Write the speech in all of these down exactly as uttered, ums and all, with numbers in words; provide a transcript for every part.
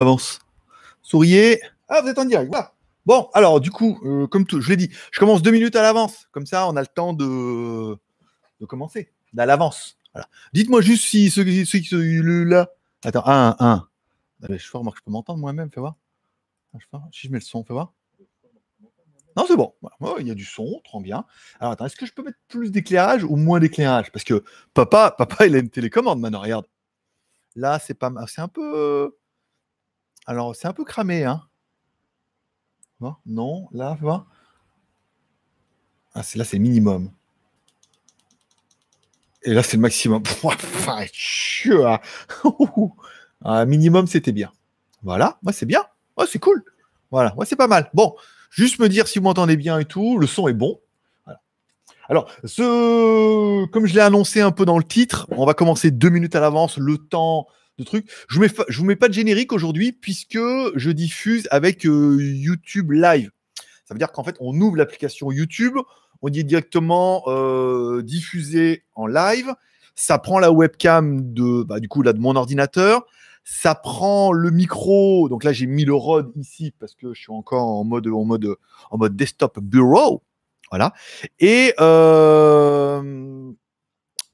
Avance. Souriez. Ah, vous êtes en direct. Voilà. Bon, alors du coup, euh, comme tout, je l'ai dit, je commence deux minutes à l'avance. Comme ça, on a le temps de, de commencer. À l'avance. Voilà. Dites-moi juste si ceux qui sont là. Attends, un, un. Je fais remarque, je peux m'entendre moi-même, fais voir. Si je mets le son, fais voir. Non, c'est bon. Voilà. Oh, il y a du son, trop bien. Alors attends, est-ce que je peux mettre plus d'éclairage ou moins d'éclairage? Parce que papa, papa, il a une télécommande maintenant, regarde. Là, c'est pas mal. C'est un peu. Alors, c'est un peu cramé, hein. Non, non, là, tu vois. Ah, c'est là, c'est minimum. Et là, c'est le maximum. Ah, minimum, c'était bien. Voilà, moi, ouais, c'est bien. Ouais, c'est cool. Voilà, ouais, c'est pas mal. Bon, juste me dire si vous m'entendez bien et tout. Le son est bon. Voilà. Alors, ce... comme je l'ai annoncé un peu dans le titre, on va commencer deux minutes à l'avance, le temps... de trucs. Je ne vous mets pas de générique aujourd'hui puisque je diffuse avec euh, YouTube Live. Ça veut dire qu'en fait, on ouvre l'application YouTube, on dit directement euh, diffuser en live. Ça prend la webcam de, bah, du coup, là, de mon ordinateur. Ça prend le micro. Donc là, j'ai mis le Rode ici parce que je suis encore en mode, en mode, en mode desktop bureau. Voilà. Et... Euh,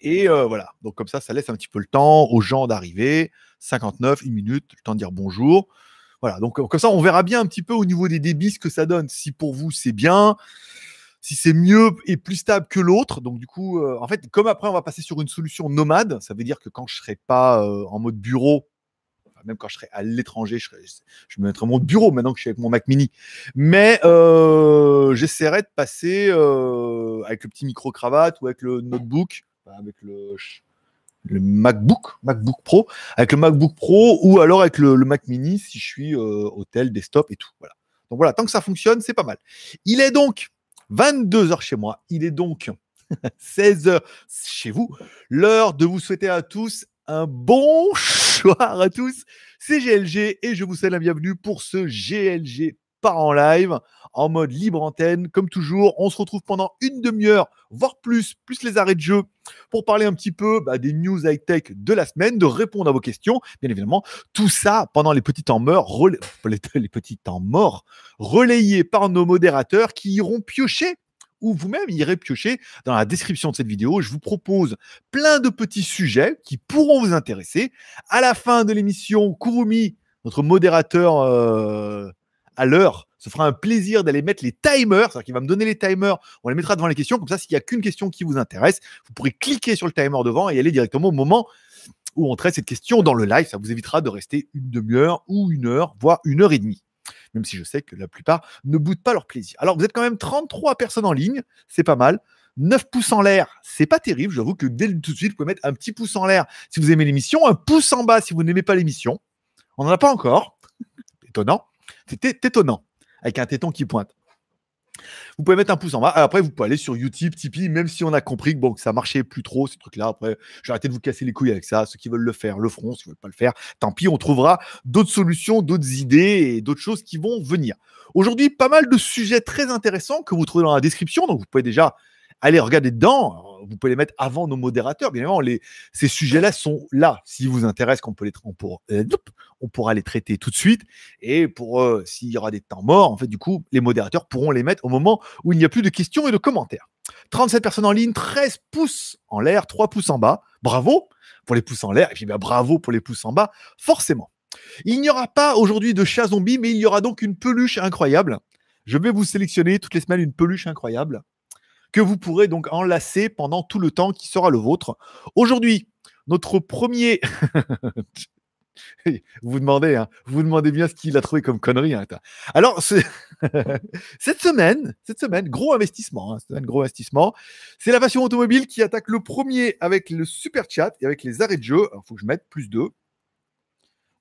Et euh, voilà, donc comme ça, ça laisse un petit peu le temps aux gens d'arriver, cinquante-neuf, une minute, le temps de dire bonjour. Voilà, donc comme ça, on verra bien un petit peu au niveau des débits ce que ça donne. Si pour vous, c'est bien, si c'est mieux et plus stable que l'autre. Donc du coup, euh, en fait, comme après, on va passer sur une solution nomade, ça veut dire que quand je ne serai pas euh, en mode bureau, même quand je serai à l'étranger, je, serai, je me mettrai mon bureau maintenant que je suis avec mon Mac Mini. Mais euh, j'essaierai de passer euh, avec le petit micro-cravate ou avec le notebook, avec le, le MacBook, MacBook Pro, avec le MacBook Pro ou alors avec le, le Mac Mini si je suis euh, hôtel, desktop et tout. Voilà. Donc voilà, tant que ça fonctionne, c'est pas mal. Il est donc vingt-deux heures chez moi, il est donc seize heures chez vous. L'heure de vous souhaiter à tous un bon soir à tous. C'est G L G et je vous souhaite la bienvenue pour ce G L G part en live, en mode libre antenne, comme toujours. On se retrouve pendant une demi-heure, voire plus, plus les arrêts de jeu, pour parler un petit peu bah, des news high-tech de la semaine, de répondre à vos questions, bien évidemment. Tout ça pendant les petits temps morts, rela... les, les petits temps morts relayés par nos modérateurs qui iront piocher, ou vous-même irez piocher dans la description de cette vidéo. Je vous propose plein de petits sujets qui pourront vous intéresser. À la fin de l'émission, Kurumi, notre modérateur... Euh... à l'heure, ce fera un plaisir d'aller mettre les timers, c'est-à-dire qu'il va me donner les timers, on les mettra devant les questions, comme ça, s'il n'y a qu'une question qui vous intéresse, vous pourrez cliquer sur le timer devant et aller directement au moment où on traite cette question dans le live, ça vous évitera de rester une demi-heure ou une heure, voire une heure et demie, même si je sais que la plupart ne boutent pas leur plaisir. Alors, vous êtes quand même trente-trois personnes en ligne, c'est pas mal, neuf pouces en l'air, c'est pas terrible, j'avoue que dès tout de suite, vous pouvez mettre un petit pouce en l'air si vous aimez l'émission, un pouce en bas si vous n'aimez pas l'émission, on n'en a pas encore, étonnant. C'était étonnant, avec un téton qui pointe. Vous pouvez mettre un pouce en bas. Après, vous pouvez aller sur YouTube, Tipeee, même si on a compris que, bon, que ça marchait plus trop, ces trucs-là. Après, j'ai arrêté de vous casser les couilles avec ça. Ceux qui veulent le faire, le feront. Ceux qui ne veulent pas le faire, tant pis. On trouvera d'autres solutions, d'autres idées et d'autres choses qui vont venir. Aujourd'hui, pas mal de sujets très intéressants que vous trouvez dans la description. Donc, vous pouvez déjà aller regarder dedans. Vous pouvez les mettre avant nos modérateurs. Bien évidemment, les, ces sujets-là sont là. S'ils vous intéressent, qu'on peut les on, pour, euh, on pourra les traiter tout de suite. Et pour euh, s'il y aura des temps morts, en fait, du coup, les modérateurs pourront les mettre au moment où il n'y a plus de questions et de commentaires. trente-sept personnes en ligne, treize pouces en l'air, trois pouces en bas. Bravo pour les pouces en l'air. Et puis, ben, bravo pour les pouces en bas, forcément. Il n'y aura pas aujourd'hui de chat zombie, mais il y aura donc une peluche incroyable. Je vais vous sélectionner toutes les semaines une peluche incroyable que vous pourrez donc enlacer pendant tout le temps qui sera le vôtre. Aujourd'hui, notre premier... vous vous demandez, hein, vous vous demandez bien ce qu'il a trouvé comme connerie. Hein, Alors, ce... cette semaine, cette semaine, gros investissement, hein, cette semaine, gros investissement, c'est la passion automobile qui attaque le premier avec le super chat et avec les arrêts de jeu. Alors, il faut que je mette plus deux.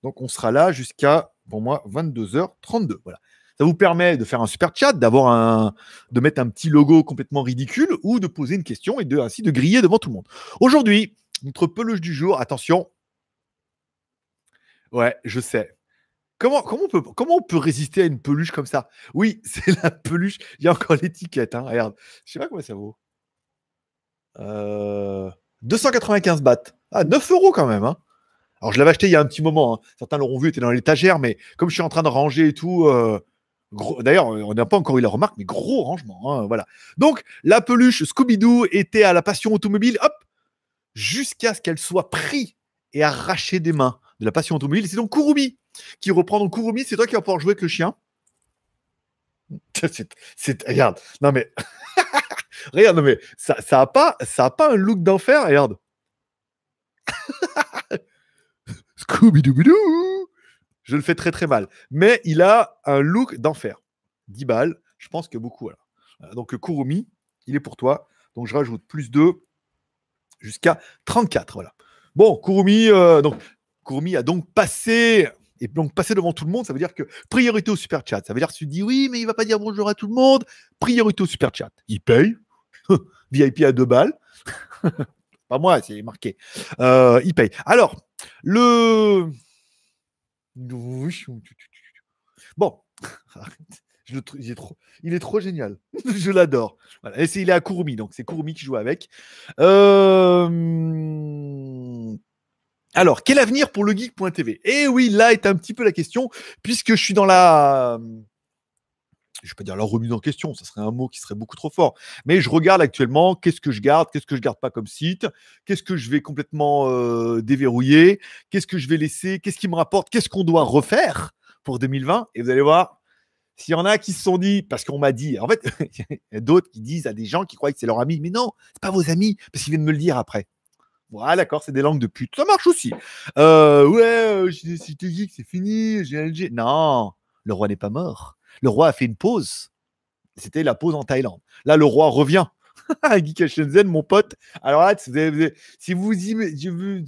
Donc, on sera là jusqu'à, pour moi, vingt-deux heures trente-deux. Voilà. Ça vous permet de faire un super chat, d'avoir un, de mettre un petit logo complètement ridicule ou de poser une question et de, ainsi de griller devant tout le monde. Aujourd'hui, notre peluche du jour, attention. Ouais, je sais. Comment, comment, on peut, comment on peut résister à une peluche comme ça? Oui, c'est la peluche. Il y a encore l'étiquette. Hein, regarde. Je ne sais pas combien ça vaut. Euh, deux cent quatre-vingt-quinze bahts. Ah, neuf euros quand même. Hein. Alors, je l'avais acheté il y a un petit moment. Hein. Certains l'auront vu, il était dans l'étagère, mais comme je suis en train de ranger et tout, euh, d'ailleurs, on n'a pas encore eu la remarque, mais gros rangement. Hein, voilà. Donc, la peluche Scooby-Doo était à la Passion automobile, hop, jusqu'à ce qu'elle soit prise et arrachée des mains de la Passion automobile. C'est donc Kurumi qui reprend. Donc, Kurumi, c'est toi qui vas pouvoir jouer avec le chien. C'est, c'est, regarde, non mais, regarde, non mais, ça n'a ça pas, pas un look d'enfer, regarde. Scooby-Doo-Bidou. Je le fais très très mal, mais il a un look d'enfer. dix balles, je pense que beaucoup. Alors. Donc Kurumi, il est pour toi. Donc je rajoute plus deux jusqu'à trente-quatre. Voilà. Bon, Kurumi, euh, donc, Kurumi a donc passé. Et donc, passer devant tout le monde, ça veut dire que priorité au super chat. Ça veut dire que tu te dis oui, mais il ne va pas dire bonjour à tout le monde. Priorité au super chat. Il paye. V I P à deux balles. Pas moi, c'est marqué. Euh, il paye. Alors, le. Bon. Je le tr... il, est trop... il est trop génial. Je l'adore. Voilà. Et c'est... il est à Kurumi, donc c'est Kurumi qui joue avec. Euh. Alors, quel avenir pour le geek point t v? Eh oui, là est un petit peu la question, puisque je suis dans la... Je ne vais pas dire la remise en question, ça serait un mot qui serait beaucoup trop fort. Mais je regarde actuellement, qu'est-ce que je garde, qu'est-ce que je ne garde pas comme site, qu'est-ce que je vais complètement euh, déverrouiller, qu'est-ce que je vais laisser, qu'est-ce qui me rapporte, qu'est-ce qu'on doit refaire pour deux mille vingt. Et vous allez voir, s'il y en a qui se sont dit, parce qu'on m'a dit, en fait, il y a d'autres qui disent à des gens qui croient que c'est leur ami, mais non, ce n'est pas vos amis, parce qu'ils viennent me le dire après. Ah d'accord, c'est des langues de pute. Ça marche aussi. Euh, ouais, si tu dis que c'est fini, G L G. Non, le roi n'est pas mort. Le roi a fait une pause. C'était la pause en Thaïlande. Là, le roi revient. Geek à Shenzhen, mon pote. Alors là, si vous... Avez, si vous y...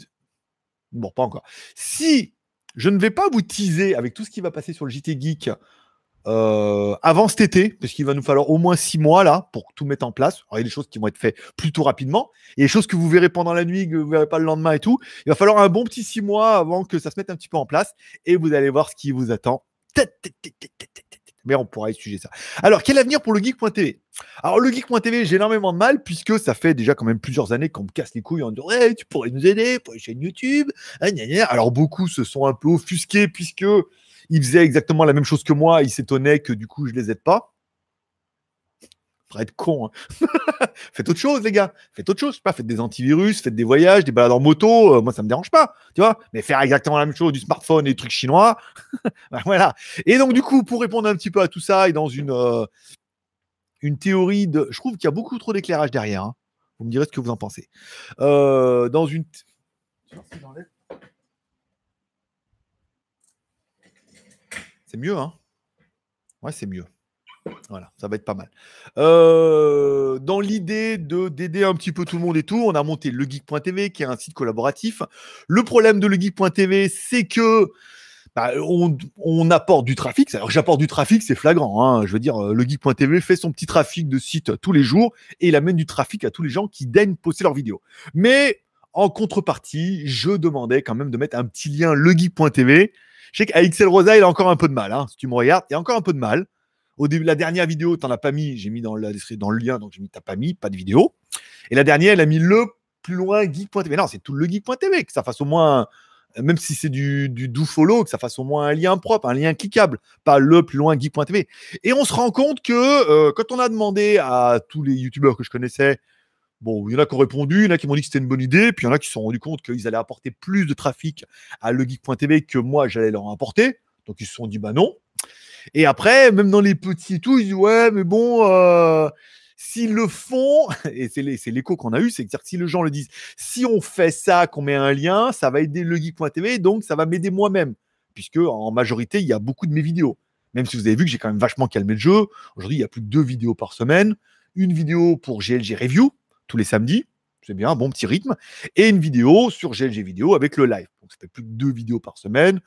Bon, pas encore. Si je ne vais pas vous teaser avec tout ce qui va passer sur le J T Geek euh, avant cet été, parce qu'il va nous falloir au moins six mois là pour tout mettre en place. Alors, il y a des choses qui vont être faites plutôt rapidement, et des choses que vous verrez pendant la nuit, que vous ne verrez pas le lendemain et tout. Il va falloir un bon petit six mois avant que ça se mette un petit peu en place, et vous allez voir ce qui vous attend. Mais on pourra étudier ça. Alors, quel avenir pour le geek point t v? Alors, le geek point t v, j'ai énormément de mal, puisque ça fait déjà quand même plusieurs années qu'on me casse les couilles en disant hey, tu pourrais nous aider pour une chaîne YouTube. Alors, beaucoup se sont un peu offusqués, puisque ils faisaient exactement la même chose que moi. Ils s'étonnaient que du coup, je ne les aide pas. Faudrait être con. Hein. Faites autre chose, les gars. Faites autre chose. Je sais pas, faites des antivirus, faites des voyages, des balades en moto. Euh, moi, ça ne me dérange pas. Tu vois, mais faire exactement la même chose, du smartphone et des trucs chinois. Ben, voilà. Et donc, du coup, pour répondre un petit peu à tout ça, et dans une, euh, une théorie de. Je trouve qu'il y a beaucoup trop d'éclairage derrière. Hein. Vous me direz ce que vous en pensez. Euh, dans une. C'est mieux, hein? Ouais, c'est mieux. Voilà, ça va être pas mal. Euh, dans l'idée de, d'aider un petit peu tout le monde et tout, on a monté le geek point t v qui est un site collaboratif. Le problème de le geek point t v, c'est que bah, on, on apporte du trafic. Alors, j'apporte du trafic, c'est flagrant. Hein. Je veux dire, le geek point t v fait son petit trafic de site tous les jours et il amène du trafic à tous les gens qui daignent poster leurs vidéos. Mais en contrepartie, je demandais quand même de mettre un petit lien le geek point t v. Je sais qu'Axel Rosa, il a encore un peu de mal. Hein. Si tu me regardes, il a encore un peu de mal. Au début, la dernière vidéo, tu n'en as pas mis, j'ai mis dans, la, dans le lien, donc j'ai mis, tu n'as pas mis, pas de vidéo. Et la dernière, elle a mis le plus loin geek point t v. Non, c'est tout le geek point t v, que ça fasse au moins, même si c'est du, du do follow, que ça fasse au moins un lien propre, un lien cliquable, pas le plus loin geek point t v. Et on se rend compte que euh, quand on a demandé à tous les youtubeurs que je connaissais, bon, il y en a qui ont répondu, il y en a qui m'ont dit que c'était une bonne idée, puis il y en a qui se sont rendus compte qu'ils allaient apporter plus de trafic à le geek point t v que moi, j'allais leur apporter. Donc, ils se sont dit, bah non. Et après, même dans les petits et tout, ils disent ouais, mais bon, euh, s'ils le font, et c'est l'écho qu'on a eu, c'est que si les gens le disent, si on fait ça, qu'on met un lien, ça va aider le geek point t v, donc ça va m'aider moi-même, puisque en majorité, il y a beaucoup de mes vidéos. Même si vous avez vu que j'ai quand même vachement calmé le jeu, aujourd'hui, il y a plus de deux vidéos par semaine, une vidéo pour G L G Review, tous les samedis, c'est bien, un bon petit rythme, et une vidéo sur G L G Vidéo avec le live. Donc, ça fait plus de deux vidéos par semaine,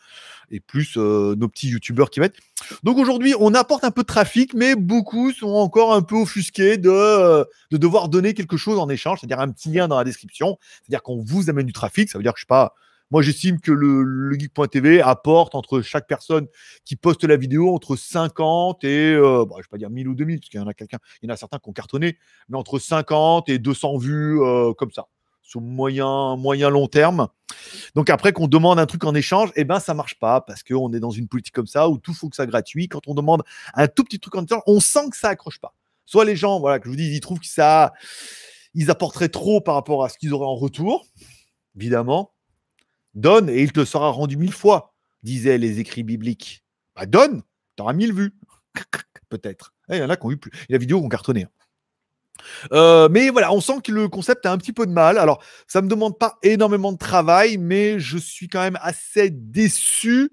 et plus euh, nos petits youtubeurs qui mettent. Donc, aujourd'hui, on apporte un peu de trafic, mais beaucoup sont encore un peu offusqués de, de devoir donner quelque chose en échange, c'est-à-dire un petit lien dans la description, c'est-à-dire qu'on vous amène du trafic, ça veut dire que je ne sais pas... Moi, j'estime que le, le geek point t v apporte entre chaque personne qui poste la vidéo entre cinquante et, euh, bah, je ne vais pas dire mille ou deux mille, parce qu'il y en a quelqu'un, il y en a certains qui ont cartonné, mais entre cinquante et deux cents vues euh, comme ça, sur moyen, moyen long terme. Donc après qu'on demande un truc en échange, eh ben ça marche pas parce qu'on est dans une politique comme ça où tout faut que ça gratuit. Quand on demande un tout petit truc en échange, on sent que ça accroche pas. Soit les gens, voilà, que je vous dis, ils trouvent que ça, ils apporteraient trop par rapport à ce qu'ils auraient en retour. Évidemment, donne et il te sera rendu mille fois, disaient les écrits bibliques. Bah donne, t'auras mille vues, peut-être. Il y en a qui ont eu plus. La vidéo ont cartonné. Euh, mais voilà, on sent que le concept a un petit peu de mal. Alors, ça ne me demande pas énormément de travail, mais je suis quand même assez déçu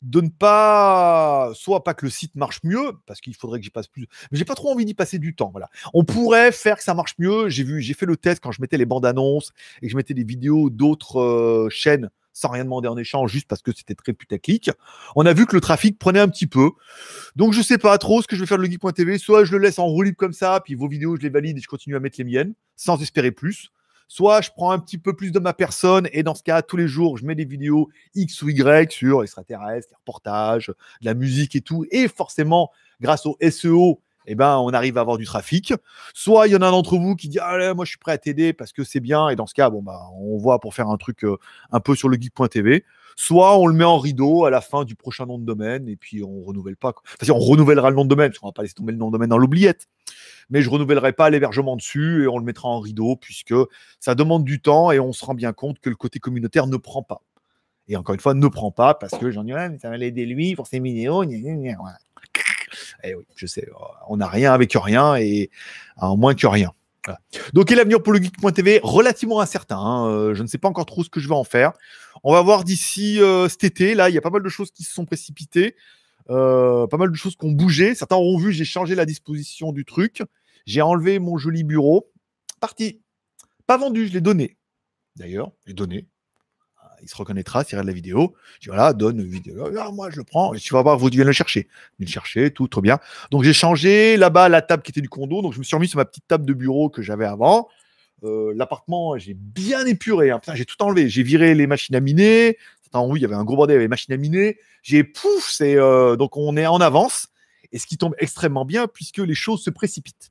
de ne pas, soit pas que le site marche mieux, parce qu'il faudrait que j'y passe plus, mais j'ai pas trop envie d'y passer du temps. Voilà, on pourrait faire que ça marche mieux. J'ai vu, j'ai fait le test quand je mettais les bandes annonces et que je mettais des vidéos d'autres euh, chaînes sans rien demander en échange, juste parce que c'était très putaclic. On a vu que le trafic prenait un petit peu, donc je sais pas trop ce que je vais faire de legeek point t v. Soit je le laisse en roue libre comme ça, puis vos vidéos je les valide et je continue à mettre les miennes sans espérer plus. Soit je prends un petit peu plus de ma personne et dans ce cas, tous les jours, je mets des vidéos X ou Y sur extraterrestres, les reportages, de la musique et tout. Et forcément, grâce au S E O, eh ben, on arrive à avoir du trafic. Soit il y en a un d'entre vous qui dit « Ah là, moi, je suis prêt à t'aider parce que c'est bien. » Et dans ce cas, bon, bah, on voit pour faire un truc euh, un peu sur legeek point t v. Soit on le met en rideau à la fin du prochain nom de domaine et puis on ne renouvelle pas. Enfin, on renouvellera le nom de domaine parce qu'on ne va pas laisser tomber le nom de domaine dans l'oubliette. Mais je ne renouvellerai pas l'hébergement dessus et on le mettra en rideau puisque ça demande du temps et on se rend bien compte que le côté communautaire ne prend pas. Et encore une fois, ne prend pas parce que j'en dis ah, ça va l'aider lui pour ses vidéos. Gna, gna, gna. Voilà. Et oui, je sais, on n'a rien avec rien et en moins que rien. Voilà. Donc, et l'avenir pour legeek point t v, relativement incertain. Hein. Je ne sais pas encore trop ce que je vais en faire. On va voir d'ici euh, cet été. Là, il y a pas mal de choses qui se sont précipitées, euh, pas mal de choses qui ont bougé. Certains auront vu, j'ai changé la disposition du truc. J'ai enlevé mon joli bureau. Parti. Pas vendu, je l'ai donné. D'ailleurs, j'ai donné. Il se reconnaîtra s'il regarde la vidéo. Je dis voilà, donne une vidéo. Ah, moi, je le prends. Et tu vas voir, vous devez le chercher. Vous le cherchez, tout, trop bien. Donc, j'ai changé là-bas la table qui était du condo. Donc, je me suis remis sur ma petite table de bureau que j'avais avant. Euh, L'appartement, j'ai bien épuré. Hein. J'ai tout enlevé. J'ai viré les machines à miner. Attends, oui, il y avait un gros bordel avec les machines à miner. J'ai pouf, c'est euh, donc on est en avance. Et ce qui tombe extrêmement bien puisque les choses se précipitent.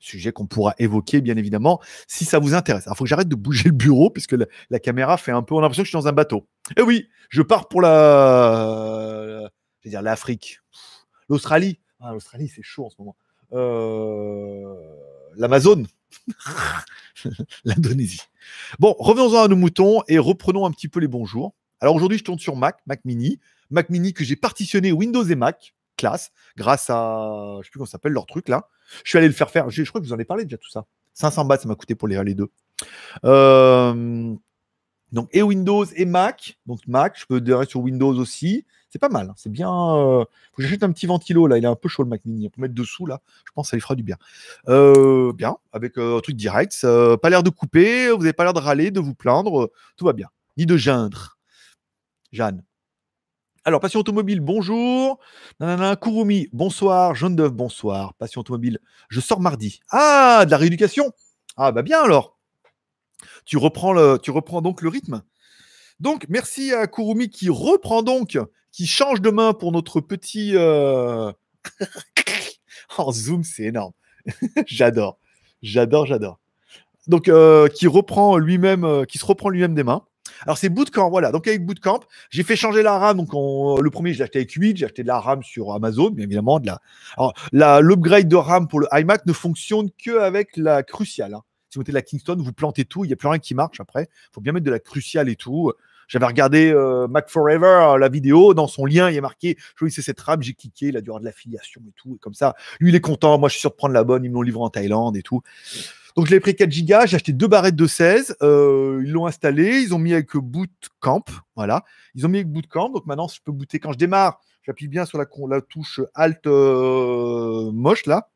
Sujet qu'on pourra évoquer, bien évidemment, si ça vous intéresse. Il faut que j'arrête de bouger le bureau, puisque la, la caméra fait un peu... On a l'impression que je suis dans un bateau. Eh oui, je pars pour la... Je veux dire, l'Afrique. L'Australie. Ah, l'Australie, c'est chaud en ce moment. Euh, L'Amazone. L'Indonésie. Bon, revenons-en à nos moutons et reprenons un petit peu les bons jours. Alors aujourd'hui, je tourne sur Mac, Mac Mini. Mac Mini que j'ai partitionné Windows et Mac. Classe, grâce à, je ne sais plus comment ça s'appelle leur truc là. Je suis allé le faire faire, je, je crois que je vous en ai parlé déjà tout ça. cinq cents bahts, ça m'a coûté pour les, les deux. Euh, donc, et Windows et Mac. Donc, Mac, je peux derrière sur Windows aussi. C'est pas mal, hein, c'est bien. Euh, faut que j'achète un petit ventilo là, il est un peu chaud le Mac Mini. On peut mettre dessous là, je pense que ça lui fera du bien. Euh, bien, avec euh, un truc direct. Euh, pas l'air de couper, vous n'avez pas l'air de râler, de vous plaindre. Euh, tout va bien, ni de geindre. Jeanne. Alors, Passion automobile, bonjour. Nanana, Kurumi, bonsoir. Jaune d'œuf, bonsoir. Passion automobile, je sors mardi. Ah, de la rééducation. Ah, bah bien alors. Tu reprends, le, tu reprends donc le rythme. Donc, merci à Kurumi qui reprend donc, qui change de main pour notre petit... Euh... en zoom, c'est énorme. J'adore, j'adore, j'adore. Donc, euh, qui, reprend lui-même, euh, qui se reprend lui-même des mains. Alors, c'est Bootcamp, voilà. Donc, avec Bootcamp, j'ai fait changer la RAM. Donc, on, le premier, je l'ai acheté avec huit. J'ai acheté de la RAM sur Amazon, bien évidemment. De la... Alors, la, l'upgrade de RAM pour le iMac ne fonctionne qu'avec la Crucial. Hein. Si vous mettez de la Kingston, vous plantez tout. Il n'y a plus rien qui marche après. Il faut bien mettre de la Crucial et tout. J'avais regardé euh, Mac Forever, la vidéo. Dans son lien, il est marqué « Je veux que c'est cette RAM. » J'ai cliqué. Il a dû avoir de l'affiliation et tout. Et comme ça, lui, il est content. Moi, je suis sûr de prendre la bonne. Ils me l'ont livré en Thaïlande et tout. Donc, je l'ai pris quatre gigas, j'ai acheté deux barrettes de seize, euh, ils l'ont installé, ils ont mis avec Bootcamp, voilà. Ils ont mis avec Bootcamp, donc maintenant, je peux booter. Quand je démarre, j'appuie bien sur la, la touche Alt euh, moche, là,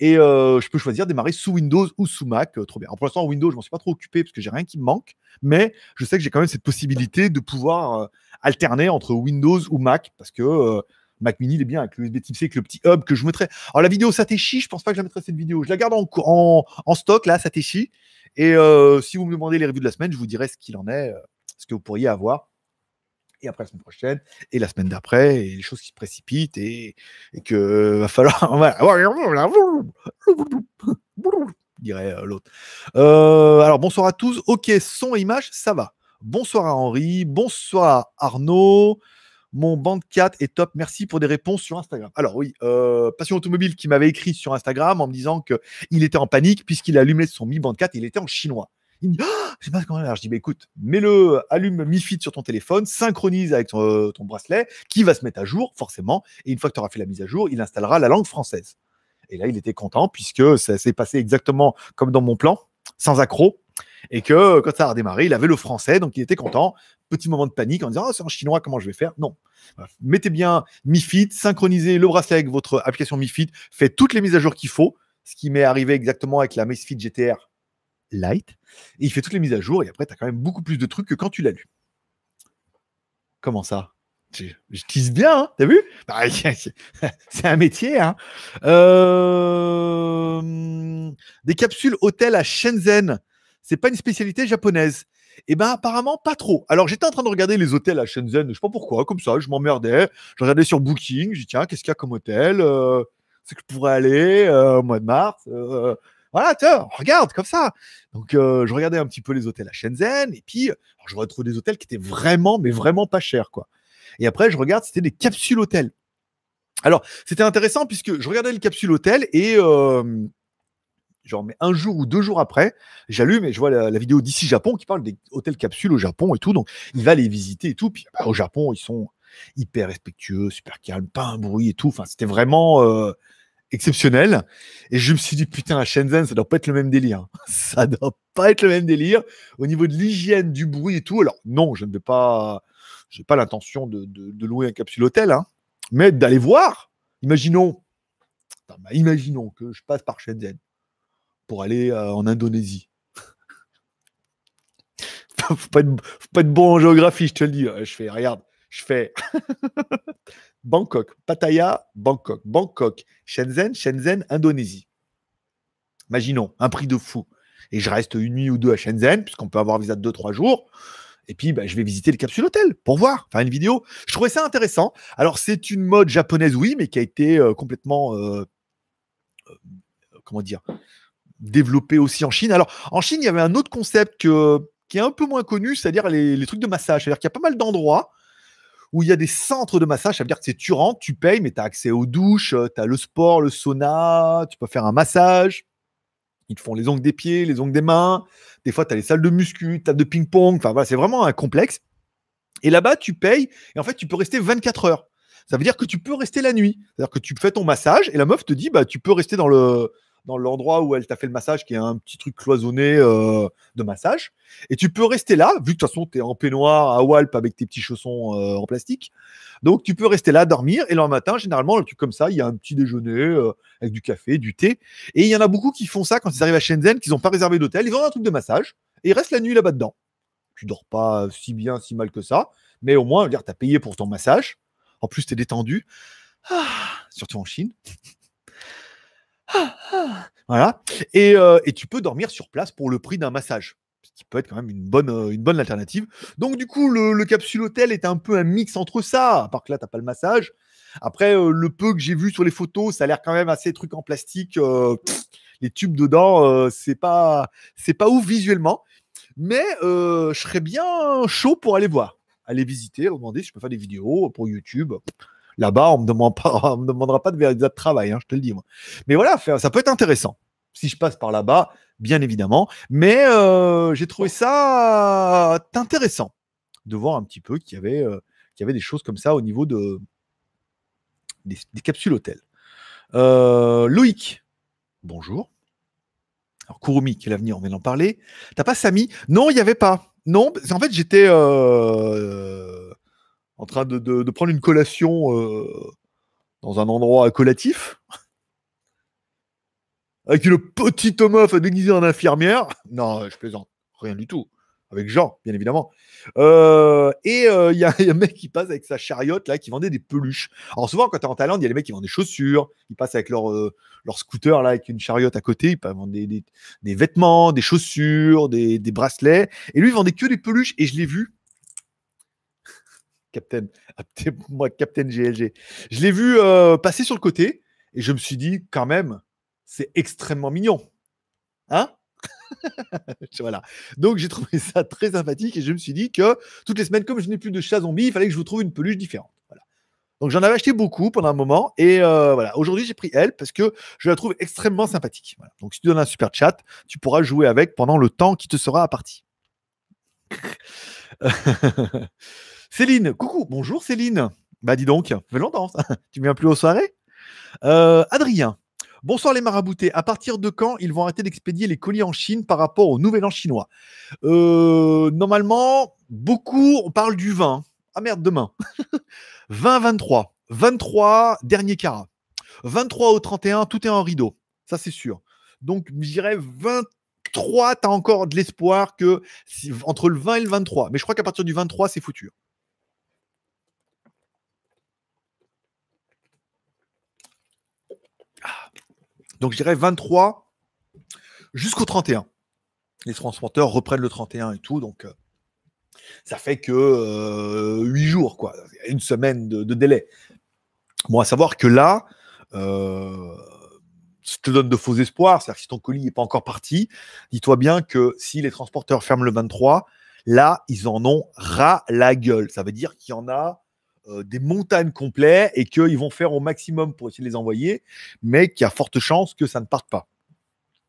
et euh, je peux choisir démarrer sous Windows ou sous Mac, euh, trop bien. Alors, pour l'instant, Windows, je ne m'en suis pas trop occupé parce que j'ai rien qui me manque, mais je sais que j'ai quand même cette possibilité de pouvoir euh, alterner entre Windows ou Mac, parce que... Euh, Mac Mini, il est bien avec le U S B Type-C, avec le petit hub que je mettrai. Alors, la vidéo Satéchi, je ne pense pas que je la mettrai cette vidéo. Je la garde en, en, en stock, là, Satéchi. Et euh, si vous me demandez les revues de la semaine, je vous dirai ce qu'il en est, euh, ce que vous pourriez avoir. Et après la semaine prochaine, et la semaine d'après, et les choses qui se précipitent, et, et que euh, va falloir... dirait l'autre. Euh, alors, bonsoir à tous. Ok, son et image, ça va. Bonsoir à Henri. Bonsoir à Arnaud. Mon Bandcat est top, merci pour des réponses sur Instagram. Alors oui, euh, Passion automobile qui m'avait écrit sur Instagram en me disant qu'il était en panique puisqu'il allumait son Mi Bandcat, il était en chinois. Il me dit, oh, je sais pas comment. Alors je dis, bah, écoute, mets-le, allume MiFit sur ton téléphone, synchronise avec ton, euh, ton bracelet qui va se mettre à jour forcément. Et une fois que tu auras fait la mise à jour, il installera la langue française. Et là, il était content puisque ça s'est passé exactement comme dans mon plan, sans accroc. Et que quand ça a redémarré, il avait le français, donc il était content. Petit moment de panique en disant, oh, c'est en chinois, comment je vais faire? Non. Mettez bien MiFit, synchronisez le bracelet avec votre application MiFit, faites toutes les mises à jour qu'il faut, ce qui m'est arrivé exactement avec la MiFit G T R Lite. Et il fait toutes les mises à jour et après, tu as quand même beaucoup plus de trucs que quand tu l'as lu. Comment ça? Je, je tease bien, hein, t'as vu? Bah, c'est un métier. Hein. Euh... Des capsules hôtels à Shenzhen. C'est pas une spécialité japonaise. Eh bien, apparemment, pas trop. Alors, j'étais en train de regarder les hôtels à Shenzhen. Je ne sais pas pourquoi, comme ça, je m'emmerdais. Je regardais sur Booking. Je dis, tiens, qu'est-ce qu'il y a comme hôtel? euh, C'est que je pourrais aller euh, au mois de mars. Euh, voilà, tiens, regarde, comme ça. Donc, euh, je regardais un petit peu les hôtels à Shenzhen. Et puis, je retrouvais des hôtels qui étaient vraiment, mais vraiment pas chers, quoi. Et après, je regarde, c'était des capsules hôtels. Alors, c'était intéressant puisque je regardais les capsules hôtels et... Euh, genre, mais un jour ou deux jours après, j'allume et je vois la, la vidéo d'ici Japon qui parle des hôtels capsules au Japon et tout. Donc, il va les visiter et tout. Puis, bah, au Japon, ils sont hyper respectueux, super calmes, pas un bruit et tout. Enfin, c'était vraiment euh, exceptionnel. Et je me suis dit, putain, à Shenzhen, ça doit pas être le même délire. Ça doit pas être le même délire au niveau de l'hygiène, du bruit et tout. Alors, non, je ne vais pas, j'ai pas l'intention de, de, de louer un capsule hôtel, hein, mais d'aller voir. Imaginons, attends, bah, imaginons que je passe par Shenzhen pour aller euh, en Indonésie. faut, pas être, faut pas être bon en géographie, je te le dis. Je fais, regarde, je fais Bangkok, Pattaya, Bangkok, Bangkok, Shenzhen, Shenzhen, Indonésie. Imaginons, un prix de fou. Et je reste une nuit ou deux à Shenzhen, puisqu'on peut avoir visa de deux trois jours. Et puis, bah, je vais visiter les capsules hôtels pour voir, faire une vidéo. Je trouvais ça intéressant. Alors, c'est une mode japonaise, oui, mais qui a été euh, complètement... Euh, euh, comment dire ? Développé aussi en Chine. Alors, en Chine, il y avait un autre concept que, qui est un peu moins connu, c'est-à-dire les, les trucs de massage. C'est-à-dire qu'il y a pas mal d'endroits où il y a des centres de massage. Ça veut dire que c'est tu rentres, tu payes, mais tu as accès aux douches, tu as le sport, le sauna, tu peux faire un massage. Ils te font les ongles des pieds, les ongles des mains. Des fois, tu as les salles de muscu, tables de ping-pong. Enfin, voilà, c'est vraiment un complexe. Et là-bas, tu payes et en fait, tu peux rester vingt-quatre heures. Ça veut dire que tu peux rester la nuit. C'est-à-dire que tu fais ton massage et la meuf te dit, bah, tu peux rester dans le... dans l'endroit où elle t'a fait le massage, qui est un petit truc cloisonné euh, de massage. Et tu peux rester là, vu que de toute façon, tu es en peignoir, à Walp, avec tes petits chaussons euh, en plastique. Donc, tu peux rester là, dormir. Et le matin, généralement, le truc comme ça, il y a un petit déjeuner euh, avec du café, du thé. Et il y en a beaucoup qui font ça quand ils arrivent à Shenzhen, qu'ils n'ont pas réservé d'hôtel. Ils vont dans un truc de massage et ils restent la nuit là-bas dedans. Tu dors pas si bien, si mal que ça. Mais au moins, tu as payé pour ton massage. En plus, tu es détendu. Ah, surtout en Chine. Ah, ah. Voilà, et, euh, et tu peux dormir sur place pour le prix d'un massage, ce qui peut être quand même une bonne, euh, une bonne alternative. Donc du coup le, le capsule hôtel est un peu un mix entre ça, à part que là t'as pas le massage. Après euh, le peu que j'ai vu sur les photos, ça a l'air quand même assez truc en plastique, euh, pff, les tubes dedans, euh, c'est pas, c'est pas ouf visuellement, mais euh, je serais bien chaud pour aller voir, aller visiter, demander si je peux faire des vidéos pour YouTube. Là-bas, on ne me, me demandera pas de visa de travail, hein, je te le dis. Moi. Mais voilà, ça peut être intéressant. Si je passe par là-bas, bien évidemment. Mais euh, j'ai trouvé ça intéressant de voir un petit peu qu'il y avait, euh, qu'il y avait des choses comme ça au niveau de, des, des capsules hôtels. Euh, Loïc, bonjour. Alors, Kurumi, quel avenir, on vient d'en parler. T'as pas Samy? Non, il n'y avait pas. Non, en fait, j'étais... Euh, en train de, de, de prendre une collation euh, dans un endroit collatif avec une petite meuf déguisée en infirmière. Non, je plaisante, rien du tout. Avec Jean, bien évidemment. Euh, et il euh, y, y a un mec qui passe avec sa chariote là, qui vendait des peluches. Alors souvent, quand tu es en Thaïlande, il y a les mecs qui vendent des chaussures, ils passent avec leur, euh, leur scooter là, avec une chariote à côté, ils vendent des, des, des vêtements, des chaussures, des, des bracelets. Et lui, il vendait que des peluches. Et je l'ai vu. Captain, moi, Captain G L G. Je l'ai vu euh, passer sur le côté et je me suis dit, quand même, c'est extrêmement mignon. Hein ? Voilà. Donc j'ai trouvé ça très sympathique et je me suis dit que toutes les semaines, comme je n'ai plus de chat zombie, il fallait que je vous trouve une peluche différente. Voilà. Donc j'en avais acheté beaucoup pendant un moment et euh, voilà. Aujourd'hui j'ai pris elle parce que je la trouve extrêmement sympathique. Voilà. Donc si tu donnes un super chat, tu pourras jouer avec pendant le temps qui te sera imparti. Céline, coucou, bonjour Céline. Bah dis donc, ça fait longtemps ça. Tu viens plus aux soirées. euh, Adrien. Bonsoir les maraboutés. À partir de quand ils vont arrêter d'expédier les colis en Chine par rapport au Nouvel An chinois ? euh, Normalement, beaucoup, on parle du vingt. Ah merde, demain. vingt vingt-trois. vingt-trois, dernier carat. vingt-trois au trente et un, tout est en rideau. Ça, c'est sûr. Donc, je dirais vingt-trois, tu as encore de l'espoir que si, entre le vingt et le vingt-trois. Mais je crois qu'à partir du vingt-trois, c'est foutu. Donc, je dirais vingt-trois jusqu'au trente et un. Les transporteurs reprennent le trente et un et tout. Donc, euh, ça fait que euh, huit jours, quoi. Une semaine de, de délai. Bon, à savoir que là, euh, ça te donne de faux espoirs. C'est-à-dire que si ton colis n'est pas encore parti, dis-toi bien que si les transporteurs ferment le vingt-trois, là, ils en ont ras la gueule. Ça veut dire qu'il y en a Euh, des montagnes complets et qu'ils vont faire au maximum pour essayer de les envoyer, mais qu'il y a forte chance que ça ne parte pas.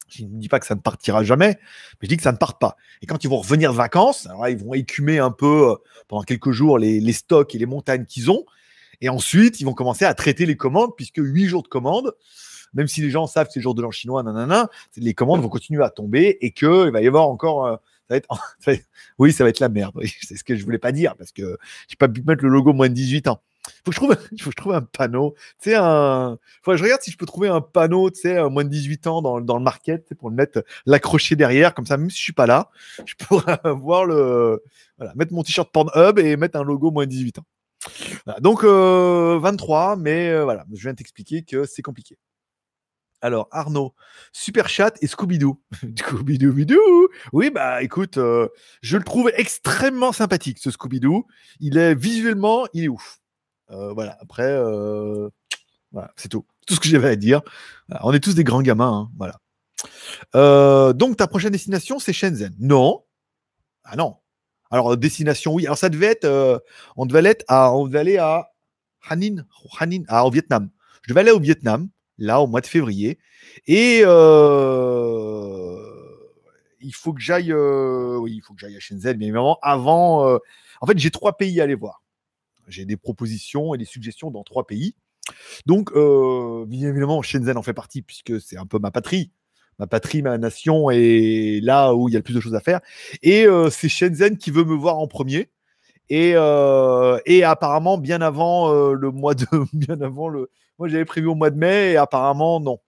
Je ne dis pas que ça ne partira jamais, mais je dis que ça ne parte pas. Et quand ils vont revenir de vacances, alors là, ils vont écumer un peu euh, pendant quelques jours les, les stocks et les montagnes qu'ils ont, et ensuite, ils vont commencer à traiter les commandes, puisque huit jours de commandes, même si les gens savent que c'est le jour de l'an chinois, nanana, les commandes vont continuer à tomber et qu'il va y avoir encore... Euh, Ça va être... ça va être... Oui, ça va être la merde. Oui, c'est ce que je voulais pas dire parce que j'ai pas pu mettre le logo moins de dix-huit ans. Faut que je trouve, faut que je trouve un panneau. Tu sais, un. Faut que je regarde si je peux trouver un panneau, tu sais, moins de dix-huit ans dans, dans le market pour le mettre, l'accrocher derrière. Comme ça, même si je suis pas là, je pourrais avoir le. Voilà, mettre mon t-shirt Pornhub et mettre un logo moins de dix-huit ans. Voilà, donc, euh, vingt-trois, mais euh, voilà, je viens de t'expliquer que c'est compliqué. Alors, Arnaud, Super Chat et Scooby-Doo. Scooby-Doo-Bidou. Oui, bah écoute, euh, je le trouve extrêmement sympathique, ce Scooby-Doo. Il est visuellement, il est ouf. Euh, voilà, après, euh, voilà, c'est tout. Tout ce que j'avais à dire. Alors, on est tous des grands gamins, hein, voilà. Euh, donc, ta prochaine destination, c'est Shenzhen. Non. Ah non. Alors, destination, oui. Alors, ça devait être, euh, on devait aller à, on devait aller à Hanin, Hanin, ah, au Vietnam. Je devais aller au Vietnam. Là, au mois de février. Et euh, il faut que j'aille euh, oui, il faut que j'aille à Shenzhen, bien évidemment. Avant, euh, en fait, j'ai trois pays à aller voir. J'ai des propositions et des suggestions dans trois pays. Donc, euh, bien évidemment, Shenzhen en fait partie, puisque c'est un peu ma patrie. Ma patrie, ma nation, est là où il y a le plus de choses à faire. Et euh, c'est Shenzhen qui veut me voir en premier. Et, euh, et apparemment, bien avant euh, le mois de... bien avant le... Moi, j'avais prévu au mois de mai et apparemment, non.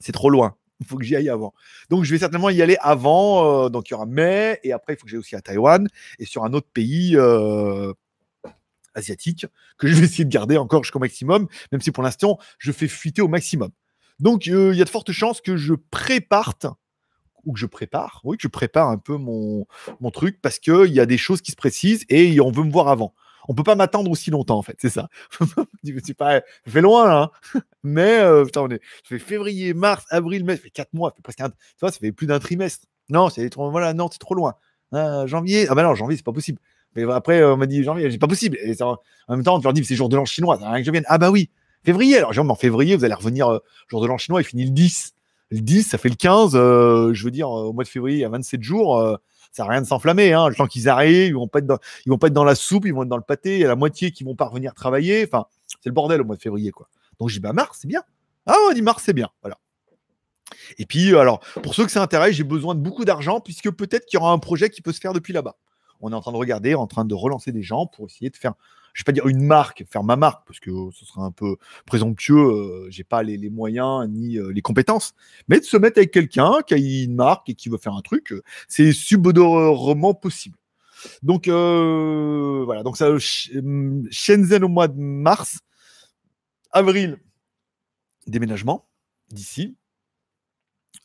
C'est trop loin. Il faut que j'y aille avant. Donc, je vais certainement y aller avant. Euh, donc, il y aura mai et après, il faut que j'aille aussi à Taïwan et sur un autre pays euh, asiatique que je vais essayer de garder encore jusqu'au maximum, même si pour l'instant, je fais fuiter au maximum. Donc, il euh, y a de fortes chances que je préparte ou que je prépare, oui, que je prépare un peu mon, mon truc parce qu'il y a des choses qui se précisent et on veut me voir avant. On peut pas m'attendre aussi longtemps, en fait, c'est ça. Je suis pas, je fais loin, là, hein. Mais, euh, putain, on est, ça fait février, mars, avril, mai, ça fait quatre mois, ça fait presque un, tu vois, ça fait plus d'un trimestre. Non, c'est trop, voilà, non, c'est trop loin. Euh, janvier, ah ben non, janvier, c'est pas possible. Mais après, on m'a dit janvier, c'est pas possible. Et ça, en même temps, on leur dit, c'est jour de l'an chinois, ça rien que je vienne. Ah bah ben oui, février, alors, genre, en février, vous allez revenir, euh, jour de l'an chinois, il finit le dix. Le dix, ça fait le quinze, euh, je veux dire, au mois de février, il y a vingt-sept jours, euh, ça n'a rien de s'enflammer, hein. Le temps qu'ils arrivent, ils vont pas être dans, ils vont pas être dans la soupe, ils vont être dans le pâté. Il y a la moitié qui vont pas revenir travailler. Enfin, c'est le bordel au mois de février, quoi. Donc j'ai dit bah mars, c'est bien. Ah on dit mars, c'est bien. Voilà. Et puis alors pour ceux que ça intéresse, j'ai besoin de beaucoup d'argent puisque peut-être qu'il y aura un projet qui peut se faire depuis là-bas. On est en train de regarder, en train de relancer des gens pour essayer de faire, je vais pas dire une marque, faire ma marque parce que ce serait un peu présomptueux. Euh, j'ai pas les, les moyens ni euh, les compétences, mais de se mettre avec quelqu'un qui a une marque et qui veut faire un truc, euh, c'est subodorement possible. Donc euh, voilà, donc ça, Shenzhen au mois de mars, avril, déménagement d'ici.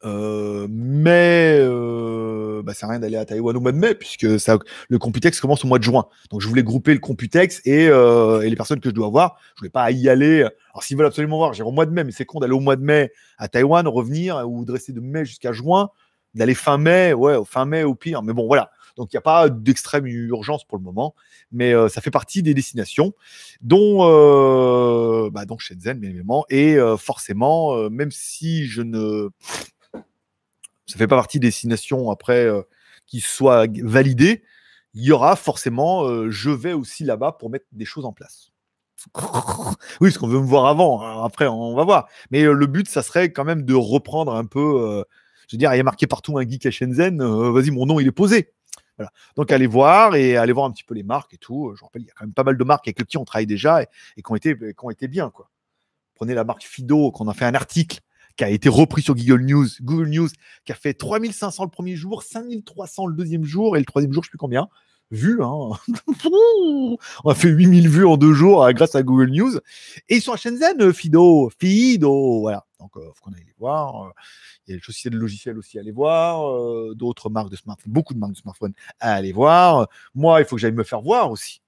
Euh, mais euh, bah, ça n'a rien d'aller à Taïwan au mois de mai, puisque ça, le Computex commence au mois de juin. Donc je voulais grouper le Computex et, euh, et les personnes que je dois voir. Je voulais pas y aller. Alors s'ils veulent absolument voir, j'irai au mois de mai, mais c'est con d'aller au mois de mai à Taïwan, revenir ou de rester de mai jusqu'à juin, d'aller fin mai, ouais, fin mai au pire. Mais bon, voilà. Donc il n'y a pas d'extrême urgence pour le moment, mais euh, ça fait partie des destinations, dont euh, bah, donc Shenzhen, bien évidemment. Et euh, forcément, euh, même si je ne ça fait pas partie des destinations après euh, qui soient validées, il y aura forcément, euh, je vais aussi là-bas pour mettre des choses en place. Oui, parce qu'on veut me voir avant, hein, après on va voir. Mais euh, le but, ça serait quand même de reprendre un peu, euh, je veux dire, il y a marqué partout un geek à Shenzhen, euh, vas-y, mon nom, il est posé. Voilà. Donc allez voir et allez voir un petit peu les marques et tout. Je rappelle, il y a quand même pas mal de marques avec lesquelles on travaille déjà et, et qui ont été, qui ont été bien, quoi. Prenez la marque Fido, qu'on a fait un article qui a été repris sur Google News, Google News, qui a fait trois mille cinq cents le premier jour, cinq mille trois cents le deuxième jour, et le troisième jour, je ne sais plus combien, vues. Hein. On a fait huit mille vues en deux jours euh, grâce à Google News. Et ils sont à Shenzhen, Fido, Fido, voilà. Donc, il euh, faut qu'on aille les voir. Il y a les sociétés de logiciels aussi à aller voir, euh, d'autres marques de smartphones, beaucoup de marques de smartphones à aller voir. Moi, il faut que j'aille me faire voir aussi.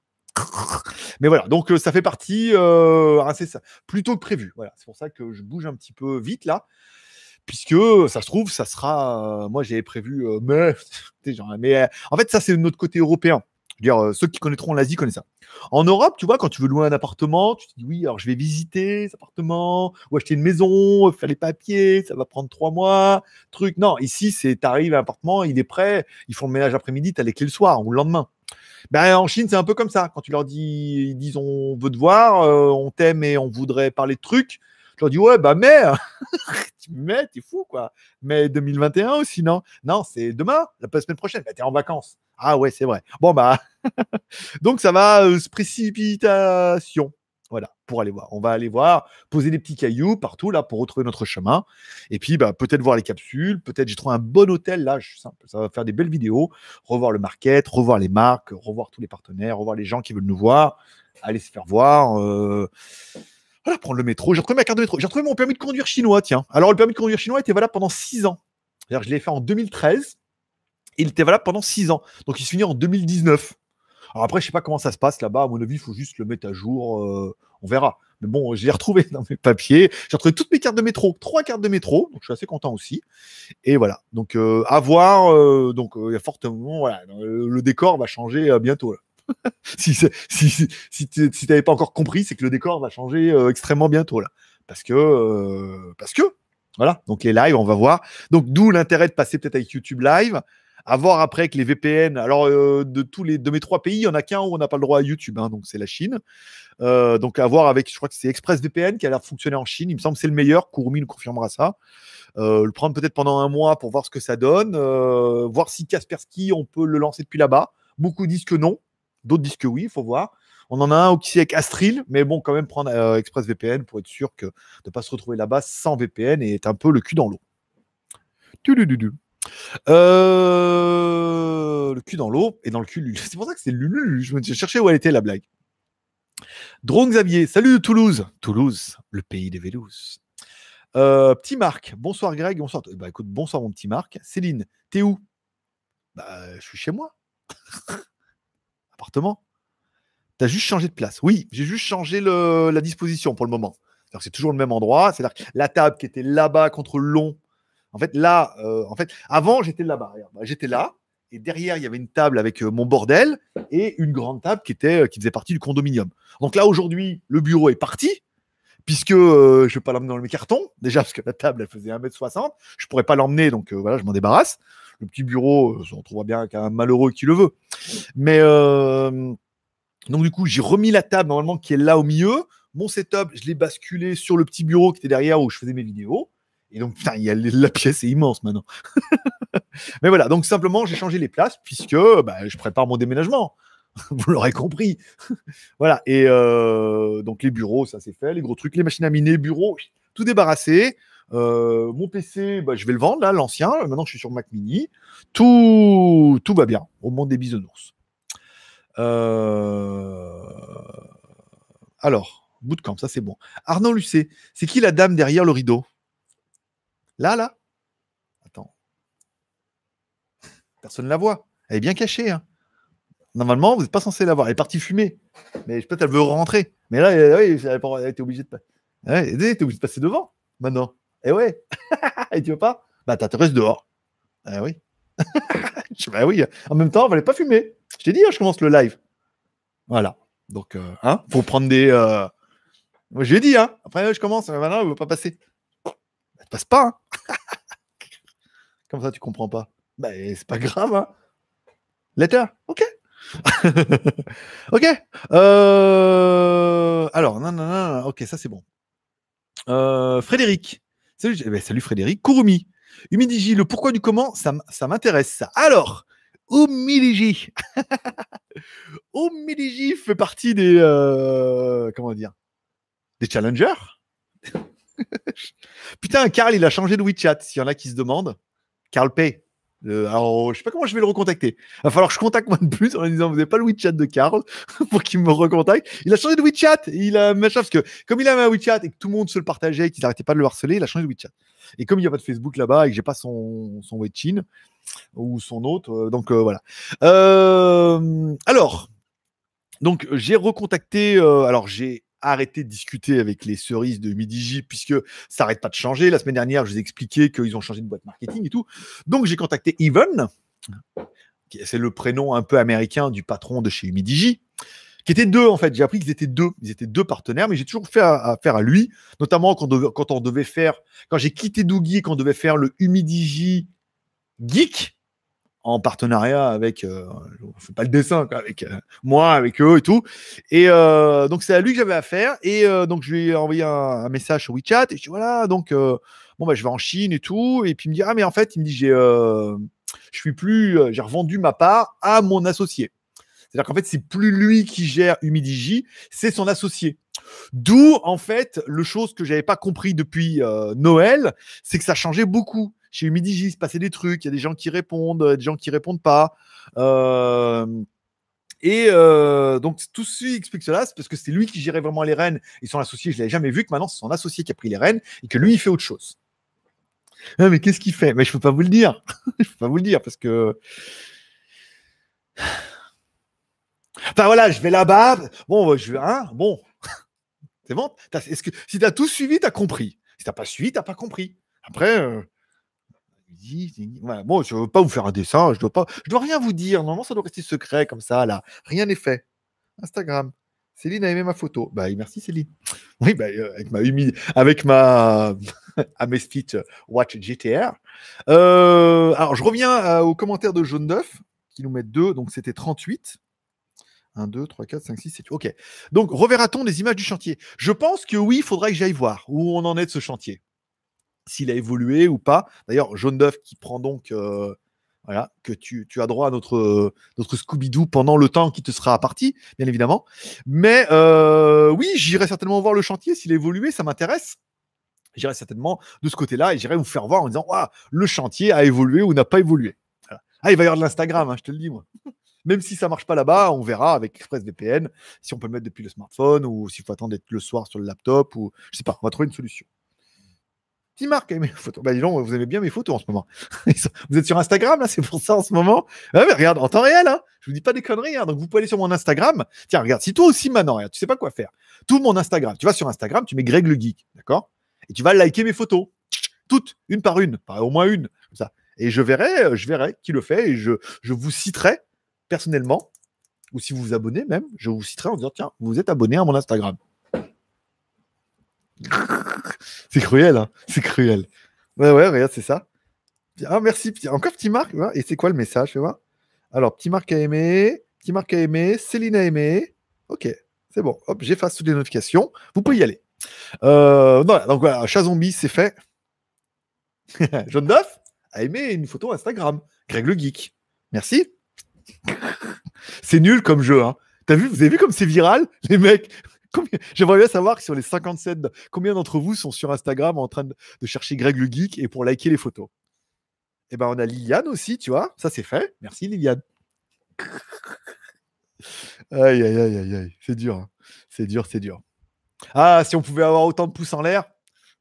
Mais voilà, donc euh, ça fait partie euh, assez, ça, plutôt que prévu. Voilà, c'est pour ça que je bouge un petit peu vite là, puisque ça se trouve, ça sera. Euh, moi, j'avais prévu, euh, mais, genre, mais euh, en fait, ça c'est notre côté européen. Je veux dire, euh, ceux qui connaîtront l'Asie connaissent ça. En Europe, tu vois, quand tu veux louer un appartement, tu te dis oui, alors je vais visiter cet appartement ou acheter une maison, faire les papiers, ça va prendre trois mois, truc. Non, ici, c'est t'arrives à l'appartement, il est prêt, ils font le ménage après-midi, t'as les clés le soir ou le lendemain. Ben, en Chine, c'est un peu comme ça. Quand tu leur dis, ils disent on veut te voir, euh, on t'aime et on voudrait parler de trucs, tu leur dis ouais, bah mais, mais t'es fou quoi. Mais deux mille vingt et un aussi, non? Non, c'est demain, la semaine prochaine. Ben, t'es en vacances. Ah ouais, c'est vrai. Bon, bah, donc ça va euh, se précipitation. Voilà, pour aller voir. On va aller voir, poser des petits cailloux partout là pour retrouver notre chemin. Et puis, bah, peut-être voir les capsules. Peut-être j'ai trouvé un bon hôtel là. Je, ça, ça va faire des belles vidéos. Revoir le market, revoir les marques, revoir tous les partenaires, revoir les gens qui veulent nous voir. Aller se faire voir. Euh... Voilà, prendre le métro. J'ai retrouvé ma carte de métro. J'ai retrouvé mon permis de conduire chinois, tiens. Alors, le permis de conduire chinois était valable pendant six ans. C'est-à-dire, je l'ai fait en deux mille treize. Il était valable pendant six ans. Donc, il se finit en deux mille dix-neuf. Alors après, je ne sais pas comment ça se passe là-bas. À mon avis, il faut juste le mettre à jour. Euh, on verra. Mais bon, je l'ai retrouvé dans mes papiers. J'ai retrouvé toutes mes cartes de métro. Trois cartes de métro. Donc, je suis assez content aussi. Et voilà. Donc, euh, à voir. Euh, donc, il y a fortement... Voilà, euh, le décor va changer euh, bientôt. Là. si si, si, si tu n'avais pas encore compris, c'est que le décor va changer euh, extrêmement bientôt. Là. Parce que... Euh, parce que... Voilà. Donc, les lives, on va voir. Donc, d'où l'intérêt de passer peut-être avec YouTube Live. À voir après que les V P N, alors euh, de tous les de mes trois pays, il n'y en a qu'un où on n'a pas le droit à YouTube, hein, donc c'est la Chine. Euh, donc à voir avec, je crois que c'est ExpressVPN qui a l'air de fonctionner en Chine, il me semble que c'est le meilleur, Kurumi nous confirmera ça. Euh, le prendre peut-être pendant un mois pour voir ce que ça donne, euh, voir si Kaspersky, on peut le lancer depuis là-bas. Beaucoup disent que non, d'autres disent que oui, il faut voir. On en a un aussi avec Astril, mais bon, quand même prendre euh, ExpressVPN pour être sûr que de ne pas se retrouver là-bas sans V P N et être un peu le cul dans l'eau. Tu du du du. Euh, le cul dans l'eau et dans le cul Lulu. C'est pour ça que c'est Lulu. Je me cherchais où elle était la blague. Drone Xavier, salut de Toulouse. Toulouse, le pays des Vélouses. Euh, Petit Marc, bonsoir Greg, bonsoir. Bah écoute, bonsoir mon Petit Marc. Céline, t'es où? Bah, je suis chez moi. Appartement. T'as juste changé de place. Oui, j'ai juste changé le, la disposition pour le moment. C'est toujours le même endroit. C'est-à-dire que la table qui était là-bas contre le long. En fait, là, euh, en fait, avant, j'étais là-bas. J'étais là, et derrière, il y avait une table avec euh, mon bordel et une grande table qui, était, euh, qui faisait partie du condominium. Donc là, aujourd'hui, le bureau est parti, puisque euh, je ne vais pas l'emmener dans mes cartons, déjà, parce que la table, elle faisait un mètre soixante. Je ne pourrais pas l'emmener, donc euh, voilà, je m'en débarrasse. Le petit bureau, euh, on trouvera bien qu'un malheureux qui le veut. Mais euh, donc, du coup, j'ai remis la table, normalement, qui est là au milieu. Mon setup, je l'ai basculé sur le petit bureau qui était derrière où je faisais mes vidéos. Et donc, putain, y a, la pièce est immense maintenant. Mais voilà, donc simplement, j'ai changé les places puisque bah, je prépare mon déménagement. Vous l'aurez compris. Voilà, et euh, donc les bureaux, ça c'est fait, les gros trucs, les machines à miner, bureaux, tout débarrassé. Euh, mon P C, bah, je vais le vendre, là, l'ancien. Maintenant, je suis sur Mac Mini. Tout, tout va bien, au monde des bisounours. Euh... Alors, Bootcamp, ça c'est bon. Arnaud Lucet, c'est qui la dame derrière le rideau ? Là, là, Personne ne la voit. Elle est bien cachée. Hein. Normalement, vous n'êtes pas censé la voir. Elle est partie fumer. Mais peut-être qu'elle veut rentrer. Mais là, elle, elle, elle était obligée de passer. Elle était obligée de passer devant, maintenant. Eh ouais. Et tu veux pas? Bah, t'intéresses dehors. Eh oui. Bah oui. En même temps, il ne fallait pas fumer. Je t'ai dit, hein, je commence le live. Voilà. Donc, euh, hein, faut prendre des... Euh... Moi, je l'ai dit, hein. Après, je commence. Maintenant, elle ne veut pas passer. Elle ne passe pas. Hein. Comme ça, tu ne comprends pas. Bah, c'est pas grave. Hein. Letter. OK. OK. Euh... Alors, non, non, non. OK, ça, c'est bon. Euh, Frédéric. Salut, eh bien, salut Frédéric. Kurumi. Umidigi, le pourquoi du comment, ça, ça m'intéresse, ça. Alors, Umidigi. Umidigi fait partie des... Euh, comment dire? Des challengers. Putain, Karl, il a changé de WeChat, s'il y en a qui se demandent. Karl Pay. Euh, alors, je sais pas comment je vais le recontacter. Il va falloir que je contacte moi de plus en lui disant vous n'avez pas le WeChat de Karl pour qu'il me recontacte. Il a changé de WeChat. Il a machin parce que comme il avait un WeChat et que tout le monde se le partageait et qu'ils n'arrêtaient pas de le harceler, il a changé de WeChat. Et comme il n'y a pas de Facebook là-bas et que j'ai pas son son WeChat ou son autre, euh, donc euh, voilà. Euh, alors donc j'ai recontacté. Euh, alors j'ai arrêté de discuter avec les cerises de Umidigi puisque ça n'arrête pas de changer. La semaine dernière, je vous ai expliqué qu'ils ont changé de boîte marketing et tout. Donc, j'ai contacté Even, c'est le prénom un peu américain du patron de chez Umidigi, qui étaient deux en fait. J'ai appris qu'ils étaient deux. Ils étaient deux partenaires, mais j'ai toujours fait affaire à, à, à lui, notamment quand on devait, quand on devait faire, quand j'ai quitté Doogee et qu'on devait faire le Umidigi Geek en partenariat avec, euh, je ne fais pas le dessin, quoi, avec euh, moi, avec eux et tout. Et euh, donc, c'est à lui que j'avais affaire. Et euh, donc, je lui ai envoyé un, un message sur WeChat. Et je dis, voilà, donc, euh, bon, bah, je vais en Chine et tout. Et puis, il me dit, ah, mais en fait, il me dit, j'ai euh, je suis plus, euh, j'ai revendu ma part à mon associé. C'est-à-dire qu'en fait, c'est plus lui qui gère Umidigi, c'est son associé. D'où, en fait, le chose que je n'avais pas compris depuis euh, Noël, c'est que ça changeait beaucoup. Chez Umidigi, il se passait des trucs, il y a des gens qui répondent, des gens qui ne répondent pas. Euh, et euh, donc, tout ceci explique cela, c'est parce que c'est lui qui gérait vraiment les rênes et son associé, je ne l'avais jamais vu, que maintenant, c'est son associé qui a pris les rênes et que lui, il fait autre chose. Ah, mais qu'est-ce qu'il fait? Mais je ne peux pas vous le dire. Je ne peux pas vous le dire parce que... Enfin, voilà, je vais là-bas. Bon, je vais... Hein, bon. C'est bon. Est-ce que... Si tu as tout suivi, tu as compris. Si tu n'as pas suivi, tu n'as pas compris. Après... Euh... Voilà. Bon, je ne veux pas vous faire un dessin, je dois pas, je dois rien vous dire. Normalement, ça doit rester secret comme ça. Là, rien n'est fait. Instagram. Céline a aimé ma photo. Bah, merci Céline. Oui, bah, euh, avec ma humide, avec ma MiFit Watch G T R. Euh, alors, je reviens euh, aux commentaires de Jaune d'œuf qui nous mettent deux. Donc, c'était trente-huit. un, deux, trois, quatre, cinq, six, sept, huit. Ok. Donc, reverra-t-on les images du chantier? Je pense que oui. Il faudra que j'aille voir où on en est de ce chantier. S'il a évolué ou pas. D'ailleurs, Jaune d'œuf qui prend donc, euh, voilà, que tu, tu as droit à notre, euh, notre Scooby-Doo pendant le temps qui te sera imparti, bien évidemment. Mais euh, oui, j'irai certainement voir le chantier. S'il a évolué, ça m'intéresse. J'irai certainement de ce côté-là et j'irai vous faire voir en disant, waouh, le chantier a évolué ou n'a pas évolué. Voilà. Ah, il va y avoir de l'Instagram, hein, je te le dis, moi. Même si ça ne marche pas là-bas, on verra avec ExpressVPN si on peut le mettre depuis le smartphone ou s'il faut attendre d'être le soir sur le laptop ou je ne sais pas, on va trouver une solution. Petit Marc a aimé mes photos. Bah, dis donc, vous aimez bien mes photos en ce moment. Vous êtes sur Instagram, là, c'est pour ça en ce moment. Ah, mais regarde, en temps réel, hein, je vous dis pas des conneries. Hein, donc, vous pouvez aller sur mon Instagram. Tiens, regarde, si toi aussi maintenant, regarde, tu sais pas quoi faire. Tout mon Instagram. Tu vas sur Instagram, tu mets Greg le Geek, d'accord? Et tu vas liker mes photos. Toutes, une par une. Enfin, au moins une, comme ça. Et je verrai, je verrai qui le fait et je, je vous citerai personnellement. Ou si vous vous abonnez même, je vous citerai en disant, tiens, vous êtes abonné à mon Instagram. C'est cruel, hein, c'est cruel. Ouais, ouais, regarde, c'est ça. Ah, merci. Encore Petit Marc. Et c'est quoi le message, tu vois? Alors, Petit Marc a aimé, Petit Marc a aimé, Céline a aimé. Ok, c'est bon. Hop, j'efface toutes les notifications. Vous pouvez y aller. Euh, voilà, donc voilà, chat zombie, c'est fait. Jaune d'œuf a aimé une photo Instagram. Greg le Geek. Merci. C'est nul comme jeu, hein. T'as vu, vous avez vu comme c'est viral, les mecs? J'aimerais bien savoir sur les cinquante-sept, combien d'entre vous sont sur Instagram en train de, de chercher Greg le Geek et pour liker les photos. Et ben on a Liliane aussi, tu vois, ça c'est fait. Merci Liliane. Aïe, aïe, aïe, aïe, aïe. C'est dur, hein. C'est dur, c'est dur. Ah, si on pouvait avoir autant de pouces en l'air,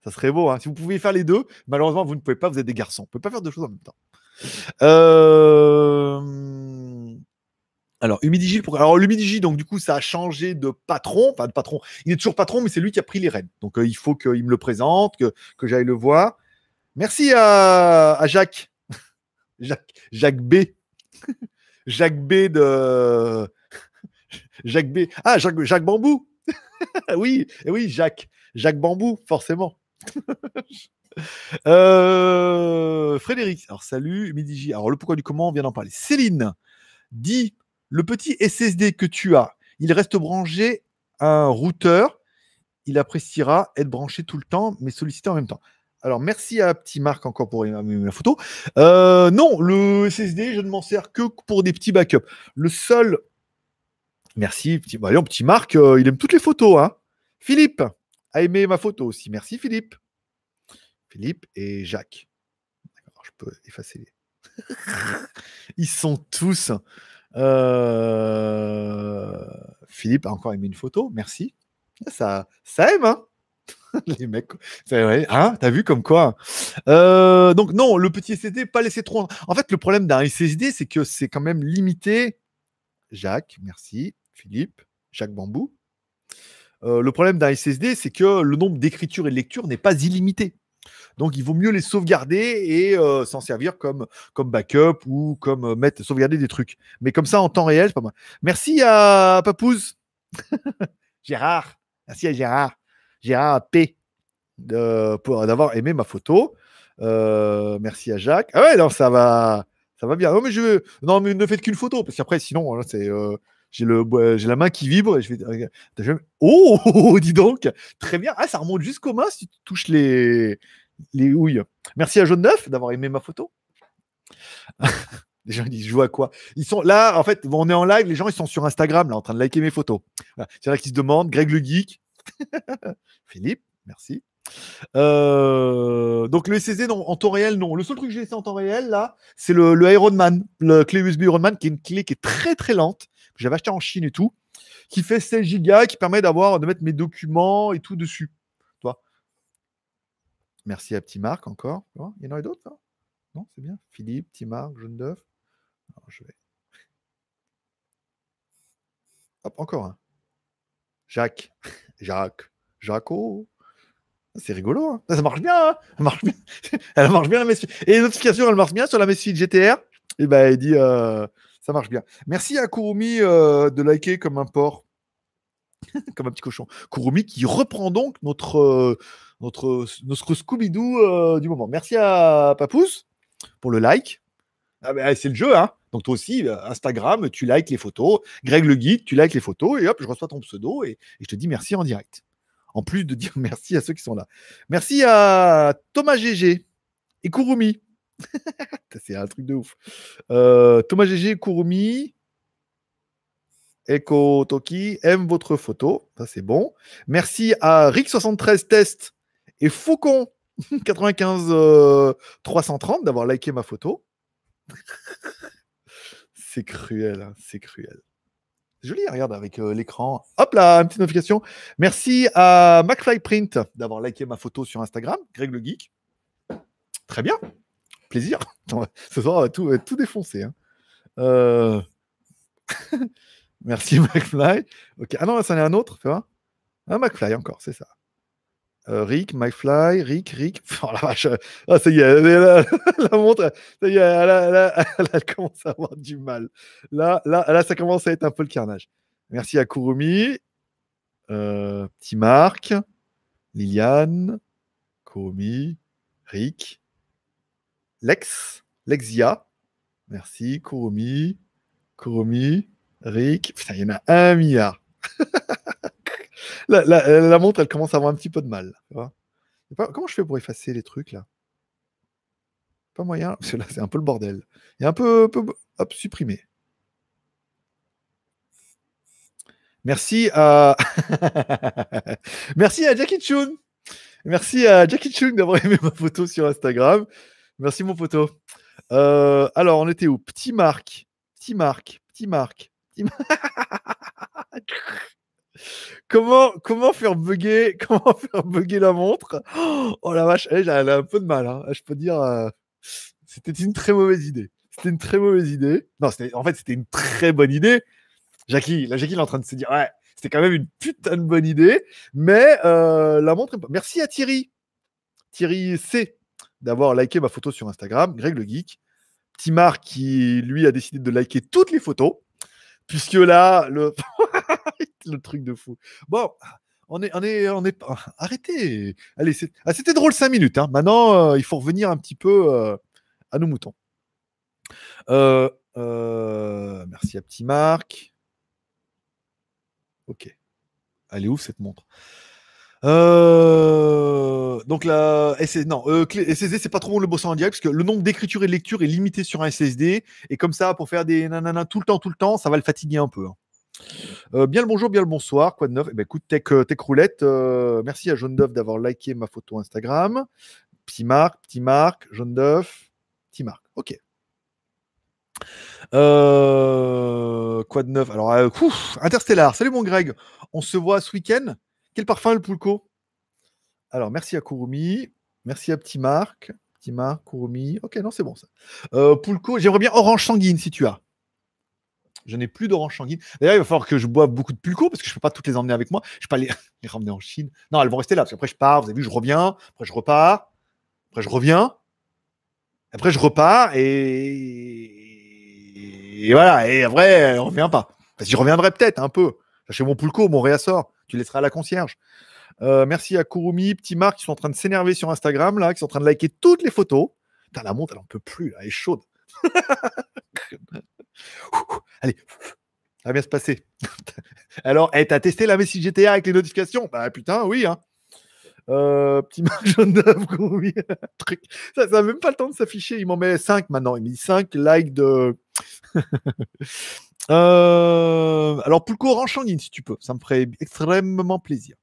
ça serait beau. Hein. Si vous pouviez faire les deux, malheureusement, vous ne pouvez pas, vous êtes des garçons. Vous ne pouvez pas faire deux choses en même temps. Euh... Alors, Umidigi, pour... Alors, Umidigi, donc du coup, ça a changé de patron. Enfin, de patron. Il est toujours patron, mais c'est lui qui a pris les rênes. Donc, euh, il faut qu'il me le présente, que, que j'aille le voir. Merci à, à Jacques. Jacques. Jacques B. Jacques B de... Jacques B. Ah, Jacques, Jacques Bambou. Oui, oui, Jacques. Jacques Bambou, forcément. euh, Frédéric. Alors, salut, Umidigi. Alors, le pourquoi du comment, on vient d'en parler. Céline dit, le petit S S D que tu as, il reste branché à un routeur. Il appréciera être branché tout le temps, mais sollicité en même temps. Alors, merci à Petit Marc encore pour la photo. Euh, non, le S S D, je ne m'en sers que pour des petits backups. Le seul... Merci, Petit, bah, non, Petit Marc, euh, il aime toutes les photos. Hein. Philippe a aimé ma photo aussi. Merci, Philippe. Philippe et Jacques. Alors, je peux effacer les... Ils sont tous... Euh... Philippe a encore aimé une photo. Merci. Ça, ça aime, hein. Les mecs, hein, t'as vu comme quoi. Euh, donc non, le petit S S D, pas laisser trop. En fait, le problème d'un S S D, c'est que c'est quand même limité. Jacques, merci, Philippe, Jacques Bambou. Euh, le problème d'un S S D, c'est que le nombre d'écritures et de lectures n'est pas illimité. Donc, il vaut mieux les sauvegarder et euh, s'en servir comme, comme backup ou comme euh, mettre, sauvegarder des trucs. Mais comme ça, en temps réel, c'est pas mal. Merci à Papouze. Gérard. Merci à Gérard. Gérard P. Euh, pour d'avoir aimé ma photo. Euh, merci à Jacques. Ah ouais, non, ça va, ça va bien. Non, mais, je veux... non, mais ne faites qu'une photo, parce qu'après, sinon, hein, c'est, euh, j'ai, le, euh, j'ai la main qui vibre. Et je vais... oh, oh, oh, dis donc. Très bien. Ah, ça remonte jusqu'aux mains si tu touches les, les houilles. Merci à Jaune d'œuf d'avoir aimé ma photo. Les gens disent, je joue à quoi? Ils sont là, en fait, on est en live, les gens, ils sont sur Instagram, là, en train de liker mes photos. Voilà. C'est là qu'ils se demandent, Greg le Geek. Philippe, merci. Euh, donc le S S D, non, en temps réel, non. Le seul truc que j'ai laissé en temps réel, là, c'est le, le Ironman, le clé U S B Ironman, qui est une clé qui est très très lente, que j'avais acheté en Chine et tout, qui fait seize gigas, qui permet d'avoir, de mettre mes documents et tout dessus. Toi. Merci à Petit Marc encore. Oh, il y en a d'autres, hein? Non, c'est bien. Philippe, Petit Marc, Jaune d'œuf. Je vais. Hop, encore un. Jacques. Jacques, Jaco, c'est rigolo, hein, ça marche bien, hein, ça marche bien. Elle marche bien la MiFit. Et les notifications, elles marchent bien sur la MiFit G T R. Et ben, elle dit, euh, ça marche bien. Merci à Kurumi euh, de liker comme un porc, comme un petit cochon. Kurumi qui reprend donc notre euh, notre notre Scooby-Doo euh, du moment. Merci à Papouze pour le like. Ah ben, c'est le jeu, hein. Donc toi aussi, Instagram, tu likes les photos. Greg le Geek, tu likes les photos. Et hop, je reçois ton pseudo et, et je te dis merci en direct. En plus de dire merci à ceux qui sont là. Merci à Thomas G G et Kurumi. C'est un truc de ouf. Euh, Thomas G G, Kurumi, Eko Toki, aime votre photo. Ça, c'est bon. Merci à Rick soixante-treize Test et Faucon quatre-vingt-quinze euh, trois cent trente d'avoir liké ma photo. C'est cruel, hein, c'est cruel. Joli, regarde avec euh, l'écran. Hop là, une petite notification. Merci à McFlyprint d'avoir liké ma photo sur Instagram. Greg le Geek. Très bien. Plaisir. Non, ce soir, on va tout, on va tout défoncer. Hein. Euh... Merci McFly. Okay. Ah non, là, ça en est un autre. Fais voir. Ah, McFly encore, c'est ça. Euh, Rick, McFly, Rick, Rick. Oh la vache, oh, ça y est, la, la, la montre, ça y est, elle, elle, elle, elle commence à avoir du mal. Là, là, là, ça commence à être un peu le carnage. Merci à Kurumi, euh, Petit Marc, Liliane, Kurumi, Rick, Lex, Lexia. Merci, Kurumi, Kurumi, Rick. Putain, il y en a un milliard. La, la, la montre, elle commence à avoir un petit peu de mal. Là. Comment je fais pour effacer les trucs là? Pas moyen, parce que là c'est un peu le bordel. Il y a un peu, peu hop, supprimer. Merci à merci à Jackie Chun. Merci à Jackie Chun d'avoir aimé ma photo sur Instagram. Merci mon poteau. Euh, alors on était où? Petit Marc, Petit Marc, Petit Marc. Petit Marc. Comment, comment faire bugger comment faire bugger la montre? Oh la vache, elle, elle a un peu de mal. Hein. Je peux dire, euh, C'était une très mauvaise idée. C'était une très mauvaise idée. Non, c'était, en fait, c'était une très bonne idée. Jackie, là, Jackie, il est en train de se dire, ouais, c'était quand même une putain de bonne idée, mais euh, la montre est pas. Merci à Thierry, Thierry C, d'avoir liké ma photo sur Instagram. Greg le Geek. Petit Marc qui, lui, a décidé de liker toutes les photos, puisque là, le, le truc de fou. Bon, on est, on est, on est, arrêtez. Allez, c'est... Ah, c'était drôle cinq minutes. Hein. Maintenant, euh, il faut revenir un petit peu euh, à nos moutons. Euh, euh, merci à Petit Marc. Ok. Elle est ouf, cette montre. Euh, donc là, S S D, non, euh, S S D, c'est pas trop bon de le bosser en direct, parce que le nombre d'écriture et de lecture est limité sur un S S D, et comme ça, pour faire des nanana tout le temps, tout le temps, ça va le fatiguer un peu. Hein. Euh, bien le bonjour, bien le bonsoir, quoi de neuf? Eh ben, écoute, tech, tech roulette, euh, merci à Jaune d'œuf d'avoir liké ma photo Instagram. Petit Marc, Petit Marc, Jaune d'œuf, Petit Marc, ok. Euh, quoi de neuf? Alors, euh, ouf, Interstellar, salut mon Greg, on se voit ce week-end? Quel parfum, le Poulco? Alors, merci à Kurumi. Merci à Petit Marc. Petit Marc, Kurumi. Ok, non, c'est bon, ça. Euh, Poulco, j'aimerais bien orange sanguine, si tu as. Je n'ai plus d'orange sanguine. D'ailleurs, il va falloir que je boive beaucoup de Poulco, parce que je ne peux pas toutes les emmener avec moi. Je ne peux pas les... les ramener en Chine. Non, elles vont rester là, parce qu'après, je pars. Vous avez vu, je reviens. Après, je repars. Après, je reviens. Après, je repars. Et, et voilà. Et après, on ne revient pas. Parce que je reviendrai peut-être un peu. Chez mon Poulco, mon réassort. Tu laisseras à la concierge. Euh, merci à Kurumi, Petit Marc, qui sont en train de s'énerver sur Instagram, là, qui sont en train de liker toutes les photos. Putain, la montre, elle n'en peut plus, là, elle est chaude. Allez, ça va bien se passer. Alors, hey, t'as testé la Messi G T A avec les notifications? Bah putain, oui. Hein. Euh, Petit Marc, Jaune d'œuf, Kurumi. Truc. Ça n'a même pas le temps de s'afficher. Il m'en met cinq maintenant. Il met cinq likes de... Euh, alors Poulco orange sanguine si tu peux, ça me ferait extrêmement plaisir.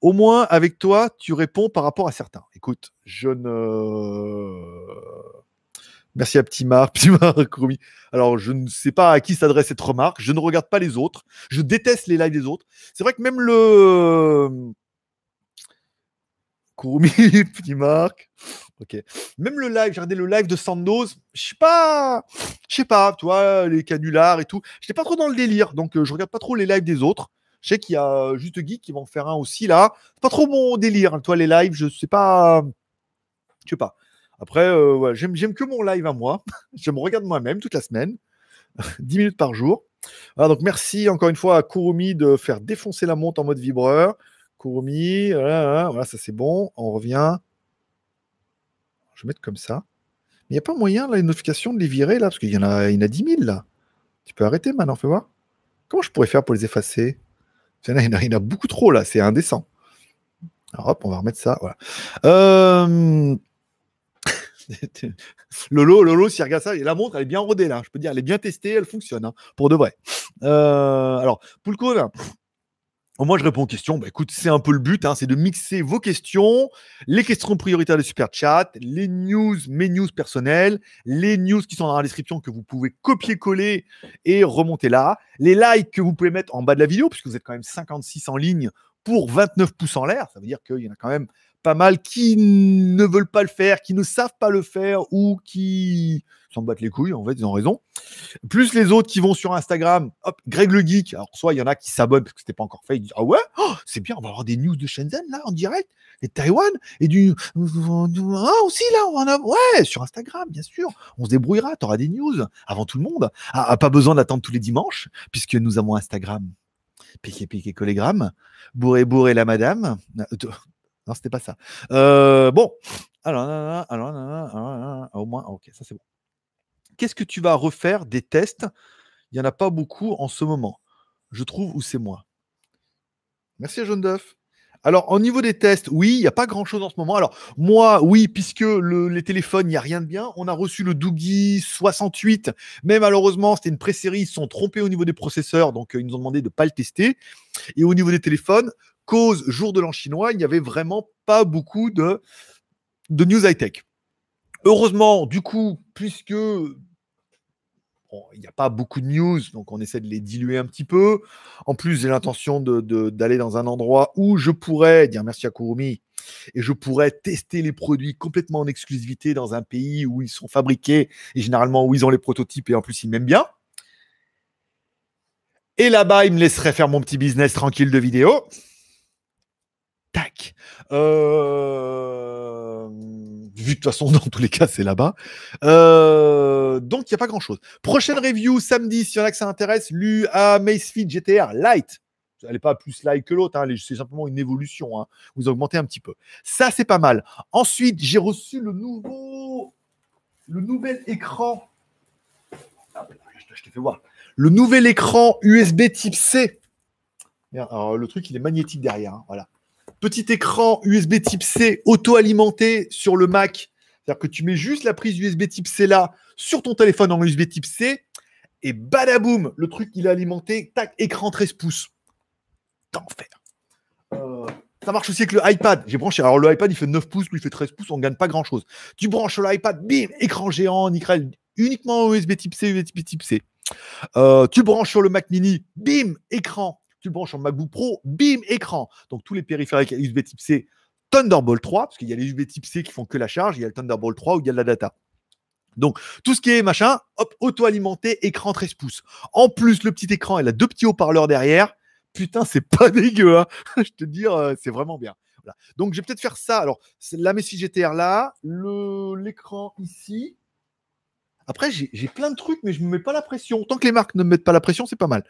Au moins avec toi tu réponds par rapport à certains. Écoute, je ne... Merci à Petit Marc, Petit Marc, Kurumi. Alors je ne sais pas à qui s'adresse cette remarque, je ne regarde pas les autres, je déteste les lives des autres. C'est vrai que même le... Kurumi, Petit Marc. Ok. Même le live, j'ai regardé le live de Sandoz. Je sais pas, je sais pas, tu vois, les canulars et tout. J'étais pas trop dans le délire, donc euh, je regarde pas trop les lives des autres. Je sais qu'il y a euh, juste Guy qui va en faire un aussi là. C'est pas trop mon délire, hein, toi les lives, je sais pas, je sais pas. Après, euh, ouais, j'aime, j'aime que mon live à moi. Je me regarde moi-même toute la semaine, dix minutes par jour. Voilà, donc merci encore une fois à Kurumi de faire défoncer la montre en mode vibreur. Kurumi, voilà, voilà, ça c'est bon. On revient. Je vais mettre comme ça. Mais il n'y a pas moyen, là, les notifications, de les virer, là, parce qu'il y en a, il y en a dix mille, là. Tu peux arrêter maintenant, fais voir. Comment je pourrais faire pour les effacer? Il y en a, il y en a beaucoup trop, là, c'est indécent. Alors, hop, on va remettre ça, voilà. Euh... Lolo, Lolo, si regarde ça, la montre, elle est bien rodée, là. Je peux dire, elle est bien testée, elle fonctionne, hein, pour de vrai. Euh... Alors, Poulco, là... Moi, je réponds aux questions. Bah, écoute, c'est un peu le but, hein, c'est de mixer vos questions, les questions prioritaires des super chats, les news, mes news personnelles, les news qui sont dans la description que vous pouvez copier-coller et remonter là, les likes que vous pouvez mettre en bas de la vidéo, puisque vous êtes quand même cinquante-six en ligne pour vingt-neuf pouces en l'air. Ça veut dire qu'il y en a quand même pas mal qui ne veulent pas le faire, qui ne savent pas le faire ou qui s'en battent les couilles, en fait, ils ont raison. Plus les autres qui vont sur Instagram, hop, Greg le Geek. Alors, soit il y en a qui s'abonnent parce que c'était pas encore fait, ils disent « Ah ouais, oh, c'est bien, on va avoir des news de Shenzhen, là, en direct, et de Taïwan, et du... Ah, aussi, là, on en a... Ouais, sur Instagram, bien sûr, on se débrouillera, t'auras des news avant tout le monde. Ah, pas besoin d'attendre tous les dimanches, puisque nous avons Instagram. Piqué, piqué, collégramme. Bourré, bourré, la madame. » Non, c'était pas ça. Euh, bon, alors, alors, alors, alors, alors, au moins, ok, ça c'est bon. Qu'est-ce que tu vas refaire des tests? Il n'y en a pas beaucoup en ce moment. Je trouve où c'est moi. Merci à Jaune d'œuf. Alors, au niveau des tests, oui, il n'y a pas grand-chose en ce moment. Alors, moi, oui, puisque le, les téléphones, il n'y a rien de bien. On a reçu le Doogee soixante-huit, mais malheureusement, c'était une pré-série. Ils se sont trompés au niveau des processeurs, donc euh, ils nous ont demandé de ne pas le tester. Et au niveau des téléphones, cause jour de l'an chinois, il n'y avait vraiment pas beaucoup de, de news high-tech. Heureusement, du coup, puisque bon, il n'y a pas beaucoup de news, donc on essaie de les diluer un petit peu. En plus, j'ai l'intention de, de, d'aller dans un endroit où je pourrais dire merci à Kurumi et je pourrais tester les produits complètement en exclusivité dans un pays où ils sont fabriqués et généralement où ils ont les prototypes et en plus ils m'aiment bien. Et là-bas, ils me laisseraient faire mon petit business tranquille de vidéo. Tac. Euh... Vu de toute façon, dans tous les cas, c'est là-bas. Euh... Donc, il n'y a pas grand-chose. Prochaine review, samedi, s'il y en a que ça intéresse, l'U A MiFit G T R Lite. Elle n'est pas plus light que l'autre, hein. C'est simplement une évolution. Hein. Vous augmentez un petit peu. Ça, c'est pas mal. Ensuite, j'ai reçu le nouveau, le nouvel écran. Hop là, je te fais voir. Le nouvel écran U S B type C. Alors, le truc, il est magnétique derrière. Hein. Voilà. Petit écran U S B type C auto-alimenté sur le Mac. C'est-à-dire que tu mets juste la prise U S B type C là sur ton téléphone en U S B type C et badaboum, le truc, il est alimenté. Tac, écran treize pouces. D'enfer. Euh, ça marche aussi avec le iPad. J'ai branché. Alors, le iPad, il fait neuf pouces, lui, il fait treize pouces. On ne gagne pas grand-chose. Tu branches l'iPad, bim, écran géant, nickel. Uniquement U S B type C, U S B type C. Euh, tu branches sur le Mac Mini, bim, écran. Tu branches sur le MacBook Pro, bim, écran. Donc, tous les périphériques U S B type C, Thunderbolt trois, parce qu'il y a les U S B type C qui font que la charge, il y a le Thunderbolt trois où il y a de la data. Donc, tout ce qui est machin, hop, auto-alimenté, écran treize pouces. En plus, le petit écran, il a deux petits haut-parleurs derrière. Putain, c'est pas dégueu, hein. Je te dis, euh, c'est vraiment bien. Voilà. Donc, je vais peut-être faire ça. Alors, la MiFit G T R là, le... l'écran ici. Après, j'ai, j'ai plein de trucs, mais je ne me mets pas la pression. Tant que les marques ne me mettent pas la pression, c'est pas mal.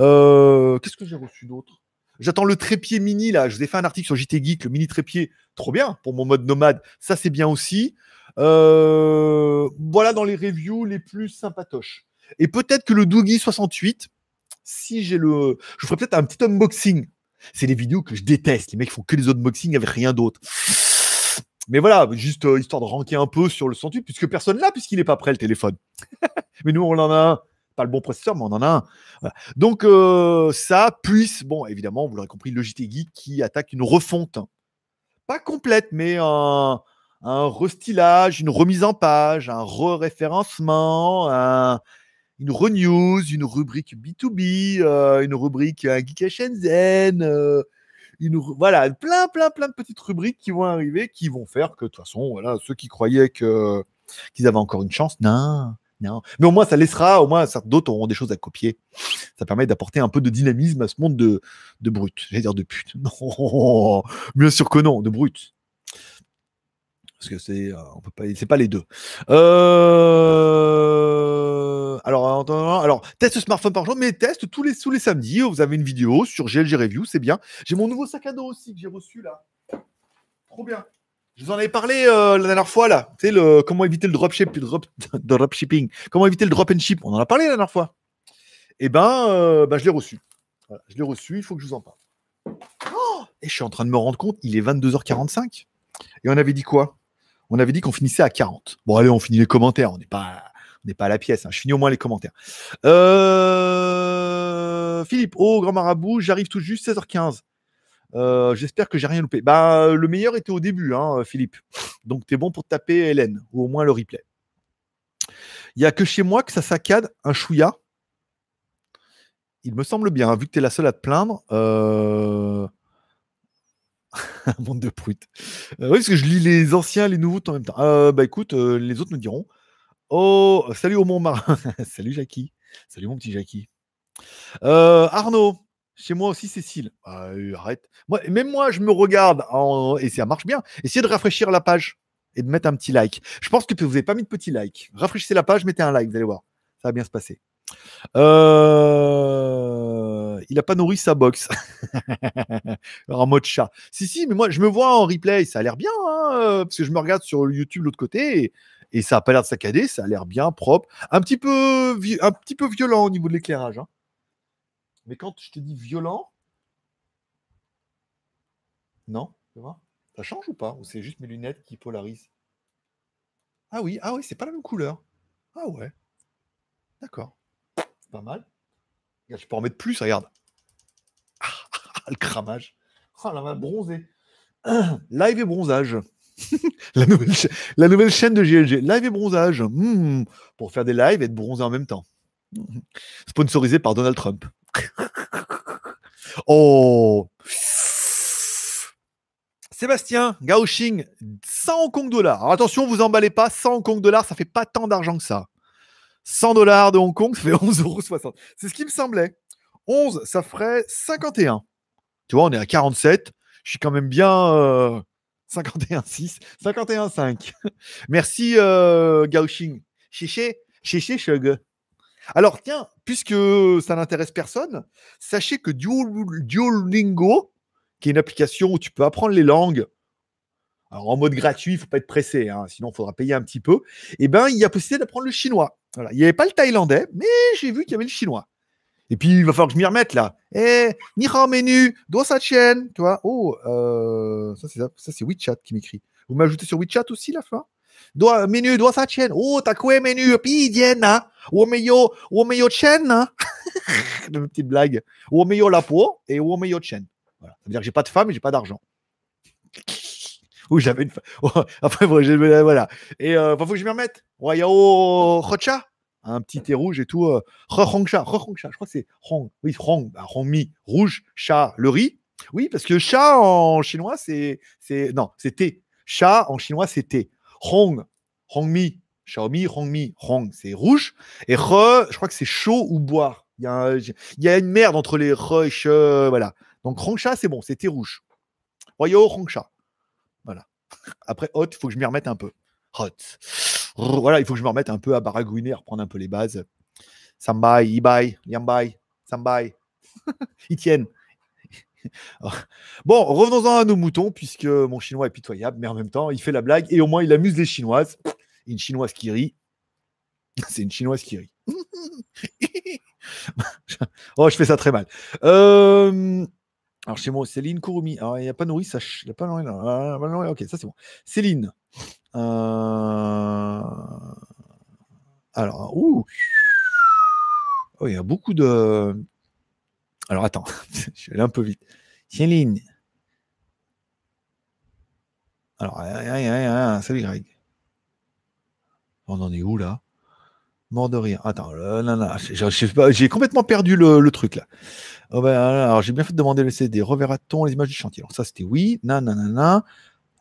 Euh, qu'est-ce que j'ai reçu d'autre ? J'attends le trépied mini, là. Je vous ai fait un article sur J T Geek, le mini trépied. Trop bien pour mon mode nomade. Ça, c'est bien aussi. Euh, voilà dans les reviews les plus sympatoches. Et peut-être que le Doogee soixante-huit, si j'ai le... Je ferai peut-être un petit unboxing. C'est des vidéos que je déteste. Les mecs font que des unboxings avec rien d'autre. Mais voilà, juste euh, histoire de ranker un peu sur le soixante-huit, puisque personne là, puisqu'il n'est pas prêt le téléphone. Mais nous, on en a un. Pas le bon processeur, mais on en a un. Voilà. Donc, euh, ça puisse, bon, évidemment, vous l'aurez compris, le J T Geek qui attaque une refonte. Pas complète, mais un, un restylage, une remise en page, un re-référencement, un, une renews, une rubrique B deux B, euh, une rubrique euh, Geek à Shenzhen. Euh, Une, voilà, plein, plein, plein de petites rubriques qui vont arriver, qui vont faire que, de toute façon, voilà, ceux qui croyaient que, qu'ils avaient encore une chance, non, non. Mais au moins, ça laissera, au moins, d'autres auront des choses à copier. Ça permet d'apporter un peu de dynamisme à ce monde de, de brut. J'allais dire de pute. Non, bien sûr que non, de brut. Parce que c'est, on peut pas, c'est pas les deux. Euh... Alors, alors, test smartphone par jour, mais test tous les, tous les samedis. Vous avez une vidéo sur G L G Review, c'est bien. J'ai mon nouveau sac à dos aussi que j'ai reçu là. Trop bien. Je vous en avais parlé euh, la dernière fois là. Tu sais, le, comment éviter le dropship, le drop, dropshipping. Comment éviter le drop and ship. On en a parlé la dernière fois. Eh ben, euh, ben je l'ai reçu. Voilà, je l'ai reçu, il faut que je vous en parle. Oh et je suis en train de me rendre compte, il est vingt-deux heures quarante-cinq. Et on avait dit quoi? On avait dit qu'on finissait à quarante. Bon, allez, on finit les commentaires. On n'est pas, on n'est pas à la pièce. Hein. Je finis au moins les commentaires. Euh... Philippe, oh, grand marabout, j'arrive tout juste seize heures quinze. Euh, j'espère que j'ai rien loupé. Bah, le meilleur était au début, hein, Philippe. Donc, t'es bon pour taper Hélène, ou au moins le replay. Il n'y a que chez moi que ça saccade un chouïa. Il me semble bien, hein, vu que t'es la seule à te plaindre. Euh... Un monde de brutes. Euh, oui, parce que je lis les anciens, les nouveaux en même temps. Euh, bah écoute, euh, les autres nous diront. Oh, salut au Mont-Marin. Salut Jackie. Salut mon petit Jackie. Euh, Arnaud, chez moi aussi Cécile. Euh, arrête. Moi, même moi, je me regarde en... et ça marche bien. Essayez de rafraîchir la page et de mettre un petit like. Je pense que vous n'avez pas mis de petit like. Rafraîchissez la page, mettez un like, vous allez voir. Ça va bien se passer. Euh... Il n'a pas nourri sa box en mode chat. Si, si, mais moi je me vois en replay, ça a l'air bien, hein, parce que je me regarde sur YouTube de l'autre côté et, et ça n'a pas l'air de saccader, ça a l'air bien propre, un petit peu, un petit peu violent au niveau de l'éclairage. Hein. Mais quand je te dis violent, non, tu vois, ça change ou pas? Ou c'est juste mes lunettes qui polarisent? Ah oui, ah oui, c'est pas la même couleur. Ah ouais, d'accord. Pas mal. Je peux en mettre plus, regarde. Ah, ah, le cramage. Ah, la main bronzée. Ah, live et bronzage. la, nouvelle cha... la nouvelle chaîne de G L G. Live et bronzage. Mmh. Pour faire des lives et être bronzé en même temps. Mmh. Sponsorisé par Donald Trump. oh Sébastien, Gaoxing, cent Hong Kong dollars. Alors attention, vous emballez pas, cent Hong Kong dollars, ça fait pas tant d'argent que ça. cent dollars de Hong Kong, ça fait onze euros soixante. C'est ce qui me semblait. onze, ça ferait cinquante et un. Tu vois, on est à quarante-sept. Je suis quand même bien euh, cinquante et un virgule six, cinquante et un virgule cinq. Merci euh, Gaoxing. Chiché, chiché, chug. Alors tiens, puisque ça n'intéresse personne, sachez que Duol, Duolingo, qui est une application où tu peux apprendre les langues, alors en mode gratuit, il ne faut pas être pressé, hein, sinon il faudra payer un petit peu, et ben, il y a possibilité d'apprendre le chinois. Voilà. Il n'y avait pas le thaïlandais, mais j'ai vu qu'il y avait le chinois. Et puis, il va falloir que je m'y remette, là. Eh, ni hao menu, do sa chen, tu vois. Oh, euh, ça, c'est, ça, c'est WeChat qui m'écrit. Vous m'ajoutez sur WeChat aussi, la fin. Do menu, do sa chen. Oh, ta kwe menu, pi diena. Womeyo, womeyo chen. Une petite blague. Womeyo la peau et womeyo chen. Voilà. Ça veut dire que j'ai pas de femme et j'ai pas d'argent. Ou j'avais une femme. Oh, après, voilà. Et euh, faut que je m'y remette. Wayao Rocha. Un petit thé rouge et tout. Euh, Rohongcha, Rohongcha, je crois que c'est Rong. Oui, Rong, bah, Rongmi, rouge, chat, le riz. Oui, parce que chat en chinois, c'est. c'est non, c'est thé. Chat en chinois, c'est thé. Rong, Rongmi, Xiaomi, Rongmi, Rong, c'est rouge. Et re, je crois que c'est chaud ou boire. Il y a, un, il y a une merde entre les re et che. Voilà. Donc Rongcha, c'est bon, c'est thé rouge. Royo, Rongcha. Voilà. Après, hot, il faut que je m'y remette un peu. Hot. Voilà, il faut que je me remette un peu à baragouiner, à reprendre un peu les bases. Sambai, Ibai, Yambai, Sambai. Ils tiennent. Bon, revenons-en à nos moutons, puisque mon chinois est pitoyable, mais en même temps, il fait la blague et au moins, il amuse les chinoises. Une chinoise qui rit. C'est une chinoise qui rit. Oh, je fais ça très mal. Euh... Alors, chez moi, Céline, Kurumi. Alors, il n'y a pas nourri, ça. Il n'y a pas nourri. Là. Ok, ça, c'est bon. Céline. Euh... Alors, ouh, oh, il y a beaucoup de. Alors, attends, je vais aller un peu vite. Céline. Alors, salut Greg. On en est où là? Mort de rire. Attends, là, là, là, j'ai, j'ai complètement perdu le, le truc là. Oh, ben, alors, j'ai bien fait de demander le C D. Reverra-t-on les images du chantier? Alors, ça, c'était oui. Nanana.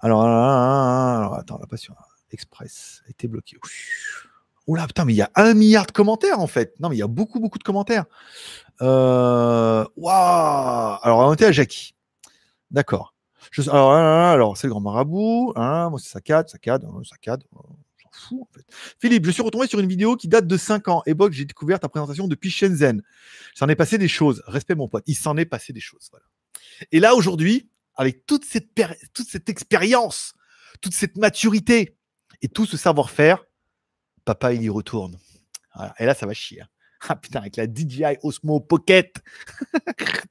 Alors, alors, attends, la passion Express a été bloquée. Oula, putain, mais il y a un milliard de commentaires en fait. Non, mais il y a beaucoup, beaucoup de commentaires. Waouh! Alors, on était à Jackie. D'accord. Je, alors, alors, c'est le grand marabout. Hein, moi, c'est saccade, saccade, saccade. J'en fous en fait. Philippe, je suis retombé sur une vidéo qui date de cinq ans. Époque, j'ai découvert ta présentation depuis Shenzhen. S'en est passé des choses. Respect, mon pote. Il s'en est passé des choses. Voilà. Et là, aujourd'hui, avec toute cette, per- toute cette expérience, toute cette maturité et tout ce savoir-faire, papa, il y retourne. Voilà. Et là, ça va chier. Ah putain, avec la D J I Osmo Pocket.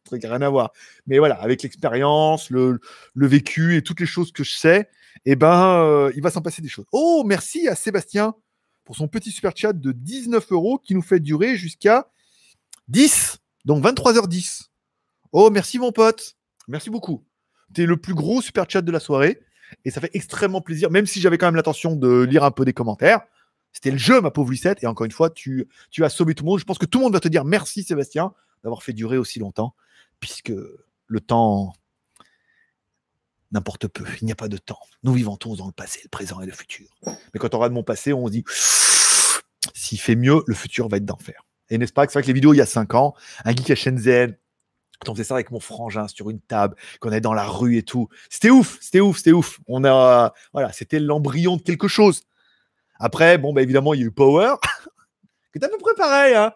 Truc rien à voir. Mais voilà, avec l'expérience, le, le vécu et toutes les choses que je sais, eh ben, euh, il va s'en passer des choses. Oh, merci à Sébastien pour son petit super chat de dix-neuf euros qui nous fait durer jusqu'à dix, donc vingt-trois heures dix. Oh, merci mon pote. Merci beaucoup. T'es le plus gros super chat de la soirée et ça fait extrêmement plaisir, même si j'avais quand même l'intention de lire un peu des commentaires. C'était le jeu, ma pauvre Lucette, et encore une fois, tu, tu as sauvé tout le monde. Je pense que tout le monde va te dire merci, Sébastien, d'avoir fait durer aussi longtemps, puisque le temps n'importe peu. Il n'y a pas de temps. Nous vivons tous dans le passé, le présent et le futur. Mais quand on regarde mon passé, on se dit s'il fait mieux, le futur va être d'enfer. Et n'est-ce pas que c'est vrai que les vidéos, il y a cinq ans, un geek à Shenzhen, quand on faisait ça avec mon frangin sur une table, qu'on allait dans la rue et tout. C'était ouf, c'était ouf, c'était ouf. On a, voilà, c'était l'embryon de quelque chose. Après, bon, bah, évidemment, il y a eu Power, qui est à peu près pareil, hein,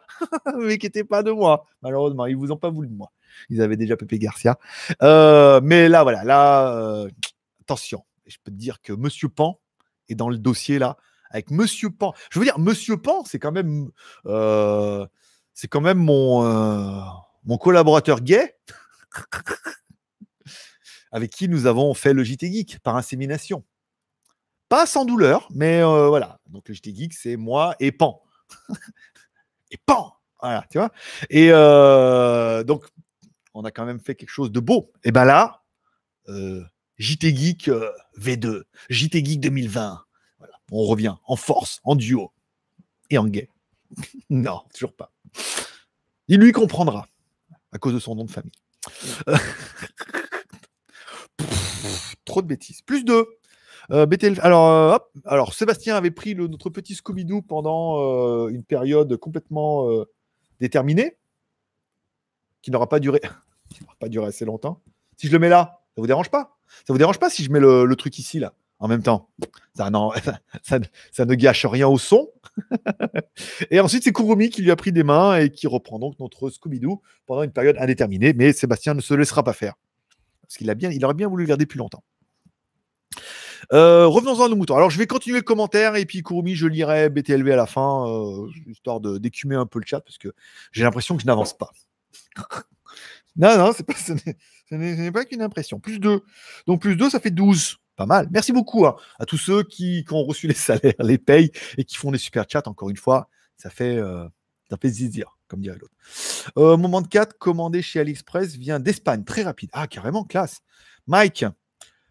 mais qui n'était pas de moi. Malheureusement, ils ne vous ont pas voulu de moi. Ils avaient déjà Pépé Garcia. Euh, mais là, voilà, là, euh, attention. Je peux te dire que Monsieur Pan est dans le dossier, là, avec Monsieur Pan. Je veux dire, Monsieur Pan, c'est quand même, euh, c'est quand même mon... Euh, mon collaborateur gay, avec qui nous avons fait le J T Geek par insémination. Pas sans douleur, mais euh, voilà. Donc le J T Geek, c'est moi et Pan. Et Pan, voilà, tu vois. Et euh, donc, on a quand même fait quelque chose de beau. Et bien là, euh, J T Geek euh, V deux, J T Geek deux mille vingt. Voilà. On revient en force, en duo et en gay. Non, toujours pas. Il lui comprendra. À cause de son nom de famille. Euh... trop de bêtises. Plus deux. Euh, B T L... alors, euh, hop. alors, Sébastien avait pris le, notre petit Scooby-Doo pendant euh, une période complètement euh, déterminée, qui n'aura pas duré, qui n'aura pas duré assez longtemps. Si je le mets là, ça vous dérange pas? Ça vous dérange pas si je mets le, le truc ici là en même temps? Ça, non, ça, ça ne gâche rien au son. Et ensuite, c'est Kurumi qui lui a pris des mains et qui reprend donc notre Scooby-Doo pendant une période indéterminée. Mais Sébastien ne se laissera pas faire parce qu'il a bien, il aurait bien voulu le garder plus longtemps. Euh, revenons-en à nos moutons. Alors, je vais continuer le commentaire et puis Kurumi, je lirai B T L V à la fin, euh, histoire de d'écumer un peu le chat parce que j'ai l'impression que je n'avance pas. Non, non, c'est pas, ce n'est pas qu'une impression. Plus deux. Donc, plus deux, ça fait douze. Pas mal. Merci beaucoup hein, à tous ceux qui, qui ont reçu les salaires, les payes et qui font des super chats. Encore une fois, ça fait, euh, ça fait zizir, comme dirait l'autre. Euh, moment de quatre, commandé chez AliExpress, vient d'Espagne. Très rapide. Ah, carrément, classe. Mike,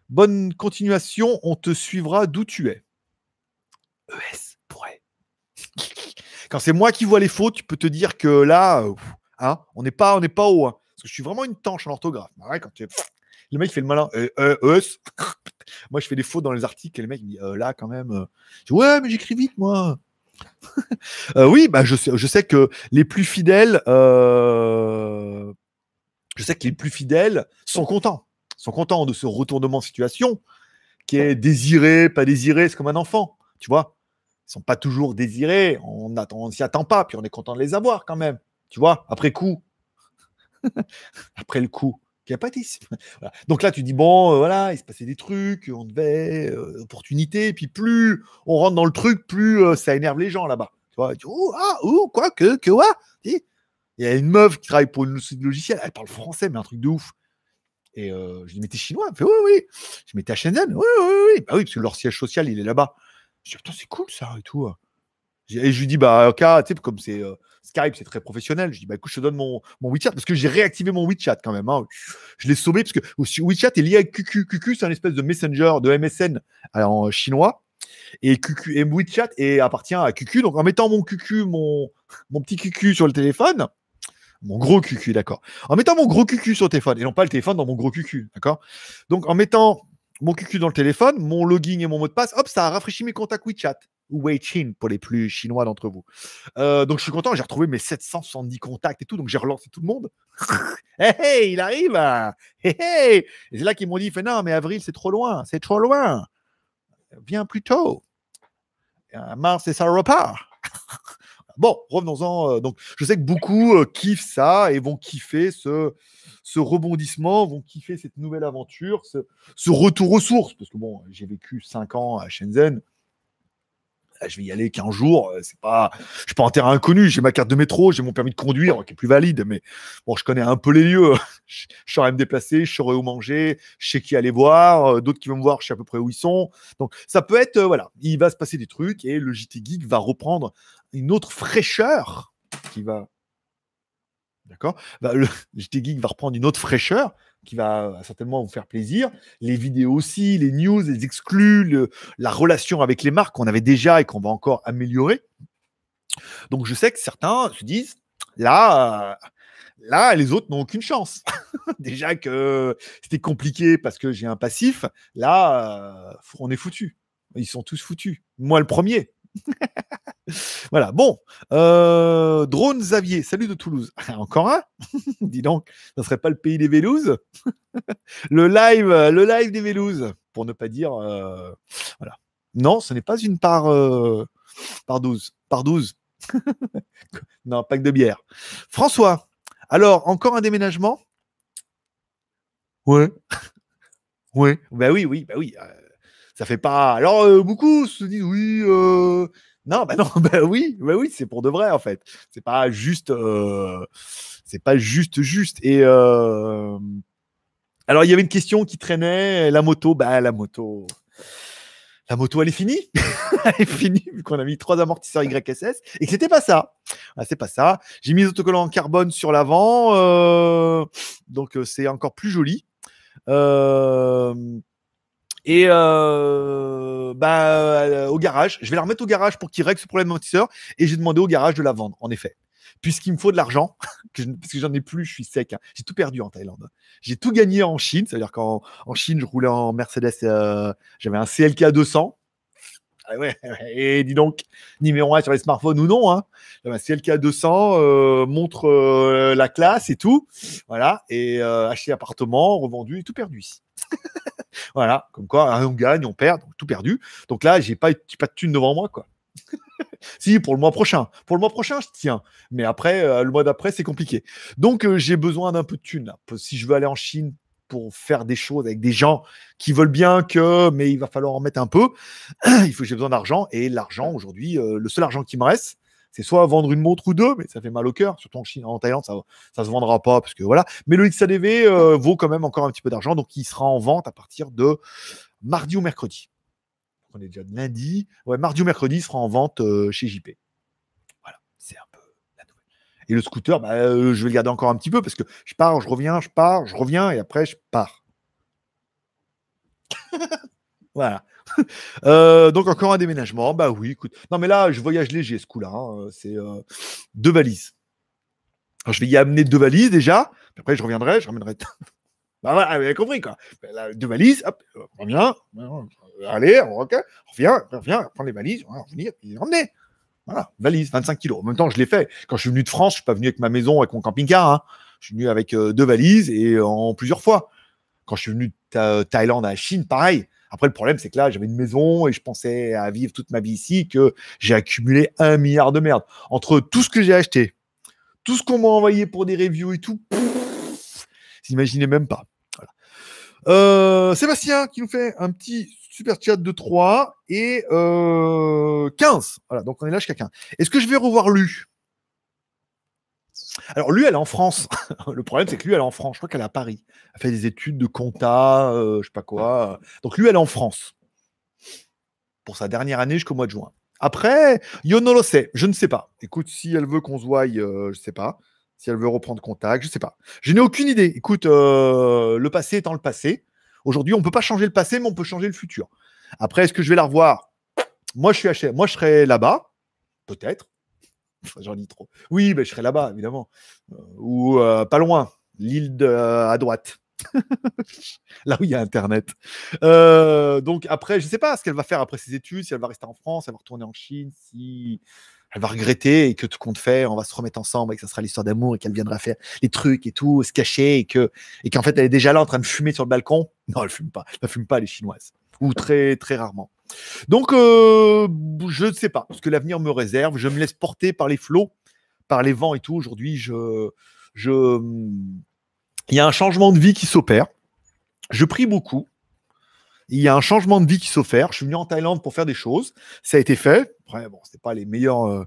bonne continuation. On te suivra d'où tu es. E S, pourrait. Quand c'est moi qui vois les fautes, tu peux te dire que là, euh, hein, on n'est pas, on est pas haut. Hein. Parce que je suis vraiment une tanche en orthographe. Ouais, quand tu... Le mec fait le malin. Euh, euh, euh, moi, je fais des fautes dans les articles et le mec il me dit euh, là, quand même. Euh... Je dis, ouais, mais j'écris vite, moi. euh, oui, bah, je, sais, je sais que les plus fidèles, euh... je sais que les plus fidèles sont contents. Sont contents de ce retournement de situation qui est désiré, pas désiré. C'est comme un enfant, tu vois. Ils sont pas toujours désirés. On attend, on s'y attend pas. Puis on est content de les avoir quand même. Tu vois, après coup. Après le coup, qui n'a pas été. Voilà. Donc là, tu dis bon, euh, voilà, il se passait des trucs, on devait, euh, opportunité, et puis plus on rentre dans le truc, plus euh, ça énerve les gens là-bas. Tu vois, tu dis, oh, ah, oh, quoi, que, que, quoi. Il y a une meuf qui travaille pour une logicielle, elle parle français, mais un truc de ouf. Et euh, je dis, mais t'es chinois? Elle me fait, oui, oui. Je m'étais à Shenzhen, oui, oui, oui. Bah oui, parce que leur siège social, il est là-bas. Je dis, putain, c'est cool ça, et tout. Et je lui dis, bah, ok, tu sais, comme c'est euh, Skype, c'est très professionnel. Je dis, bah, écoute, je te donne mon, mon WeChat parce que j'ai réactivé mon WeChat quand même. Hein. Je l'ai sauvé parce que WeChat est lié à Q Q. Q Q, c'est un espèce de messenger de M S N en chinois. Et, Q Q, et WeChat est, appartient à Q Q. Donc, en mettant mon Q Q, mon, mon petit Q Q sur le téléphone, mon gros Q Q, d'accord. En mettant mon gros Q Q sur le téléphone et non pas le téléphone dans mon gros Q Q, d'accord. Donc, en mettant mon Q Q dans le téléphone, mon login et mon mot de passe, hop, ça a rafraîchi mes contacts WeChat. Weichin pour les plus chinois d'entre vous. Euh, donc je suis content, j'ai retrouvé mes sept cent soixante-dix contacts et tout, donc j'ai relancé tout le monde. Hey, hey, il arrive hein. Hey, hey. Et c'est là qu'ils m'ont dit, fait, non, mais avril, c'est trop loin, c'est trop loin. Viens plus tôt. Euh, mars, et ça repart. Bon, revenons-en. Euh, donc, je sais que beaucoup euh, kiffent ça et vont kiffer ce, ce rebondissement, vont kiffer cette nouvelle aventure, ce, ce retour aux sources. Parce que bon, j'ai vécu cinq ans à Shenzhen. Je vais y aller quinze jours, c'est pas, je ne suis pas en terrain inconnu, j'ai ma carte de métro, j'ai mon permis de conduire qui est plus valide, mais bon, je connais un peu les lieux, je, je saurais me déplacer, je saurais où manger, je sais qui aller voir, d'autres qui vont me voir, je sais à peu près où ils sont. Donc ça peut être, euh, voilà, il va se passer des trucs et le J T Geek va reprendre une autre fraîcheur qui va... D'accord, bah, le J T Geek va reprendre une autre fraîcheur qui va certainement vous faire plaisir. Les vidéos aussi, les news, les exclus, le, la relation avec les marques qu'on avait déjà et qu'on va encore améliorer. Donc, je sais que certains se disent, là, là les autres n'ont aucune chance. Déjà que c'était compliqué parce que j'ai un passif, là, on est foutus. Ils sont tous foutus. Moi, le premier. Voilà, bon. Euh, Drone Xavier, salut de Toulouse. Encore un. Dis donc, ça ne serait pas le pays des Vélouses. Le live, le live des Vélouses, pour ne pas dire... Euh, voilà. Non, ce n'est pas une part, euh, par douze. Par douze. Non, pack de bière. François, alors, encore un déménagement? Ouais. Ouais. Bah oui, oui, bah oui. Euh, ça fait pas... Alors, euh, beaucoup se disent, oui... Euh... Non, bah non, bah oui, bah oui, c'est pour de vrai en fait. C'est pas juste, euh, c'est pas juste, juste. Et euh, alors il y avait une question qui traînait, la moto, bah la moto, la moto elle est finie, elle est finie vu qu'on a mis trois amortisseurs Y S S et que c'était pas ça. Ah, c'est pas ça. J'ai mis les autocollants en carbone sur l'avant, euh, donc c'est encore plus joli. Euh, Et euh, bah, euh, au garage, je vais la remettre au garage pour qu'il règle ce problème amortisseur. Et j'ai demandé au garage de la vendre, en effet. puisqu'il me faut de l'argent, que je, parce que j'en ai plus, je suis sec. Hein. J'ai tout perdu en Thaïlande. J'ai tout gagné en Chine. Ça veut dire qu'en en Chine, je roulais en Mercedes, euh, j'avais un C L K deux cents. Ah ouais, et dis donc, numéro un sur les smartphones ou non, hein. J'avais un C L K deux cents, euh, montre euh, la classe et tout. Voilà, et euh, acheté appartement, revendu et tout perdu ici. Voilà, comme quoi, on gagne, on perd, donc tout perdu. Donc là, j'ai pas, pas de thune devant moi, quoi. Si, pour le mois prochain. Pour le mois prochain, je tiens. Mais après, euh, le mois d'après, c'est compliqué. Donc, euh, j'ai besoin d'un peu de thunes. Là. Si je veux aller en Chine pour faire des choses avec des gens qui veulent bien que, mais il va falloir en mettre un peu. Il faut que j'ai besoin d'argent. Et l'argent, aujourd'hui, euh, le seul argent qui me reste, c'est soit vendre une montre ou deux, mais ça fait mal au cœur. Surtout en Chine, en Thaïlande, ça ne se vendra pas. Parce que, voilà. Mais le X A D V euh, vaut quand même encore un petit peu d'argent. Donc, il sera en vente à partir de mardi ou mercredi. On est déjà lundi. Ouais, mardi ou mercredi, il sera en vente euh, chez J P. Voilà, c'est un peu la nouvelle. Et le scooter, bah, euh, je vais le garder encore un petit peu parce que je pars, je reviens, je pars, je reviens et après, je pars. Voilà. Euh, donc, encore un déménagement. Bah oui, écoute. Non, mais là, je voyage léger ce coup-là. Hein. C'est euh, deux valises. Alors, je vais y amener deux valises déjà. Puis après, je reviendrai, je ramènerai... Bah voilà, vous avez compris, quoi. Là, deux valises, hop, on revient, allez, on revient, on revient, on revient, on prend les valises, on va revenir, on les emmener. Voilà, valise, vingt-cinq kilos. En même temps, je l'ai fait. Quand je suis venu de France, je ne suis pas venu avec ma maison, avec mon camping-car. Hein. Je suis venu avec euh, deux valises et euh, en plusieurs fois. Quand je suis venu de Tha Thaïlande à Chine, pareil. Après, le problème, c'est que là, j'avais une maison et je pensais à vivre toute ma vie ici, que j'ai accumulé un milliard de merde. Entre tout ce que j'ai acheté, tout ce qu'on m'a envoyé pour des reviews et tout, pff, vous imaginez même pas. Euh, Sébastien qui nous fait un petit super chat de trois et euh, quinze. Voilà, donc on est là jusqu'à quinze. Est-ce que je vais revoir Lu? Alors, Lu, elle est en France. Le problème, c'est que Lu, elle est en France. Je crois qu'elle est à Paris. Elle fait des études de compta, euh, je sais pas quoi. Donc, Lu, elle est en France. Pour sa dernière année jusqu'au mois de juin. Après, yo no lo sé. Je ne sais pas. Écoute, si elle veut qu'on se voie, euh, je sais pas. Si elle veut reprendre contact, je ne sais pas. Je n'ai aucune idée. Écoute, euh, le passé étant le passé, aujourd'hui, on ne peut pas changer le passé, mais on peut changer le futur. Après, est-ce que je vais la revoir? Moi, je suis H M. Moi, je serai là-bas, peut-être. J'en dis trop. Oui, mais je serai là-bas, évidemment. Euh, ou euh, pas loin, l'île euh, à droite. Là où il y a Internet. Euh, donc après, je ne sais pas ce qu'elle va faire après ses études, si elle va rester en France, elle va retourner en Chine, si... Elle va regretter et que tout compte fait, on va se remettre ensemble et que ça sera l'histoire d'amour et qu'elle viendra faire les trucs et tout, se cacher et que et qu'en fait elle est déjà là en train de fumer sur le balcon. Non, elle fume pas. Elle fume pas, les Chinoises, ou très très rarement. Donc euh, je ne sais pas ce que l'avenir me réserve. Je me laisse porter par les flots, par les vents et tout. Aujourd'hui, je je il y a un changement de vie qui s'opère. Je prie beaucoup. Il y a un changement de vie qui s'offert. Je suis venu en Thaïlande pour faire des choses. Ça a été fait. Après, bon, ce n'est pas les meilleurs, euh,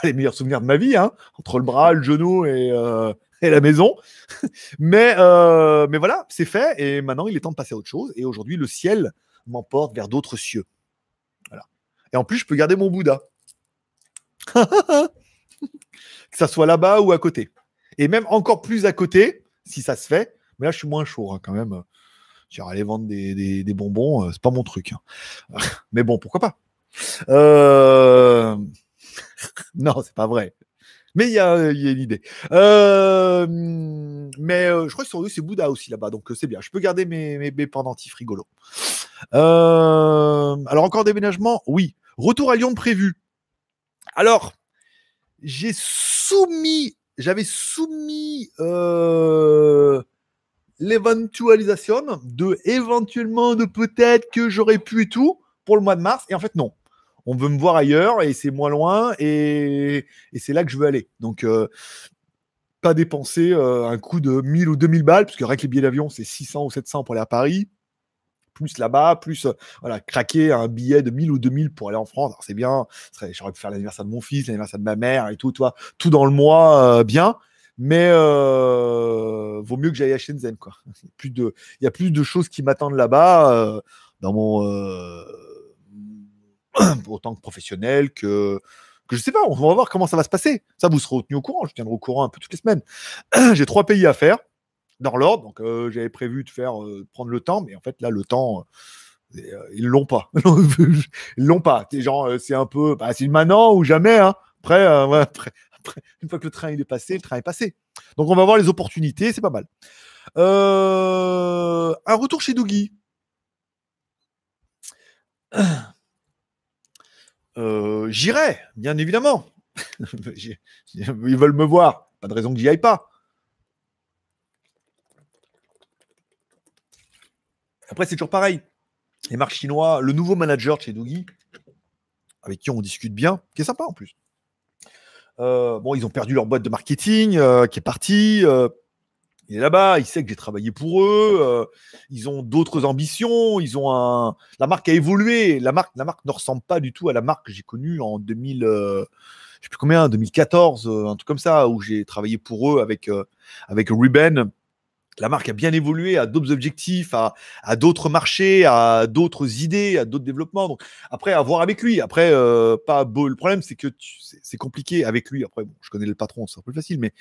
pas les meilleurs souvenirs de ma vie, hein, entre le bras, le genou et, euh, et la maison. Mais, euh, mais voilà, c'est fait. Et maintenant, il est temps de passer à autre chose. Et aujourd'hui, le ciel m'emporte vers d'autres cieux. Voilà. Et en plus, je peux garder mon Bouddha. Que ça soit là-bas ou à côté. Et même encore plus à côté, si ça se fait. Mais là, je suis moins chaud, hein, quand même. Tu vas aller vendre des, des, des bonbons, euh, c'est pas mon truc. Hein. Mais bon, pourquoi pas. Euh... Non, c'est pas vrai. Mais il y a, y a une idée. Euh... Mais euh, je crois que sur eux, c'est Bouddha aussi là-bas, donc euh, c'est bien. Je peux garder mes, mes, mes pendentifs rigolos. Euh... Alors, encore déménagement? Oui. Retour à Lyon prévu. Alors, j'ai soumis, j'avais soumis... Euh... l'éventualisation de éventuellement de peut-être que j'aurais pu et tout pour le mois de mars. Et en fait, non. On veut me voir ailleurs et c'est moins loin et, et c'est là que je veux aller. Donc, euh, pas dépenser euh, un coup de mille ou deux mille balles parce que avec les billets d'avion, c'est six cents ou sept cents pour aller à Paris. Plus là-bas, plus euh, voilà, craquer un billet de mille ou deux mille pour aller en France. Alors, c'est bien. J'aurais pu faire l'anniversaire de mon fils, l'anniversaire de ma mère et tout, toi, tout dans le mois, euh, bien. Mais euh, vaut mieux que j'aille à Shenzhen, quoi. Il y a plus de, il y a plus de choses qui m'attendent là-bas, euh, dans mon euh, autant que professionnel que que je sais pas. On va voir comment ça va se passer. Ça, vous serez tenu au courant. Je tiendrai au courant un peu toutes les semaines. J'ai trois pays à faire dans l'ordre, donc euh, j'avais prévu de faire euh, prendre le temps, mais en fait là, le temps. Euh, Ils l'ont pas. Ils l'ont pas. C'est genre, c'est un peu, bah, c'est maintenant ou jamais. Hein. Après, euh, ouais, après, une fois que le train il est passé, le train est passé. Donc on va voir les opportunités, c'est pas mal. Euh, un retour chez Doogee. Euh, J'irai, bien évidemment. Ils veulent me voir. Pas de raison que j'y aille pas. Après, c'est toujours pareil. Les marques chinois, le nouveau manager de chez Doogee, avec qui on discute bien, qui est sympa en plus. Euh, bon, ils ont perdu leur boîte de marketing euh, qui est partie. Euh, il est là-bas, il sait que j'ai travaillé pour eux. Euh, ils ont d'autres ambitions. Ils ont un... La marque a évolué. La marque, la marque ne ressemble pas du tout à la marque que j'ai connue en deux mille, euh, je sais plus combien, deux mille quatorze, euh, un truc comme ça, où j'ai travaillé pour eux avec, euh, avec Ruben. La marque a bien évolué à d'autres objectifs, à, à d'autres marchés, à d'autres idées, à d'autres développements. Donc, après, à voir avec lui. Après, euh, pas beau. Le problème, c'est que c'est compliqué avec lui. Après, bon, je connais le patron, c'est un peu facile, mais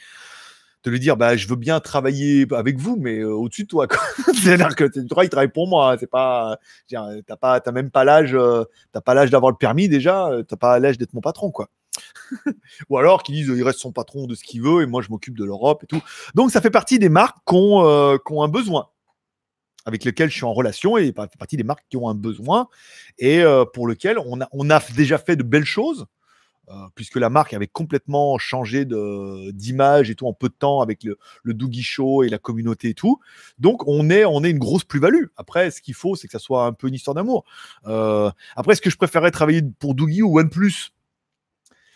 de lui dire, bah, je veux bien travailler avec vous, mais euh, au-dessus de toi. C'est-à-dire que tu travailles, il travaille pour moi. Hein, c'est pas, tu n'as même pas l'âge euh, d'avoir le permis déjà. Euh, tu n'as pas l'âge d'être mon patron, quoi. Ou alors qu'ils disent euh, il reste son patron de ce qu'il veut et moi je m'occupe de l'Europe et tout. Donc ça fait partie des marques qui ont, euh, qui ont un besoin, avec lesquelles je suis en relation, et ça fait partie des marques qui ont un besoin et euh, pour lesquelles on a, on a déjà fait de belles choses, euh, puisque la marque avait complètement changé d'image et tout en peu de temps avec le, le Doogee Show et la communauté et tout. Donc on est, on est une grosse plus-value. Après, ce qu'il faut, c'est que ça soit un peu une histoire d'amour. Euh, après, est-ce que je préférais travailler pour Doogee ou OnePlus?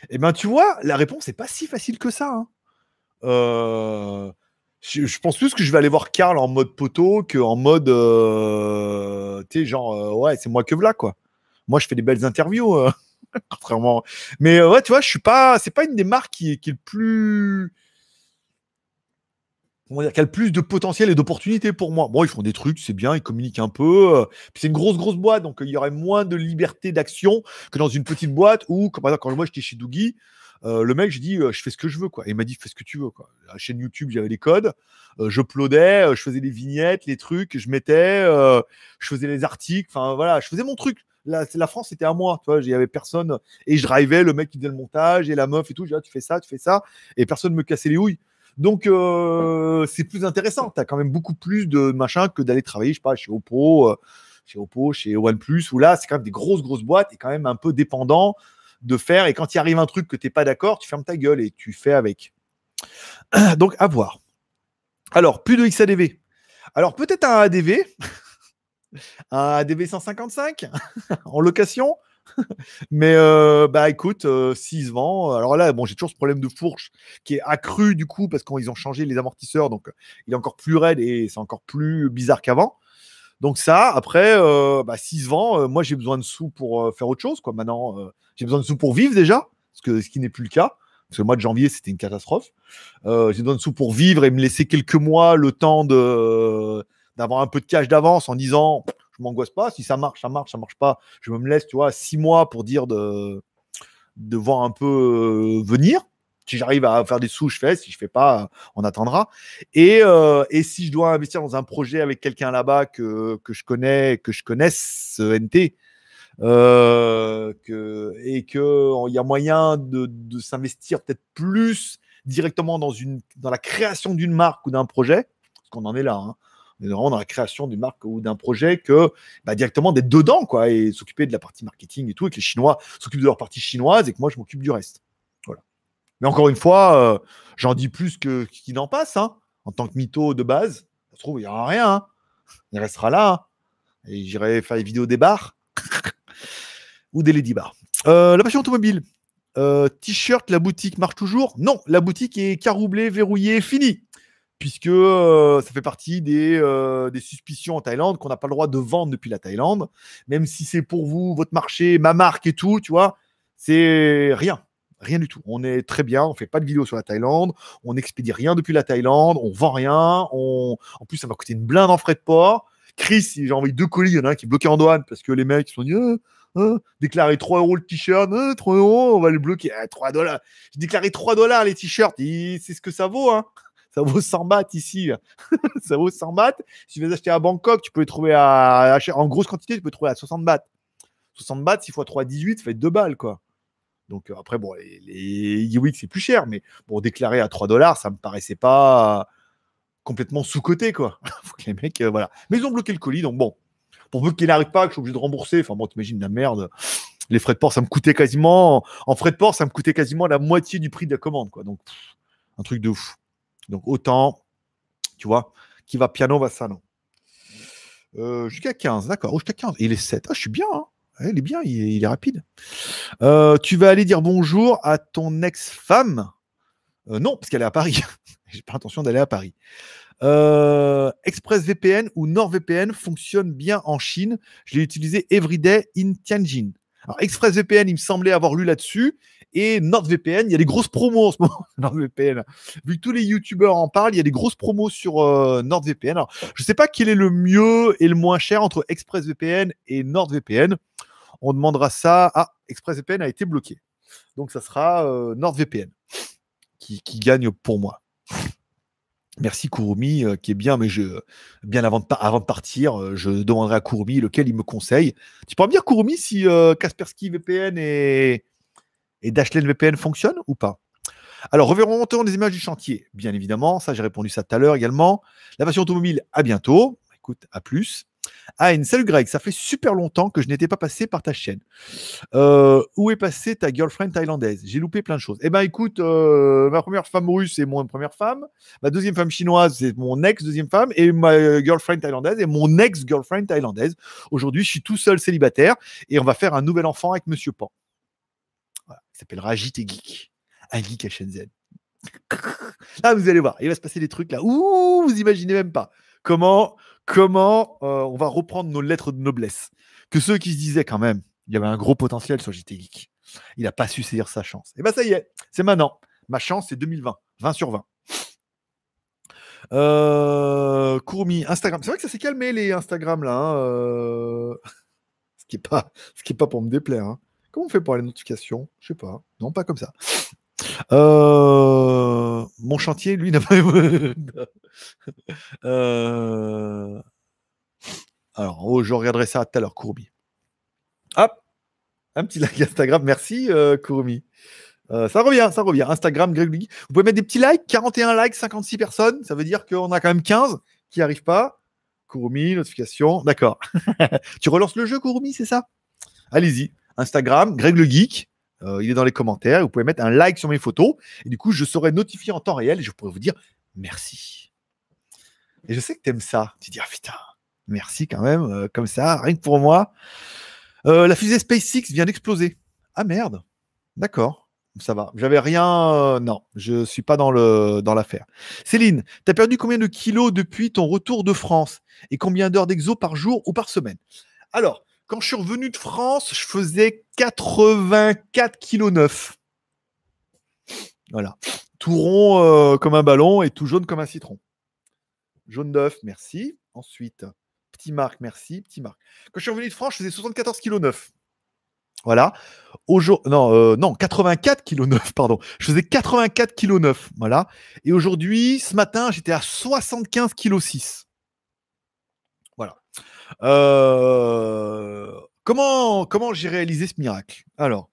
Eh bien, tu vois, la réponse n'est pas si facile que ça. Hein. Euh, je, je pense plus que je vais aller voir Karl en mode poteau qu'en mode, euh, tu sais, genre, euh, ouais, c'est moi que voilà, quoi. Moi, je fais des belles interviews, euh, contrairement. Mais euh, ouais, tu vois, je suis pas, c'est pas une des marques qui, qui est le plus... Comment dire, qui a le plus de potentiel et d'opportunités pour moi. Bon, ils font des trucs, c'est bien, ils communiquent un peu. Euh, puis c'est une grosse, grosse boîte, donc il euh, y aurait moins de liberté d'action que dans une petite boîte où, comme, par exemple, quand moi j'étais chez Doogee, euh, le mec, je dis, euh, je fais ce que je veux, quoi. Et il m'a dit, fais ce que tu veux, quoi. La chaîne YouTube, j'avais les codes, euh, je uploadais, euh, je faisais les vignettes, les trucs, je mettais, euh, je faisais les articles, enfin voilà, je faisais mon truc. La, la France, c'était à moi, tu vois, il n'y avait personne. Et je drivais, le mec qui faisait le montage et la meuf et tout, je dis, ah, tu fais ça, tu fais ça, et personne ne me cassait les houilles. Donc, euh, c'est plus intéressant. Tu as quand même beaucoup plus de machin que d'aller travailler, je sais pas, chez Oppo, euh, chez Oppo, chez OnePlus, où là, c'est quand même des grosses, grosses boîtes et quand même un peu dépendant de faire. Et quand il arrive un truc que tu n'es pas d'accord, tu fermes ta gueule et tu fais avec. Donc, à voir. Alors, plus de X A D V. Alors, peut-être un A D V, un A D V cent cinquante-cinq en location. Mais euh, bah écoute, euh, s'il se vend, alors là, bon, j'ai toujours ce problème de fourche qui est accru du coup parce qu'ils ont changé les amortisseurs, donc il est encore plus raide et c'est encore plus bizarre qu'avant. Donc ça, après, euh, bah, s'il se vend, euh, moi j'ai besoin de sous pour euh, faire autre chose, quoi. Maintenant, euh, j'ai besoin de sous pour vivre déjà, parce que, ce qui n'est plus le cas. Parce que le mois de janvier, c'était une catastrophe. Euh, j'ai besoin de sous pour vivre et me laisser quelques mois le temps de euh, d'avoir un peu de cash d'avance en disant... Je m'angoisse pas. Si ça marche, ça marche, ça marche pas. Je me laisse, tu vois, six mois pour dire de, de voir un peu euh, venir. Si j'arrive à faire des sous, je fais. Si je fais pas, on attendra. Et, euh, et si je dois investir dans un projet avec quelqu'un là-bas que, que je connais, que je connaisse, N T, euh, que, et qu'il y a moyen de, de s'investir peut-être plus directement dans, une, dans la création d'une marque ou d'un projet, parce qu'on en est là, hein. On est vraiment dans la création d'une marque ou d'un projet que bah, directement d'être dedans, quoi, et s'occuper de la partie marketing et tout, et que les Chinois s'occupent de leur partie chinoise et que moi je m'occupe du reste. Voilà. Mais encore une fois, euh, j'en dis plus que qu'il n'en passe, hein. En tant que mytho de base, ça se trouve, il n'y aura rien. Hein. Il restera là. Hein. Et j'irai faire les vidéos des bars ou des lady bars. Euh, la passion automobile. Euh, T-shirt, la boutique marche toujours? Non, la boutique est caroublée, verrouillée, finie. Puisque euh, ça fait partie des, euh, des suspicions en Thaïlande qu'on n'a pas le droit de vendre depuis la Thaïlande. Même si c'est pour vous, votre marché, ma marque et tout, tu vois, c'est rien. Rien du tout. On est très bien, on ne fait pas de vidéos sur la Thaïlande, on n'expédie rien depuis la Thaïlande, on ne vend rien. On... En plus, ça m'a coûté une blinde en frais de port. Chris, j'ai envoyé deux colis, il y en a un qui est bloqué en douane parce que les mecs se sont dit euh, euh, déclarer trois euros le t-shirt, euh, trois euros, on va le bloquer. Euh, trois dollars. J'ai déclaré trois dollars les t-shirts, c'est ce que ça vaut, hein. Ça vaut cent bahts ici. Ça vaut cent bahts. Si tu veux acheter à Bangkok, tu peux les trouver à, à, en grosse quantité, tu peux les trouver à soixante bahts. soixante bahts, six fois trois, dix-huit, ça fait deux balles, quoi. Donc après, bon, les, les E-Wix, c'est plus cher, mais bon, déclaré à trois dollars, ça ne me paraissait pas complètement sous-coté, quoi. Faut que les mecs, euh, voilà. Mais ils ont bloqué le colis, donc bon, pour peu qu'il n'arrive pas, que je suis obligé de rembourser, enfin moi, t'imagines la merde. Les frais de port, ça me coûtait quasiment, en frais de port, ça me coûtait quasiment la moitié du prix de la commande, quoi. Donc, pff, un truc de ouf. Donc autant, tu vois, qui va piano, va sano. Euh, jusqu'à quinze, d'accord. Oh, jusqu'à quinze. Il est sept. Ah, je suis bien, hein. Il est bien, il est, il est rapide. Euh, tu vas aller dire bonjour à ton ex-femme. Euh, non, parce qu'elle est à Paris. J'ai pas l'intention d'aller à Paris. Euh, ExpressVPN ou NordVPN fonctionne bien en Chine. Je l'ai utilisé everyday in Tianjin. Alors, ExpressVPN, il me semblait avoir lu là-dessus. Et NordVPN, il y a des grosses promos en ce moment. NordVPN. Vu que tous les youtubeurs en parlent, il y a des grosses promos sur euh, NordVPN. Alors, je ne sais pas quel est le mieux et le moins cher entre ExpressVPN et NordVPN. On demandera ça. Ah, ExpressVPN a été bloqué. Donc, ça sera euh, NordVPN qui, qui gagne pour moi. Merci Kurumi, euh, qui est bien, mais je, euh, bien avant de, par- avant de partir, euh, je demanderai à Kurumi lequel il me conseille. Tu pourras me dire, Kurumi, si euh, Kaspersky V P N et, et Dashlane V P N fonctionnent ou pas. Alors, reverrons-nous des images du chantier. Bien évidemment, ça, j'ai répondu ça tout à l'heure également. La passion automobile, à bientôt. Écoute, à plus. Ah, une, salut Greg, ça fait super longtemps que je n'étais pas passé par ta chaîne. Euh, où est passée ta girlfriend thaïlandaise? J'ai loupé plein de choses. Eh ben écoute, euh, ma première femme russe est mon première femme, ma deuxième femme chinoise c'est mon ex-deuxième femme, et ma girlfriend thaïlandaise est mon ex-girlfriend thaïlandaise. Aujourd'hui, je suis tout seul célibataire et on va faire un nouvel enfant avec Monsieur Pan. Voilà, il s'appellera J T Geek, un geek à Shenzhen. Ah, vous allez voir, il va se passer des trucs là. Ouh, vous imaginez même pas. Comment, comment euh, on va reprendre nos lettres de noblesse. Que ceux qui se disaient quand même, il y avait un gros potentiel sur J T Geek. Il n'a pas su saisir sa chance. Et bien ça y est, c'est maintenant. Ma chance, c'est deux mille vingt. vingt sur vingt. Euh, Kurumi, Instagram. C'est vrai que ça s'est calmé les Instagram là. Hein, euh... ce qui n'est pas, pas pour me déplaire. Hein. Comment on fait pour les notifications? Je sais pas. Non, pas comme ça. Euh, mon chantier, lui, n'a pas. euh... Alors, oh, je regarderai ça tout à l'heure, Kurumi. Hop, un petit like Instagram. Merci, euh, Kurumi. Euh, ça revient, ça revient. Instagram, Greg Luigi. Vous pouvez mettre des petits likes. quarante et un likes, cinquante-six personnes. Ça veut dire qu'on a quand même quinze qui n'arrivent pas. Kurumi, notification. D'accord. Tu relances le jeu, Kurumi, c'est ça? Allez-y. Instagram, Greg le Geek. Euh, il est dans les commentaires. Vous pouvez mettre un like sur mes photos. Et du coup, je serai notifié en temps réel et je pourrai vous dire merci. Et je sais que tu aimes ça. Tu dis, ah putain, merci quand même. Euh, comme ça, rien que pour moi. Euh, la fusée SpaceX vient d'exploser. Ah merde. D'accord. Ça va. J'avais rien. Euh, non, je ne suis pas dans, le, dans l'affaire. Céline, tu as perdu combien de kilos depuis ton retour de France? Et combien d'heures d'exo par jour ou par semaine? Alors, quand je suis revenu de France, je faisais quatre-vingt-quatre virgule neuf kilos. Voilà. Tout rond euh, comme un ballon et tout jaune comme un citron. Jaune d'œuf, merci. Ensuite, Petit Marc, merci. Petit Marc. Quand je suis revenu de France, je faisais soixante-quatorze virgule neuf kilos. Voilà. Aujourd'hui, non, euh, non, quatre-vingt-quatre virgule neuf kilos, pardon. Je faisais quatre-vingt-quatre virgule neuf kilos. Voilà. Et aujourd'hui, ce matin, j'étais à soixante-quinze virgule six kilos. Voilà. Euh, comment comment j'ai réalisé ce miracle? Alors,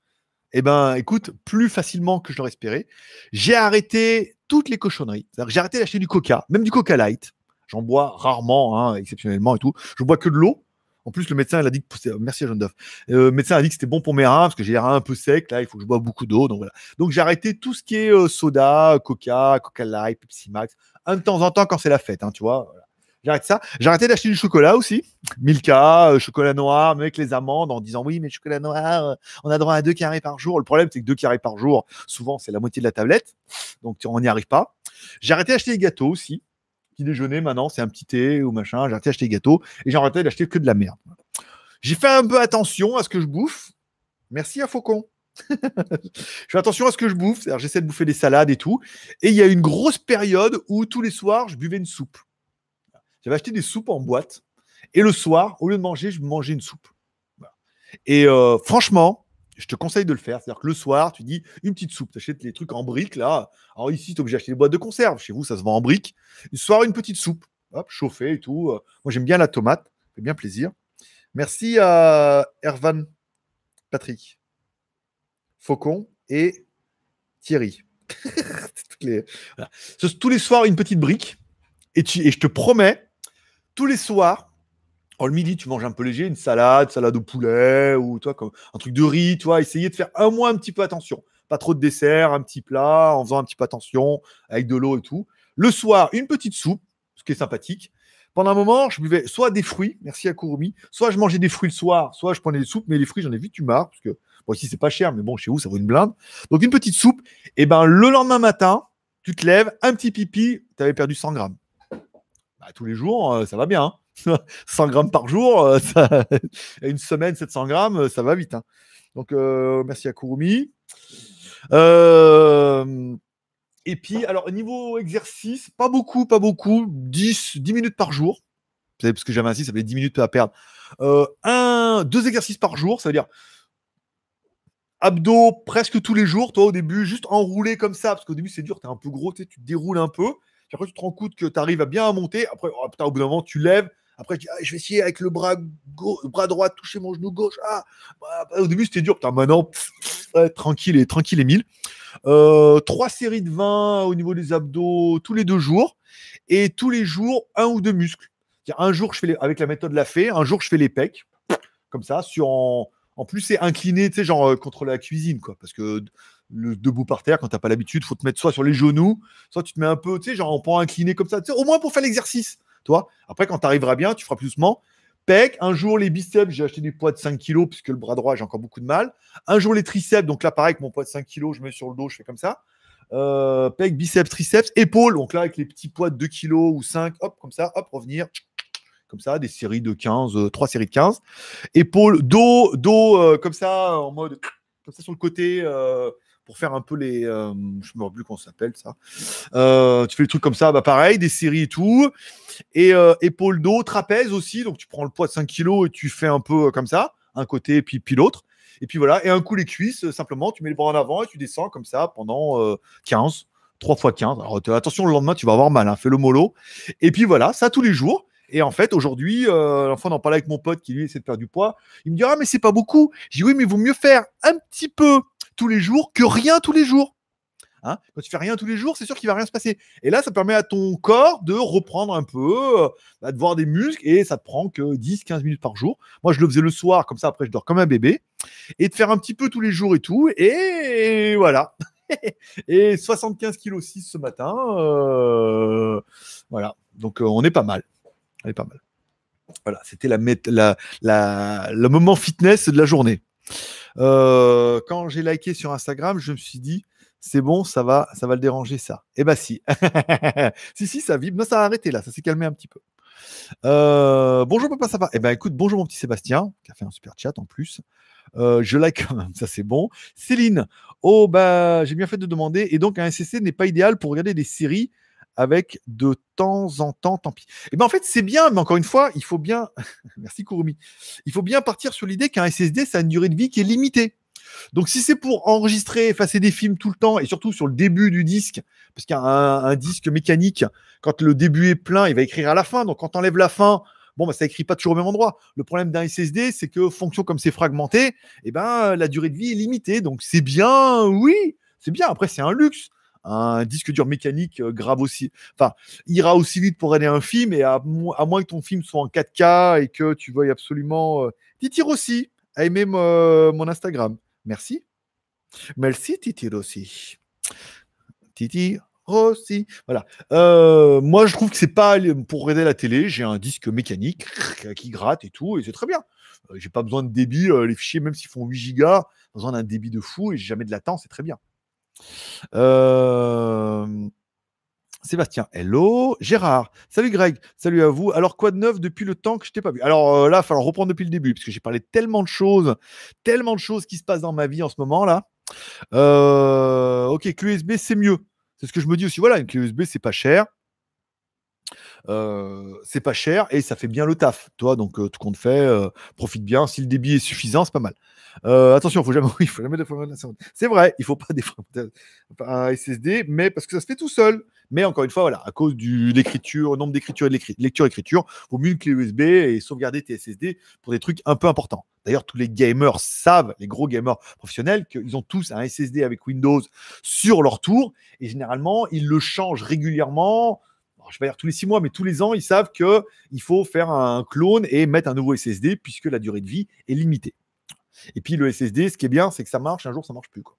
eh ben, écoute, plus facilement que je l'aurais espéré. J'ai arrêté toutes les cochonneries. C'est-à-dire, j'ai arrêté d'acheter du Coca, même du Coca Light. J'en bois rarement, hein, exceptionnellement et tout. Je bois que de l'eau. En plus, le médecin il a dit que merci à Jean d'œuf. Euh, le médecin a dit que c'était bon pour mes reins parce que j'ai les reins un peu secs. Là, il faut que je boive beaucoup d'eau. Donc voilà. Donc j'ai arrêté tout ce qui est euh, soda, Coca, Coca Light, Pepsi Max. Un de temps en temps quand c'est la fête, hein, tu vois. Voilà. J'arrête ça. J'ai arrêté d'acheter du chocolat aussi. Milka, euh, chocolat noir, mais avec les amandes en disant oui, mais le chocolat noir, euh, on a droit à deux carrés par jour. Le problème, c'est que deux carrés par jour, souvent, c'est la moitié de la tablette. Donc, on n'y arrive pas. J'ai arrêté d'acheter des gâteaux aussi. Petit déjeuner, maintenant, c'est un petit thé ou machin. J'ai arrêté d'acheter des gâteaux et j'ai arrêté d'acheter que de la merde. J'ai fait un peu attention à ce que je bouffe. Merci à Faucon. Je fais attention à ce que je bouffe. C'est-à-dire, j'essaie de bouffer des salades et tout. Et il y a une grosse période où tous les soirs, je buvais une soupe. J'avais acheté des soupes en boîte. Et le soir, au lieu de manger, je mangeais une soupe. Voilà. Et euh, franchement, je te conseille de le faire. C'est-à-dire que le soir, tu dis une petite soupe. Tu achètes les trucs en briques, là. Alors ici, tu es obligé d'acheter des boîtes de conserve. Chez vous, ça se vend en briques. Le soir, une petite soupe. Hop, chauffée et tout. Moi, j'aime bien la tomate. Ça fait bien plaisir. Merci à Ervan Patrick. Faucon et Thierry. les... Voilà. Tous les soirs, une petite brique. Et, tu... et je te promets, tous les soirs, en le midi, tu manges un peu léger, une salade, salade au poulet, ou toi, comme un truc de riz, tu vois, essayer de faire un mois un petit peu attention. Pas trop de dessert, un petit plat, en faisant un petit peu attention, avec de l'eau et tout. Le soir, une petite soupe, ce qui est sympathique. Pendant un moment, je buvais soit des fruits, merci à Kurumi, soit je mangeais des fruits le soir, soit je prenais des soupes, mais les fruits, j'en ai vite eu marre, parce que, bon, ici, c'est pas cher, mais bon, chez vous, ça vaut une blinde. Donc, une petite soupe, et ben, le lendemain matin, tu te lèves, un petit pipi, tu avais perdu cent grammes. Bah, tous les jours, euh, ça va bien, hein. cent grammes par jour, euh, ça... une semaine, sept cents grammes, ça va vite, hein. Donc, euh, merci à Kurumi. Euh... Et puis, alors, niveau exercice, pas beaucoup, pas beaucoup, dix, dix minutes par jour. Vous savez, parce que j'avais ainsi, ça fait dix minutes à perdre. Euh, un, deux exercices par jour, ça veut dire abdos presque tous les jours. Toi, au début, juste enroulé comme ça, parce qu'au début, c'est dur, tu es un peu gros, tu te déroules un peu. Puis après, tu te rends compte que tu arrives à bien monter. Après, oh, putain, au bout d'un moment, tu lèves. Après, tu dis, ah, je vais essayer avec le bras, gauche, bras droit, toucher mon genou gauche. Ah, bah, au début, c'était dur. Putain, maintenant, pff, pff, ouais, tranquille et tranquille et mille. Euh, trois séries de vingt au niveau des abdos tous les deux jours. Et tous les jours, un ou deux muscles. C'est-à-dire, un jour, je fais les, avec la méthode la fée, un jour, je fais les pecs. Comme ça, sur en, en plus, c'est incliné, tu sais, genre euh, contre la cuisine, quoi. Parce que le debout par terre, quand tu n'as pas l'habitude, il faut te mettre soit sur les genoux, soit tu te mets un peu, tu sais, genre en pan incliné comme ça, tu sais, au moins pour faire l'exercice. Toi, après, quand tu arriveras bien, tu feras plus doucement. Pec, un jour les biceps, j'ai acheté des poids de cinq kilos puisque le bras droit, j'ai encore beaucoup de mal. Un jour les triceps, donc là, pareil, avec mon poids de cinq kilos, je mets sur le dos, je fais comme ça. Euh, pec, biceps, triceps, épaules, donc là, avec les petits poids de deux kilos ou cinq, hop, comme ça, hop, revenir, comme ça, des séries de quinze, euh, trois séries de quinze. Épaules, dos, dos, euh, comme ça, en mode, comme ça sur le côté. Euh, Pour faire un peu les, euh, je me rappelle plus comment ça s'appelle ça. Euh, tu fais les trucs comme ça, bah pareil, des séries et tout, et euh, épaule dos, trapèze aussi. Donc tu prends le poids de cinq kilos et tu fais un peu comme ça, un côté et puis puis l'autre. Et puis voilà, et un coup les cuisses simplement, tu mets le bras en avant et tu descends comme ça pendant euh, quinze, trois fois quinze. Alors attention, le lendemain tu vas avoir mal, hein, fais le mollo. Et puis voilà, ça tous les jours. Et en fait, aujourd'hui, euh, enfin, on en parlait avec mon pote qui lui essaie de faire du poids. Il me dit ah mais c'est pas beaucoup. J'ai dit oui mais il vaut mieux faire un petit peu tous les jours que rien tous les jours. Hein, quand tu fais rien tous les jours, c'est sûr qu'il va rien se passer. Et là, ça permet à ton corps de reprendre un peu, euh, de voir des muscles, et ça te prend que dix à quinze minutes par jour. Moi, je le faisais le soir, comme ça, après, je dors comme un bébé. Et de faire un petit peu tous les jours et tout, et voilà. Et soixante-quinze virgule six kilos ce matin. Euh... Voilà, donc euh, on est pas mal. On est pas mal. Voilà, c'était la mét- la, la, le moment fitness de la journée. Euh, quand j'ai liké sur Instagram, je me suis dit c'est bon, ça va, ça va le déranger ça. Et eh ben si, si si, ça vibre. Non, ça a arrêté là, ça s'est calmé un petit peu. Euh, bonjour papa, ça va. Et eh ben écoute, bonjour mon petit Sébastien qui a fait un super chat en plus. Euh, je like quand même, ça c'est bon. Céline, oh bah j'ai bien fait de demander. Et donc un S C C n'est pas idéal pour regarder des séries avec de temps en temps, tant pis. Et eh ben en fait c'est bien, mais encore une fois il faut bien, merci Kurumi, il faut bien partir sur l'idée qu'un S S D ça a une durée de vie qui est limitée. Donc si c'est pour enregistrer, effacer des films tout le temps et surtout sur le début du disque, parce qu'un un disque mécanique, quand le début est plein, il va écrire à la fin. Donc quand t'enlèves la fin, bon bah ça écrit pas toujours au même endroit. Le problème d'un S S D, c'est que fonction comme c'est fragmenté, et eh ben la durée de vie est limitée. Donc c'est bien, oui, c'est bien. Après c'est un luxe. Un disque dur mécanique euh, grave aussi, enfin, ira aussi vite pour aider un film, et à, mo- à moins que ton film soit en quatre K et que tu veuilles absolument. Euh... Titir aussi a aimé m- euh, mon Instagram. Merci. Merci, Titir aussi. Titir aussi. Voilà. Euh, moi, je trouve que c'est pas pour aider la télé. J'ai un disque mécanique qui gratte et tout, et c'est très bien. Euh, j'ai pas besoin de débit. Euh, les fichiers, même s'ils font huit gigas, j'ai besoin d'un débit de fou et j'ai jamais de latence, c'est très bien. Euh... Sébastien, hello. Gérard, salut Greg, salut à vous. Alors quoi de neuf depuis le temps que je t'ai pas vu? Alors euh, là, il va falloir reprendre depuis le début parce que j'ai parlé tellement de choses, tellement de choses qui se passent dans ma vie en ce moment là. Euh... Ok, clé U S B c'est mieux, c'est ce que je me dis aussi. Voilà, une clé U S B c'est pas cher. euh, c'est pas cher et ça fait bien le taf. Toi, donc euh, tout compte fait, euh, profite bien. Si le débit est suffisant, c'est pas mal. Euh, attention, il faut jamais, il faut jamais défragmenter. C'est vrai, il faut pas défragmenter un S S D, mais parce que ça se fait tout seul. Mais encore une fois, voilà, à cause du l'écriture, nombre d'écriture et de lecture-écriture, vaut mieux une clé U S B et sauvegarder tes S S D pour des trucs un peu importants. D'ailleurs, tous les gamers savent, les gros gamers professionnels, qu'ils ont tous un S S D avec Windows sur leur tour et généralement, ils le changent régulièrement. Alors, je vais dire tous les six mois, mais tous les ans, ils savent qu'il faut faire un clone et mettre un nouveau S S D puisque la durée de vie est limitée. Et puis, le S S D, ce qui est bien, c'est que ça marche. Un jour, ça ne marche plus, quoi.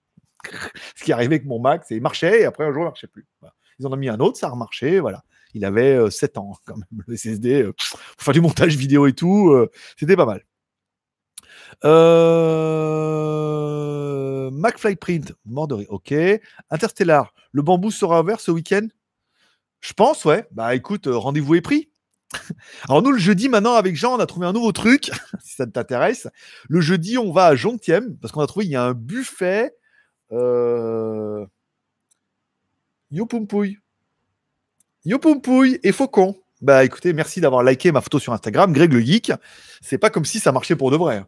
Ce qui est arrivé avec mon Mac, c'est qu'il marchait et après, un jour, il ne marchait plus. Voilà. Ils en ont mis un autre, ça a remarché, voilà. Il avait euh, sept ans quand même, le S S D, euh, pour faire du montage vidéo et tout, euh, c'était pas mal. Euh... MacFly Print, mort de rire, ok. Interstellar, le bambou sera ouvert ce week-end? Je pense, ouais. Bah écoute, euh, rendez-vous est pris. Alors nous, le jeudi, maintenant, avec Jean, on a trouvé un nouveau truc, si ça t'intéresse. Le jeudi, on va à Jonquième, parce qu'on a trouvé, il y a un buffet... Euh... Youpompouille. Youpompouille et Faucon. Bah écoutez, merci d'avoir liké ma photo sur Instagram, Greg le Geek. C'est pas comme si ça marchait pour de vrai.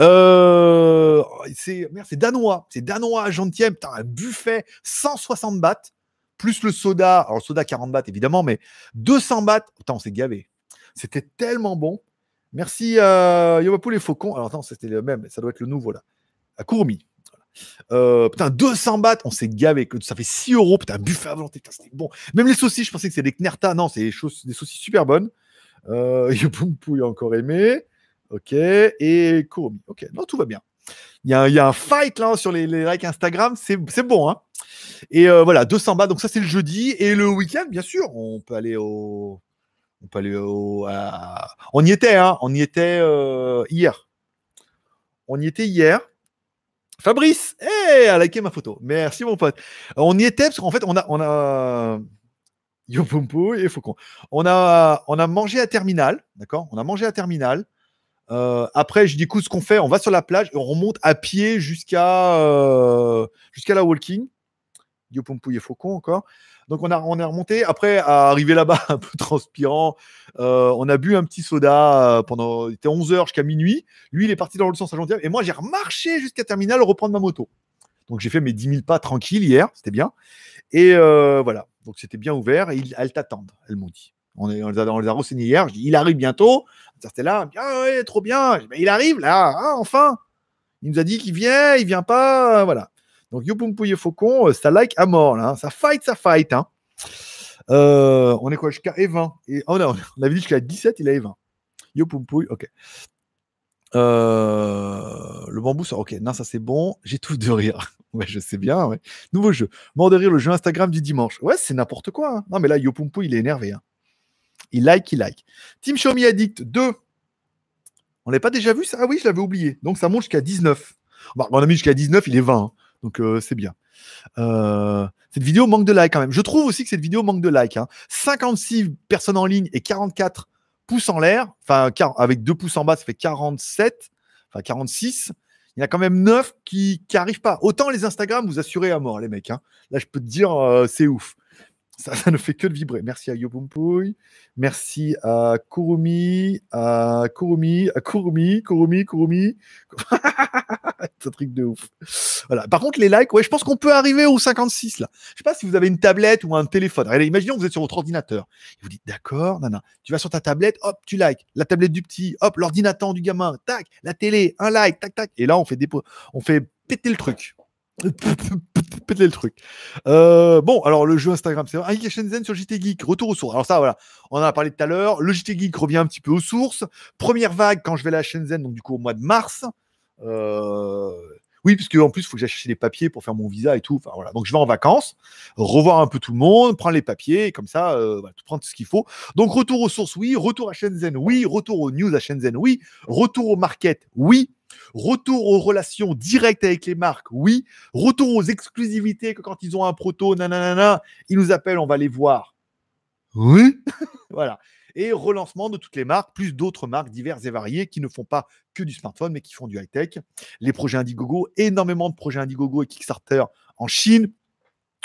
Euh, c'est, merde, c'est danois. C'est danois à Gentième. Putain, un buffet, cent soixante bahts, plus le soda. Alors le soda, quarante bahts évidemment, mais deux cents bahts. Putain, on s'est gavé. C'était tellement bon. Merci euh, Youpompouille et Faucon. Alors attends, c'était le même, ça doit être le nouveau là. À Kurumi. Euh, putain, deux cents bahts, on s'est gavé. Ça fait six euros. Putain, buffet à volonté. Putain, c'était bon. Même les saucisses, je pensais que c'était des knerta. Non, c'est des, choses, des saucisses super bonnes. Euh, Youpompouille a encore aimé. Ok. Et Kurumi. Ok. Non, tout va bien. Il y a, il y a un fight là sur les, les likes Instagram. C'est, c'est bon, hein. Et euh, voilà, deux cents bahts. Donc ça, c'est le jeudi. Et le week-end, bien sûr, on peut aller au. On peut aller au. À... On y était, hein. On y était euh, hier. On y était hier. Fabrice, hey, a liké ma photo. Merci, mon pote. On y était, parce qu'en fait, on a, on a, Youpompouille et Faucon. On a, on a mangé à Terminal, d'accord? On a mangé à Terminal. Euh, après, je dis, écoute, ce qu'on fait, on va sur la plage et on remonte à pied jusqu'à, euh, jusqu'à la walking. Youpompouille et Faucon encore. Donc, on a, on est remonté. Après, à arriver là-bas, un peu transpirant, euh, on a bu un petit soda pendant, il était onze heures jusqu'à minuit. Lui, il est parti dans le sens à Jonquière. Et moi, j'ai remarché jusqu'à Terminal reprendre ma moto. Donc, j'ai fait mes dix mille pas tranquille hier. C'était bien. Et euh, voilà. Donc, c'était bien ouvert. Et ils, elles t'attendent, elles m'ont dit. On, est, on les a, on les a renseignés hier. Je dis, il arrive bientôt. C'était là. Ah ouais, trop bien. Il arrive là. Ah, enfin. Il nous a dit qu'il vient, il vient pas. Voilà. Donc, Youpompouille et Faucon, ça like à mort, là. Hein. Ça fight, ça fight. Hein. Euh, on est quoi jusqu'à E vingt et, oh non, on avait dit jusqu'à dix-sept, il est E vingt. Youpompouille, ok. Euh, le bambou, ça, ok. Non, ça, c'est bon. J'étouffe de rire. Ouais, je sais bien, ouais. Nouveau jeu. Mort de rire, le jeu Instagram du dimanche. Ouais, c'est n'importe quoi. Hein. Non, mais là, Youpompouille, il est énervé. Hein. Il like, il like. Team Xiaomi Addict deux. On l'avait pas déjà vu, ça? Ah oui, je l'avais oublié. Donc, ça monte jusqu'à dix-neuf. Bah, on a mis jusqu'à dix-neuf, il est vingt. Hein. Donc, euh, c'est bien. Euh, cette vidéo manque de like quand même. Je trouve aussi que cette vidéo manque de like. Hein. cinquante-six personnes en ligne et quarante-quatre pouces en l'air. Enfin, avec deux pouces en bas, ça fait quarante-sept. Enfin, quarante-six. Il y en a quand même neuf qui n'arrivent pas. Autant les Instagram, vous assurez à mort, les mecs. Hein. Là, je peux te dire, euh, c'est ouf. Ça, ça ne fait que de vibrer. Merci à Youpompouille. Merci à Kurumi. À Kurumi. À Kurumi. Kurumi. Kurumi. C'est un truc de ouf. Voilà. Par contre, les likes, ouais, je pense qu'on peut arriver aux cinquante-six, là. Je sais pas si vous avez une tablette ou un téléphone. Allez, imaginons que vous êtes sur votre ordinateur. Vous dites, d'accord, nana. Tu vas sur ta tablette, hop, tu likes. La tablette du petit, hop, l'ordinateur du gamin, tac. La télé, un like, tac, tac. Et là, on fait, dépo... on fait péter le truc. Péter le truc. Euh, bon, alors le jeu Instagram, c'est vrai. Ah, Shenzhen sur J T Geek, retour aux sources. Alors, ça, voilà, on en a parlé tout à l'heure. Le J T Geek revient un petit peu aux sources. Première vague quand je vais là à Shenzhen, donc du coup au mois de mars. Euh... Oui, parce qu'en plus, il faut que j'aille chercher les papiers pour faire mon visa et tout. Enfin, voilà. Donc, je vais en vacances, revoir un peu tout le monde, prendre les papiers, et comme ça, euh, bah, tout prendre ce qu'il faut. Donc, retour aux sources, oui. Retour à Shenzhen, oui. Retour aux news à Shenzhen, oui. Retour au market, oui. Retour aux relations directes avec les marques, oui. Retour aux exclusivités que quand ils ont un proto, nanana, ils nous appellent, on va les voir. Oui. Voilà. Et relancement de toutes les marques, plus d'autres marques diverses et variées qui ne font pas que du smartphone, mais qui font du high-tech. Les projets Indiegogo, énormément de projets Indiegogo et Kickstarter en Chine.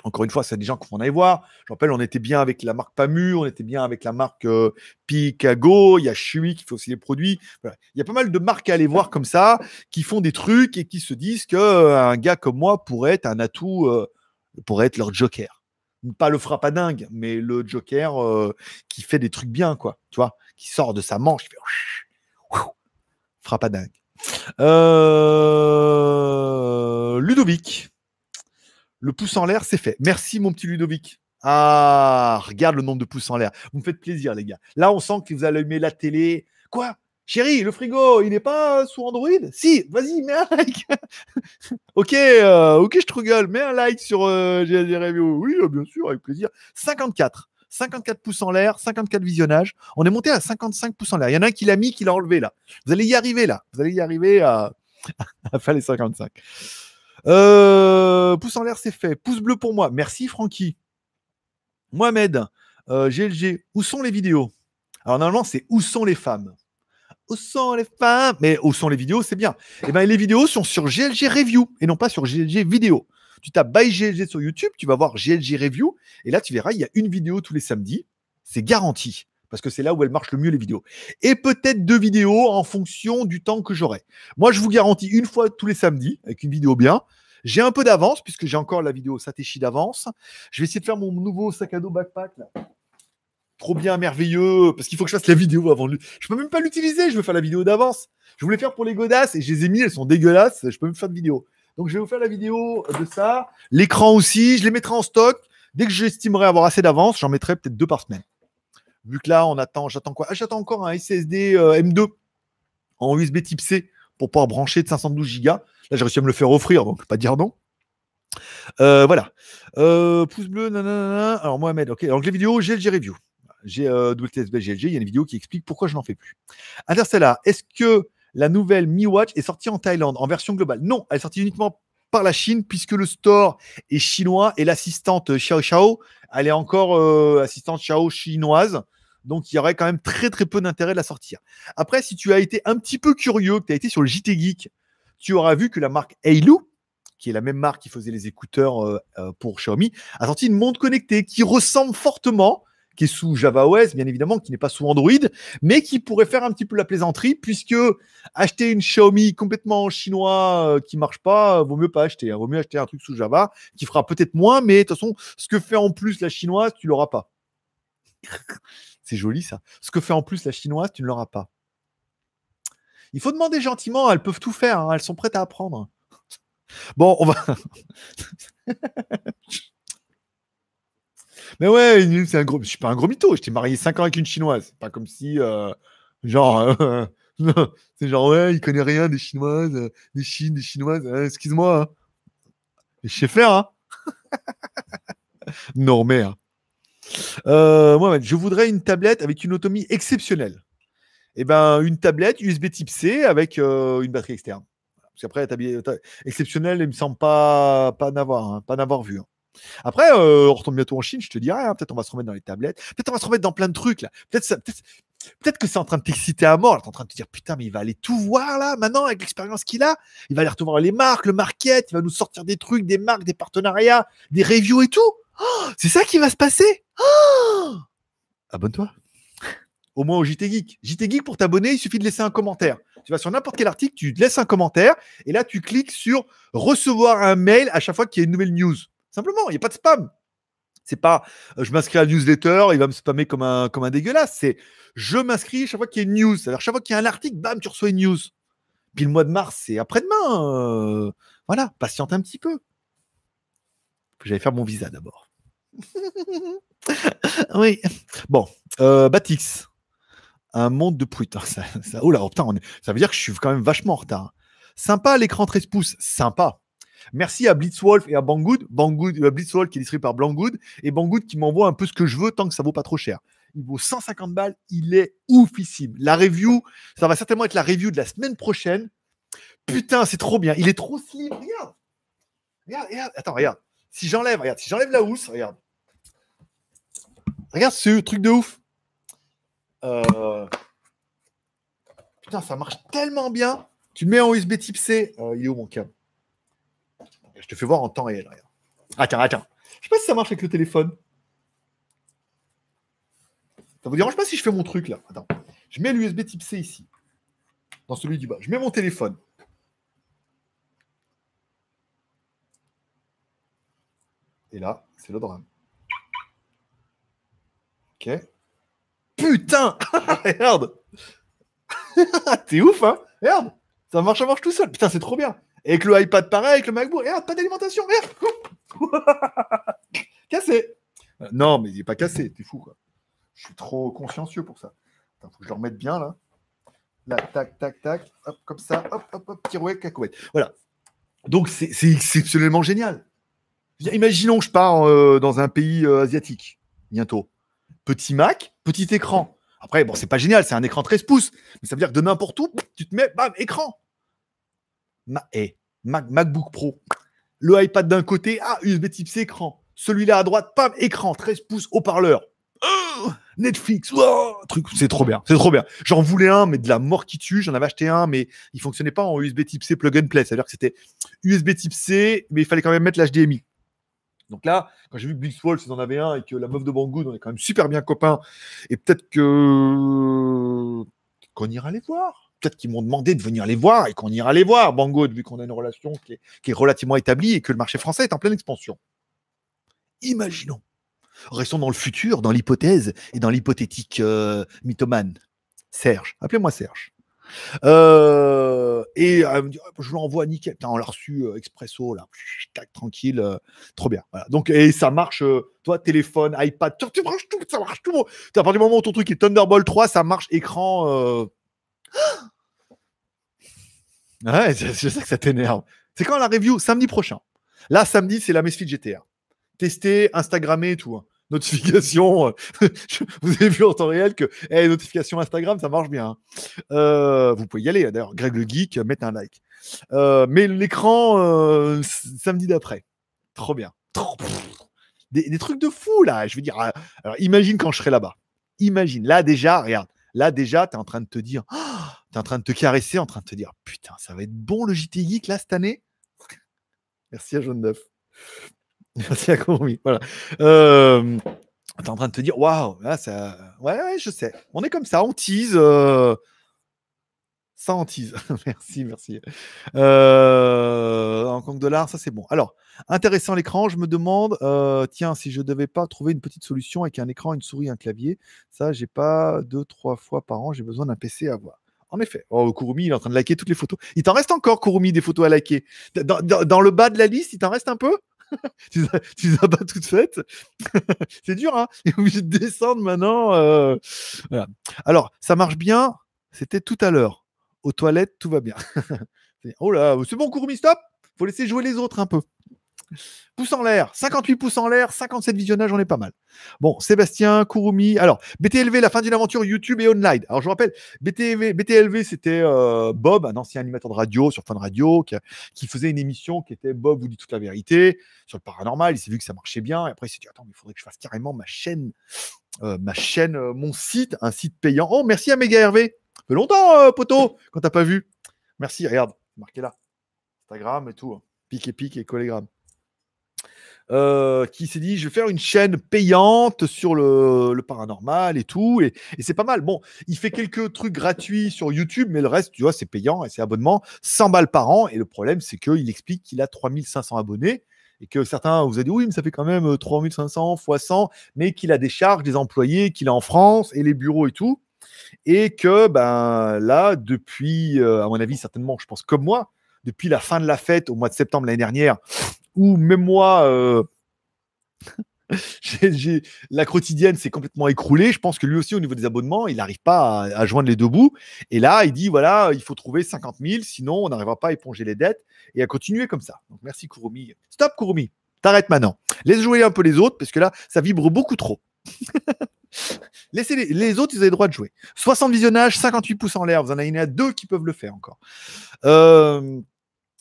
Encore une fois, c'est des gens qu'il faut en aller voir. Je rappelle, on était bien avec la marque Pamu, on était bien avec la marque euh, Picago, il y a Chui qui fait aussi les produits. Voilà. Il y a pas mal de marques à aller voir comme ça, qui font des trucs et qui se disent qu'un euh, gars comme moi pourrait être un atout, euh, pourrait être leur joker. Pas le frappadingue, mais le joker euh, qui fait des trucs bien, quoi. Tu vois, qui sort de sa manche, qui fait frappadingue. Euh... Ludovic. Le pouce en l'air, c'est fait. Merci, mon petit Ludovic. Ah, regarde le nombre de pouces en l'air. Vous me faites plaisir, les gars. Là, on sent que vous allez allumer la télé. Quoi ? Chérie, le frigo, il n'est pas sous Android ? Si, vas-y, mets un like. ok, euh, ok, je te rigole. Mets un like sur euh, G L G Review. Oui, bien sûr, avec plaisir. cinquante-quatre. cinquante-quatre pouces en l'air, cinquante-quatre visionnages. On est monté à cinquante-cinq pouces en l'air. Il y en a un qui l'a mis, qui l'a enlevé, là. Vous allez y arriver, là. Vous allez y arriver à, à faire les cinquante-cinq. Euh, pouce en l'air, c'est fait. Pouce bleu pour moi. Merci, Francky. Mohamed, euh, G L G, où sont les vidéos ? Alors, normalement, c'est où sont les femmes ? Où sont les femmes ? Mais où sont les vidéos ? C'est bien. Eh bien, les vidéos sont sur G L G Review et non pas sur G L G Vidéo. Tu tapes by G L G sur YouTube, tu vas voir G L G Review et là, tu verras, il y a une vidéo tous les samedis. C'est garanti. Parce que c'est là où elles marchent le mieux, les vidéos. Et peut-être deux vidéos en fonction du temps que j'aurai. Moi, je vous garantis une fois tous les samedis, avec une vidéo bien. J'ai un peu d'avance, puisque j'ai encore la vidéo Satéchi d'avance. Je vais essayer de faire mon nouveau sac à dos backpack, là. Trop bien, merveilleux. Parce qu'il faut que je fasse la vidéo avant. Le... Je peux même pas l'utiliser, je veux faire la vidéo d'avance. Je voulais faire pour les godasses, et je les ai mis, elles sont dégueulasses. Je peux même faire de vidéo. Donc, je vais vous faire la vidéo de ça. L'écran aussi, je les mettrai en stock. Dès que j'estimerai avoir assez d'avance, j'en mettrai peut-être deux par semaine. Vu que là, on attend, j'attends quoi ? Ah, j'attends encore un S S D euh, M deux en U S B type C pour pouvoir brancher de cinq cent douze gigas. Là, j'ai réussi à me le faire offrir, donc je ne peux pas dire non. Euh, voilà. Euh, pouce bleu, nanana. Alors, Mohamed, ok. Donc, les vidéos G L G Review. J'ai euh, W T S B G L G, il y a une vidéo qui explique pourquoi je n'en fais plus. Interstellar, est-ce que la nouvelle Mi Watch est sortie en Thaïlande, en version globale ? Non, elle est sortie uniquement par la Chine, puisque le store est chinois et l'assistante Xiao Xiao, elle est encore euh, assistante Xiao chinoise. Donc, il y aurait quand même très, très peu d'intérêt de la sortir. Après, si tu as été un petit peu curieux, que tu as été sur le J T Geek, tu auras vu que la marque Eilu, qui est la même marque qui faisait les écouteurs euh, euh, pour Xiaomi, a sorti une montre connectée qui ressemble fortement, qui est sous JavaOS, bien évidemment, qui n'est pas sous Android, mais qui pourrait faire un petit peu la plaisanterie, puisque acheter une Xiaomi complètement chinois euh, qui ne marche pas, euh, vaut mieux pas acheter. Hein, vaut mieux acheter un truc sous Java qui fera peut-être moins, mais de toute façon, ce que fait en plus la chinoise, tu ne l'auras pas. C'est joli ça. Ce que fait en plus la chinoise, tu ne l'auras pas. Il faut demander gentiment, elles peuvent tout faire, hein, elles sont prêtes à apprendre. Bon, on va... Mais ouais, c'est un gros... je suis pas un gros mytho, j'étais marié cinq ans avec une chinoise. Pas comme si, euh, genre, euh, c'est genre, ouais, il connaît rien des chinoises, euh, des chines, des chinoises, euh, excuse-moi. Hein. Je sais faire, hein. Non, mais... Hein. Euh, moi, je voudrais une tablette avec une autonomie exceptionnelle. Et ben, une tablette U S B type C avec euh, une batterie externe. Parce qu'après, la ta... exceptionnelle, il me semble pas, pas n'avoir, hein, pas n'avoir vu. Hein. Après, euh, on retombe bientôt en Chine, je te dirai, hein, peut-être on va se remettre dans les tablettes, peut-être on va se remettre dans plein de trucs là. Peut-être, ça, peut-être, peut-être que c'est en train de t'exciter à mort, là, t'es en train de te dire putain, mais il va aller tout voir là, maintenant avec l'expérience qu'il a, il va aller tout voir les marques, le market, il va nous sortir des trucs, des marques, des partenariats, des reviews et tout. Oh, c'est ça qui va se passer. Oh, abonne-toi. Au moins au J T Geek. J T Geek, pour t'abonner, il suffit de laisser un commentaire. Tu vas sur n'importe quel article, tu laisses un commentaire et là, tu cliques sur recevoir un mail à chaque fois qu'il y a une nouvelle news. Simplement, il n'y a pas de spam. C'est pas euh, je m'inscris à la newsletter, il va me spammer comme un, comme un dégueulasse. C'est je m'inscris chaque fois qu'il y a une news. Alors, chaque fois qu'il y a un article, bam, tu reçois une news. Puis le mois de mars, c'est après-demain. Euh, voilà, patiente un petit peu. J'allais faire mon visa d'abord. Oui. Bon, euh, Batix. Un monde de prudes. Ça, ça, oh là, oh, putain, on est, ça veut dire que je suis quand même vachement en retard. Sympa, l'écran treize pouces. Sympa. Merci à Blitzwolf et à Banggood. Banggood euh, Blitzwolf qui est distribué par Banggood et Banggood qui m'envoie un peu ce que je veux tant que ça vaut pas trop cher. Il vaut cent cinquante balles. Il est oufissime. La review, ça va certainement être la review de la semaine prochaine. Putain, c'est trop bien. Il est trop slim. Regarde. Regarde, regarde. Attends, regarde. Si j'enlève, regarde, si j'enlève la housse, regarde. Regarde ce truc de ouf. Euh... Putain, ça marche tellement bien. Tu le mets en U S B type C. Euh, il est où mon câble ? Je te fais voir en temps réel. Regarde. Attends, attends. Je sais pas si ça marche avec le téléphone. Ça vous dérange pas si je fais mon truc là? Attends. Je mets l'U S B type C ici. Dans celui du bas. Je mets mon téléphone. Et là, c'est le drame. Ok. Putain. Regarde. T'es ouf, hein? Regarde. Ça marche, ça marche tout seul. Putain, c'est trop bien. Et avec le iPad, pareil, avec le MacBook. Regarde, pas d'alimentation. Regarde. Cassé. Non, mais il n'est pas cassé. T'es fou, quoi. Je suis trop consciencieux pour ça. Attends, faut que je le remette bien, là. Là, tac, tac, tac. Hop, comme ça. Hop, hop, hop. Tirouet, cacouette. Voilà. Donc, c'est, c'est exceptionnellement génial. Imaginons que je pars euh, dans un pays euh, asiatique, bientôt. Petit Mac, petit écran. Après, bon, c'est pas génial, c'est un écran treize pouces. Mais ça veut dire que de n'importe où, tu te mets, bam, écran. Ma- hey, Mac, MacBook Pro. Le iPad d'un côté, ah, U S B type C, écran. Celui-là à droite, bam, écran, treize pouces, haut-parleur. Oh, Netflix, wow, truc, c'est trop bien, c'est trop bien. J'en voulais un, mais de la mort qui tue. J'en avais acheté un, mais il fonctionnait pas en U S B type C plug and play. C'est-à-dire que c'était U S B type C, mais il fallait quand même mettre l'H D M I. Donc là, quand j'ai vu que Big Swall, s'ils en avaient un et que la meuf de Banggood, on est quand même super bien copains, et peut-être que qu'on ira les voir. Peut-être qu'ils m'ont demandé de venir les voir et qu'on ira les voir, Banggood, vu qu'on a une relation qui est, qui est relativement établie et que le marché français est en pleine expansion. Imaginons. Restons dans le futur, dans l'hypothèse et dans l'hypothétique euh, mythomane. Serge, appelez-moi Serge. Euh, et elle me dit, oh, je l'envoie nickel. Putain, on l'a reçu euh, expresso là, tac, tranquille, euh, trop bien. Voilà. Donc et ça marche. Euh, toi, téléphone, iPad, tu branches tout, ça marche tout. À partir du moment où ton truc est Thunderbolt trois, ça marche écran. Euh... Ouais, je, je sais que ça t'énerve. C'est quand la review samedi prochain. Là, samedi, c'est la MiFit G T R. Tester, Instagrammer et tout. Hein. Notification, euh, vous avez vu en temps réel que hey, notification Instagram, ça marche bien. Hein. Euh, vous pouvez y aller, d'ailleurs, Greg le Geek, mettez un like. Euh, mais l'écran, euh, samedi d'après, trop bien. Des, des trucs de fou, là, je veux dire. Alors, imagine quand je serai là-bas. Imagine, là déjà, regarde, là déjà, tu es en train de te dire, oh, tu es en train de te caresser, en train de te dire, putain, ça va être bon le J T Geek, là, cette année. Merci à Jaune d'œuf. Merci à Kurumi. Voilà. Euh, t'es en train de te dire, waouh, là, ça. Ouais, ouais, je sais. On est comme ça, on tease. Euh... Ça, on tease. merci, merci. Euh... En compte dollars, ça, c'est bon. Alors, intéressant l'écran, je me demande, euh, tiens, si je ne devais pas trouver une petite solution avec un écran, une souris, un clavier, ça, j'ai pas deux, trois fois par an, j'ai besoin d'un P C à voir. En effet. Oh, Kurumi, il est en train de liker toutes les photos. Il t'en reste encore, Kurumi, des photos à liker. Dans, dans, dans le bas de la liste, il t'en reste un peu? Tu les as pas toutes faites. C'est dur, hein? Il est obligé de descendre maintenant. Euh... Voilà. Alors, ça marche bien. C'était tout à l'heure. Aux toilettes, tout va bien. Oh là, c'est bon, Kurumi, stop. Faut laisser jouer les autres un peu. Pouce en l'air, cinquante-huit pouces en l'air, cinquante-sept visionnages, on est pas mal. Bon, Sébastien, Kurumi. Alors, B T L V, la fin d'une aventure YouTube et online. Alors, je vous rappelle, B T L V, B T L V c'était euh, Bob, un ancien animateur de radio sur Fun Radio, qui, qui faisait une émission qui était Bob vous dit toute la vérité sur le paranormal. Il s'est vu que ça marchait bien. Et après, il s'est dit, attends, mais il faudrait que je fasse carrément ma chaîne, euh, ma chaîne, euh, mon site, un site payant. Oh, merci à Méga Hervé. Ça fait longtemps, euh, poteau, quand t'as pas vu. Merci, regarde, marqué là. Instagram et tout. Hein. Pique et pique et collégramme. Euh, qui s'est dit je vais faire une chaîne payante sur le, le paranormal et tout et, et c'est pas mal. Bon, il fait quelques trucs gratuits sur YouTube mais le reste tu vois c'est payant et c'est abonnement cent balles par an et le problème c'est qu'il explique qu'il a trois mille cinq cents abonnés et que certains vous avez dit oui mais ça fait quand même trois mille cinq cents fois cent mais qu'il a des charges, des employés qu'il a en France et les bureaux et tout et que ben là depuis euh, à mon avis certainement je pense comme moi depuis la fin de la fête au mois de septembre l'année dernière où même moi, euh, j'ai, j'ai, la quotidienne s'est complètement écroulée. Je pense que lui aussi, au niveau des abonnements, il n'arrive pas à, à joindre les deux bouts. Et là, il dit, voilà, il faut trouver cinquante mille, sinon on n'arrivera pas à éponger les dettes et à continuer comme ça. Donc, merci Kurumi. Stop Kurumi, t'arrêtes maintenant. Laisse jouer un peu les autres, parce que là, ça vibre beaucoup trop. Laissez les, les autres, ils avaient le droit de jouer. soixante visionnages, cinquante-huit pouces en l'air. Vous en avez une à deux qui peuvent le faire encore. Euh...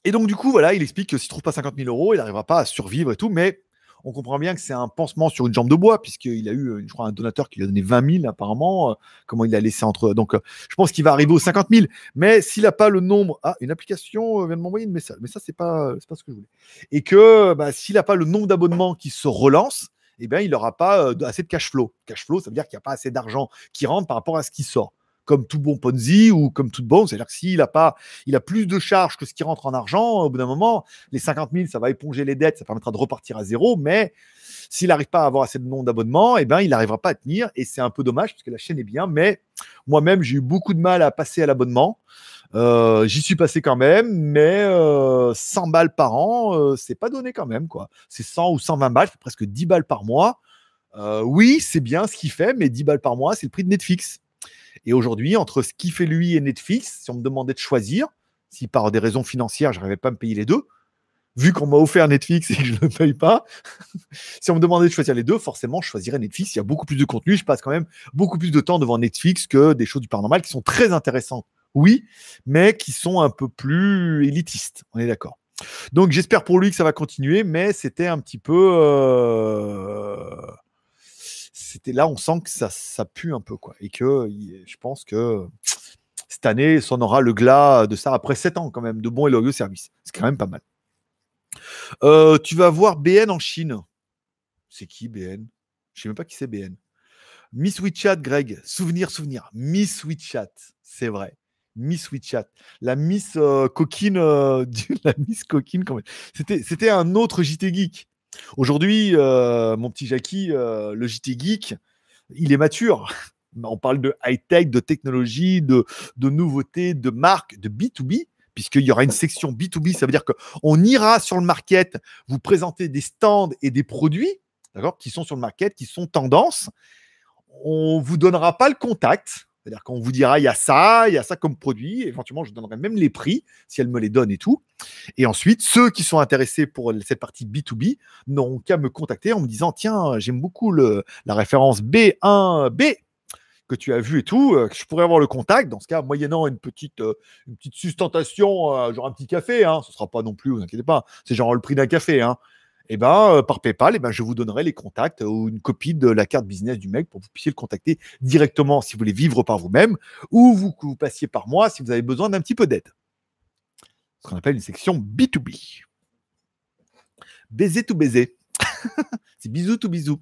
Et donc, du coup, voilà, il explique que s'il ne trouve pas cinquante mille euros, il n'arrivera pas à survivre et tout. Mais on comprend bien que c'est un pansement sur une jambe de bois, puisqu'il a eu, je crois, un donateur qui lui a donné vingt mille apparemment. Euh, comment il a laissé entre eux. Donc, euh, je pense qu'il va arriver aux cinquante mille. Mais s'il n'a pas le nombre, ah, une application euh, vient de m'envoyer une message. Mais ça, c'est pas, c'est pas ce que je voulais. Et que bah, s'il n'a pas le nombre d'abonnements qui se relancent, eh bien, il n'aura pas euh, assez de cash flow. Cash flow, ça veut dire qu'il n'y a pas assez d'argent qui rentre par rapport à ce qui sort. Comme tout bon Ponzi ou comme tout bon, c'est-à-dire que s'il a pas, il a plus de charges que ce qui rentre en argent, au bout d'un moment, les cinquante mille, ça va éponger les dettes, ça permettra de repartir à zéro, mais s'il n'arrive pas à avoir assez de noms d'abonnements, eh ben, il n'arrivera pas à tenir, et c'est un peu dommage, parce que la chaîne est bien, mais moi-même, j'ai eu beaucoup de mal à passer à l'abonnement, euh, j'y suis passé quand même, mais euh, cent balles par an, euh, c'est pas donné quand même, quoi. C'est cent ou cent vingt balles, c'est presque dix balles par mois, euh, oui, c'est bien ce qu'il fait, mais dix balles par mois, c'est le prix de Netflix. Et aujourd'hui, entre ce qu'il fait lui et Netflix, si on me demandait de choisir, si par des raisons financières, je n'arrivais pas à me payer les deux, vu qu'on m'a offert Netflix et que je ne le paye pas, si on me demandait de choisir les deux, forcément, je choisirais Netflix. Il y a beaucoup plus de contenu. Je passe quand même beaucoup plus de temps devant Netflix que des choses du paranormal qui sont très intéressantes, oui, mais qui sont un peu plus élitistes. On est d'accord. Donc, j'espère pour lui que ça va continuer, mais c'était un petit peu... Euh... C'était là, on sent que ça, ça pue un peu, quoi. Et que je pense que cette année, ça en aura le glas de ça après sept ans, quand même, de bons et loyaux services. C'est quand même pas mal. Euh, tu vas voir B N en Chine. C'est qui B N ? Je ne sais même pas qui c'est B N. Miss WeChat, Greg. Souvenir, souvenir. Miss WeChat, c'est vrai. Miss WeChat. La Miss euh, Coquine. Euh, la Miss Coquine, quand même. C'était, c'était un autre J T Geek. Aujourd'hui, euh, mon petit Jackie, euh, le J T Geek, il est mature. On parle de high-tech, de technologie, de, de nouveautés, de marques, de B deux B, puisqu'il y aura une section B deux B. Ça veut dire qu'on ira sur le market, vous présenter des stands et des produits, d'accord, qui sont sur le market, qui sont tendance. On ne vous donnera pas le contact. C'est-à-dire qu'on vous dira, il y a ça, il y a ça comme produit. Éventuellement, je donnerai même les prix, si elle me les donne et tout. Et ensuite, ceux qui sont intéressés pour cette partie B deux B n'auront qu'à me contacter en me disant, tiens, j'aime beaucoup le, la référence B un B que tu as vue et tout. Je pourrais avoir le contact. Dans ce cas, moyennant une petite, une petite sustentation, genre un petit café. Hein. Ce ne sera pas non plus, vous inquiétez pas. C'est genre le prix d'un café. Hein. Eh ben, euh, par PayPal, eh ben, je vous donnerai les contacts euh, ou une copie de la carte business du mec pour que vous puissiez le contacter directement si vous voulez vivre par vous-même ou vous, que vous passiez par moi si vous avez besoin d'un petit peu d'aide. Ce qu'on appelle une section B deux B. Baiser tout baiser. C'est bisous tout bisous.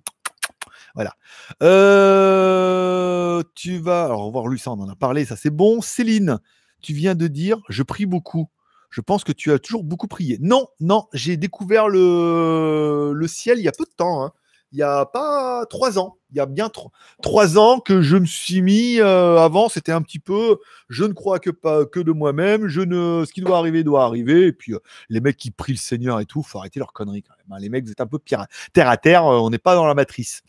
Voilà. Euh, tu vas... Alors, on va voir lui, ça, on en a parlé, ça c'est bon. Céline, tu viens de dire « Je prie beaucoup ». Je pense que tu as toujours beaucoup prié. Non, non, j'ai découvert le, le ciel il y a peu de temps. Hein. Il n'y a pas trois ans. Il y a bien trois, trois ans que je me suis mis. Euh, avant, c'était un petit peu, je ne crois que pas que de moi-même. Je ne, ce qui doit arriver doit arriver. Et puis euh, les mecs qui prient le Seigneur et tout, faut arrêter leurs conneries quand même. Hein. Les mecs, vous êtes un peu pira- terre à terre. Euh, on n'est pas dans la matrice.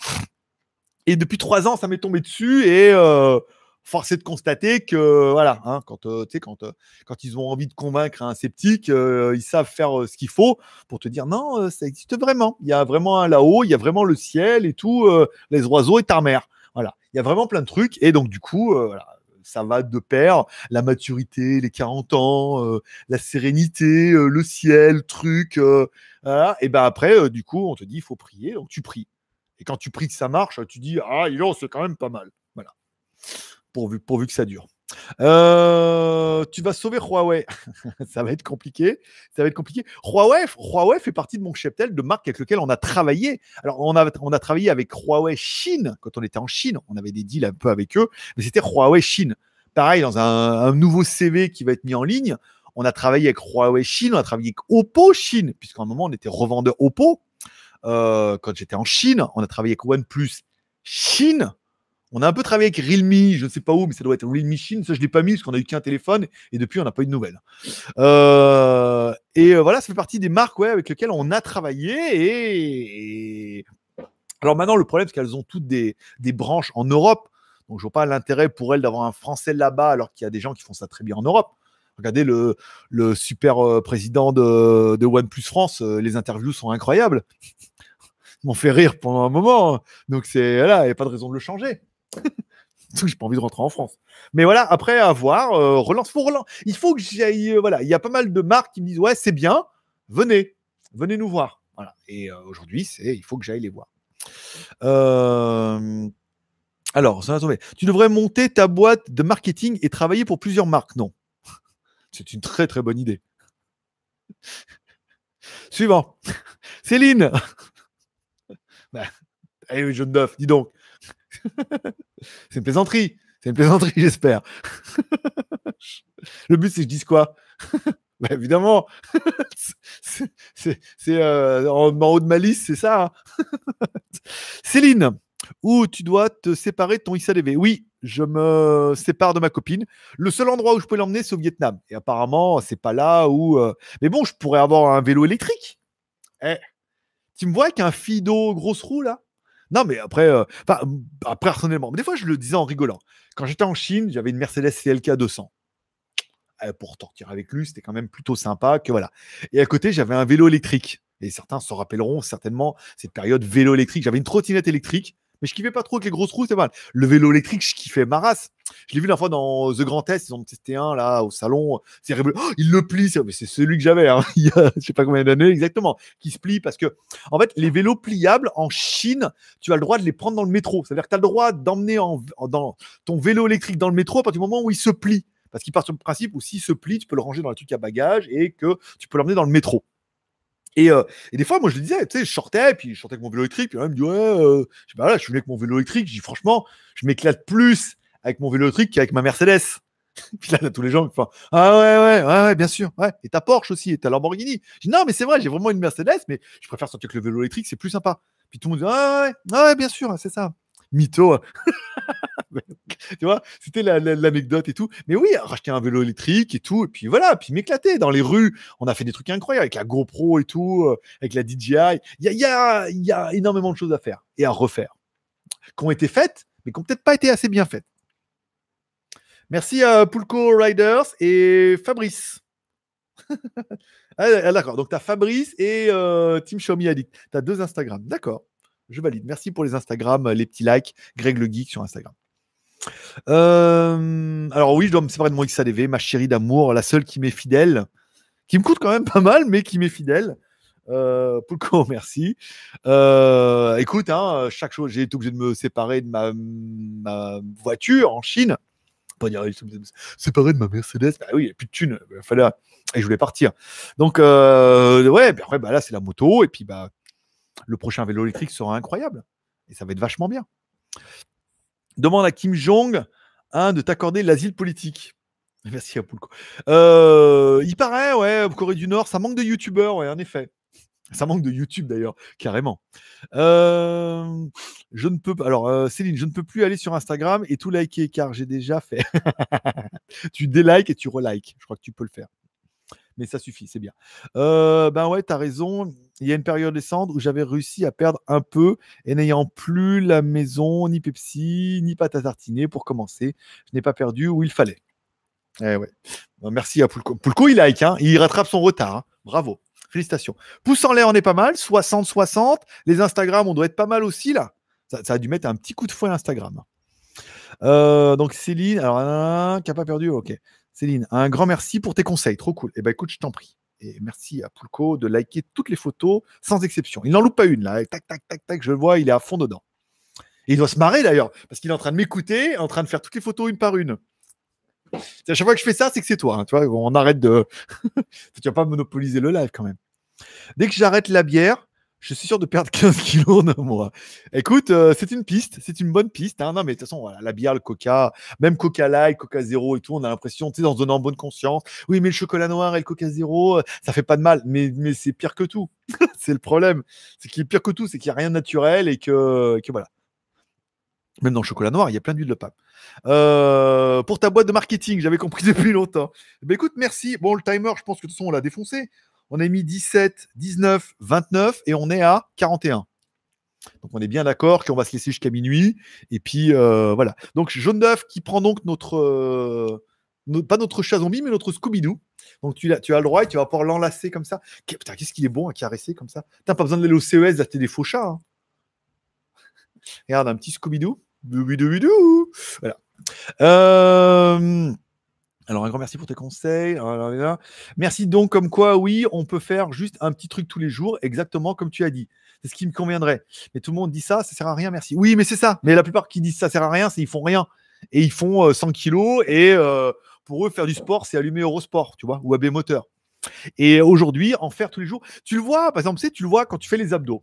Et depuis trois ans, ça m'est tombé dessus et. Euh, Force est de constater que, voilà, hein, quand, euh, quand, euh, quand ils ont envie de convaincre un sceptique, euh, ils savent faire euh, ce qu'il faut pour te dire non, euh, ça existe vraiment. Il y a vraiment un là-haut, il y a vraiment le ciel et tout, euh, les oiseaux et ta mère. Voilà, il y a vraiment plein de trucs. Et donc, du coup, euh, voilà, ça va de pair. La maturité, les quarante ans, euh, la sérénité, euh, le ciel, truc. Euh, voilà. Et ben après, euh, du coup, on te dit il faut prier, donc tu pries. Et quand tu pries que ça marche, tu dis ah, yo, c'est quand même pas mal. Voilà. Pourvu, pourvu que ça dure. Euh, tu vas sauver Huawei. Ça va être compliqué. Ça va être compliqué. Huawei, Huawei fait partie de mon cheptel de marques avec lesquelles on a travaillé. Alors, on a, on a travaillé avec Huawei Chine quand on était en Chine. On avait des deals un peu avec eux, mais c'était Huawei Chine. Pareil, dans un, un nouveau C V qui va être mis en ligne, on a travaillé avec Huawei Chine, on a travaillé avec Oppo Chine, puisqu'à un moment, on était revendeur Oppo. Euh, quand j'étais en Chine, on a travaillé avec OnePlus Chine. On a un peu travaillé avec Realme, je ne sais pas où, mais ça doit être Realme Chine. Ça, je ne l'ai pas mis parce qu'on a eu qu'un téléphone et depuis, on n'a pas eu de nouvelles. Euh, et voilà, ça fait partie des marques ouais, avec lesquelles on a travaillé. Et... Alors maintenant, le problème, c'est qu'elles ont toutes des, des branches en Europe. Donc, je ne vois pas l'intérêt pour elles d'avoir un Français là-bas alors qu'il y a des gens qui font ça très bien en Europe. Regardez le, le super euh, président de, de OnePlus France. Euh, les interviews sont incroyables. Ils m'ont fait rire pendant un moment. Donc, c'est, voilà, il n'y a pas de raison de le changer. J'ai pas envie de rentrer en France, mais voilà. Après avoir euh, relance pour relance, il faut que j'aille. Euh, voilà, il y a pas mal de marques qui me disent ouais, c'est bien, venez, venez nous voir. Voilà. Et euh, aujourd'hui, c'est il faut que j'aille les voir. Euh... Alors, ça va tomber. Tu devrais monter ta boîte de marketing et travailler pour plusieurs marques. Non. C'est une très, très bonne idée. Suivant. Céline. Bah, allez, Jaune d'œuf, dis donc. C'est une plaisanterie. C'est une plaisanterie, j'espère. Le but, c'est que je dise quoi? Bah, évidemment. C'est euh, en, en haut de ma liste, c'est ça. Hein. Céline. Où tu dois te séparer de ton I S A D V. Oui, je me sépare de ma copine. Le seul endroit où je peux l'emmener, c'est au Vietnam. Et apparemment, c'est pas là où... Euh... Mais bon, je pourrais avoir un vélo électrique. Eh, tu me vois avec un Fido grosse roue, là? Non, mais après... Euh... Enfin, après, personnellement. Mais des fois, je le disais en rigolant. Quand j'étais en Chine, j'avais une Mercedes C L K deux cents. Eh, pour sortir avec lui, c'était quand même plutôt sympa. Que voilà. Et à côté, j'avais un vélo électrique. Et certains se rappelleront certainement cette période vélo électrique. J'avais une trottinette électrique. Mais je kiffais pas trop avec les grosses roues, c'est mal. Le vélo électrique, je kiffais ma race. Je l'ai vu la fois dans The Grand Test, ils ont testé un là au salon. C'est révolu. Oh, il le plie, c'est celui que j'avais, hein, il y a je sais pas combien d'années exactement, qui se plie parce que, en fait, les vélos pliables en Chine, tu as le droit de les prendre dans le métro. C'est-à-dire que tu as le droit d'emmener en, en, dans ton vélo électrique dans le métro à partir du moment où il se plie. Parce qu'il part sur le principe où s'il se plie, tu peux le ranger dans le truc à bagages et que tu peux l'emmener dans le métro. Et, euh, et des fois, moi, je le disais, tu sais, je sortais, puis je sortais avec mon vélo électrique, puis là, il me dit, ouais, euh, je, ben là, je suis venu avec mon vélo électrique, je dis, franchement, je m'éclate plus avec mon vélo électrique qu'avec ma Mercedes. Puis là, là, tous les gens qui font, ah ouais, ouais, ouais, ouais, bien sûr, ouais, et ta Porsche aussi, et ta Lamborghini. Je dis, non, mais c'est vrai, j'ai vraiment une Mercedes, mais je préfère sortir avec le vélo électrique, c'est plus sympa. Puis tout le monde dit, ah ouais, ouais, ouais, bien sûr, c'est ça. Mytho. Tu vois, c'était l'anecdote et tout. Mais oui, racheter un vélo électrique et tout. Et puis voilà, puis m'éclater dans les rues. On a fait des trucs incroyables avec la GoPro et tout, avec la D J I. Il y a, il y a, il y a énormément de choses à faire et à refaire qui ont été faites, mais qui n'ont peut-être pas été assez bien faites. Merci à Pulco Riders et Fabrice. Ah, d'accord, donc tu as Fabrice et euh, Team Xiaomi Addict. Tu as deux Instagram, d'accord. Je valide. Merci pour les Instagram, les petits likes. Greg le Geek sur Instagram. Euh, alors oui, je dois me séparer de mon X A D V, ma chérie d'amour, la seule qui m'est fidèle, qui me coûte quand même pas mal, mais qui m'est fidèle. Euh, pour le coup, merci. Euh, écoute, hein, chaque chose, j'ai été obligé de me séparer de ma, ma voiture en Chine. Pas dire, séparer de ma Mercedes. Bah oui, il n'y a plus de thunes. Il fallait, et je voulais partir. Donc euh, ouais, bah après, bah là c'est la moto et puis bah. Le prochain vélo électrique sera incroyable. Et ça va être vachement bien. Demande à Kim Jong hein, de t'accorder l'asile politique. Merci à Poulko. Euh, il paraît, ouais, Corée du Nord, ça manque de youtubeurs, ouais, en effet. Ça manque de YouTube d'ailleurs, carrément. Euh, je ne peux pas. Alors, euh, Céline, je ne peux plus aller sur Instagram et tout liker car j'ai déjà fait. Tu délikes et tu relikes. Je crois que tu peux le faire. Mais ça suffit, c'est bien. Euh, ben ouais, t'as raison. Il y a une période récente où j'avais réussi à perdre un peu et n'ayant plus la maison, ni Pepsi, ni pâte à tartiner pour commencer. Je n'ai pas perdu où il fallait. Eh ouais. Merci à Poulko. Poulko, il like, hein. Il rattrape son retard. Hein. Bravo. Félicitations. Pouce en l'air, on est pas mal. soixante soixante. Les Instagram, on doit être pas mal aussi, là. Ça, ça a dû mettre un petit coup de fouet à Instagram. Euh, donc Céline, alors, euh, qui n'a pas perdu, ok. Céline, un grand merci pour tes conseils, trop cool. Eh bien, écoute, je t'en prie. Et merci à Poulko de liker toutes les photos, sans exception. Il n'en loupe pas une, là. Tac, tac, tac, tac, je le vois, il est à fond dedans. Et il doit se marrer, d'ailleurs, parce qu'il est en train de m'écouter, en train de faire toutes les photos une par une. C'est à chaque fois que je fais ça, c'est que c'est toi. Hein, tu vois, on arrête de... Tu vas pas monopoliser le live, quand même. Dès que j'arrête la bière, je suis sûr de perdre quinze kilos en un mois. Écoute, euh, c'est une piste, c'est une bonne piste. Hein. Non, mais de toute façon, voilà, la bière, le coca, même coca light, coca zéro et tout, on a l'impression, tu sais, en se donnant bonne conscience. Oui, mais le chocolat noir et le coca zéro, ça fait pas de mal. Mais, mais c'est pire que tout. C'est le problème. C'est qu'il est pire que tout, c'est qu'il n'y a rien de naturel et que, et que voilà. Même dans le chocolat noir, il y a plein d'huile de pape. Euh, pour ta boîte de marketing, j'avais compris depuis longtemps. Ben, écoute, merci. Bon, le timer, je pense que de toute façon, on l'a défoncé. On a mis dix-sept, dix-neuf, vingt-neuf et on est à quarante et un. Donc, on est bien d'accord qu'on va se laisser jusqu'à minuit. Et puis, euh, voilà. Donc, Jaune d'œuf qui prend donc notre... Euh, notre pas notre chat zombie, mais notre Scooby-Doo. Donc, tu, tu as le droit et tu vas pouvoir l'enlacer comme ça. Putain, qu'est-ce qu'il est bon à caresser comme ça. T'as pas besoin d'aller au C E S d'acheter des faux chats. Hein. Regarde, un petit Scooby-Doo. Voilà. Euh... Alors, un grand merci pour tes conseils. Merci donc, comme quoi, oui, on peut faire juste un petit truc tous les jours, exactement comme tu as dit. C'est ce qui me conviendrait. Mais tout le monde dit ça, ça sert à rien, merci. Oui, mais c'est ça. Mais la plupart qui disent ça sert à rien, c'est ils font rien. Et ils font euh, cent kilos et euh, pour eux, faire du sport, c'est allumer Eurosport, tu vois, ou A B Moteur. Et aujourd'hui, en faire tous les jours, tu le vois, par exemple, tu, sais, tu le vois quand tu fais les abdos.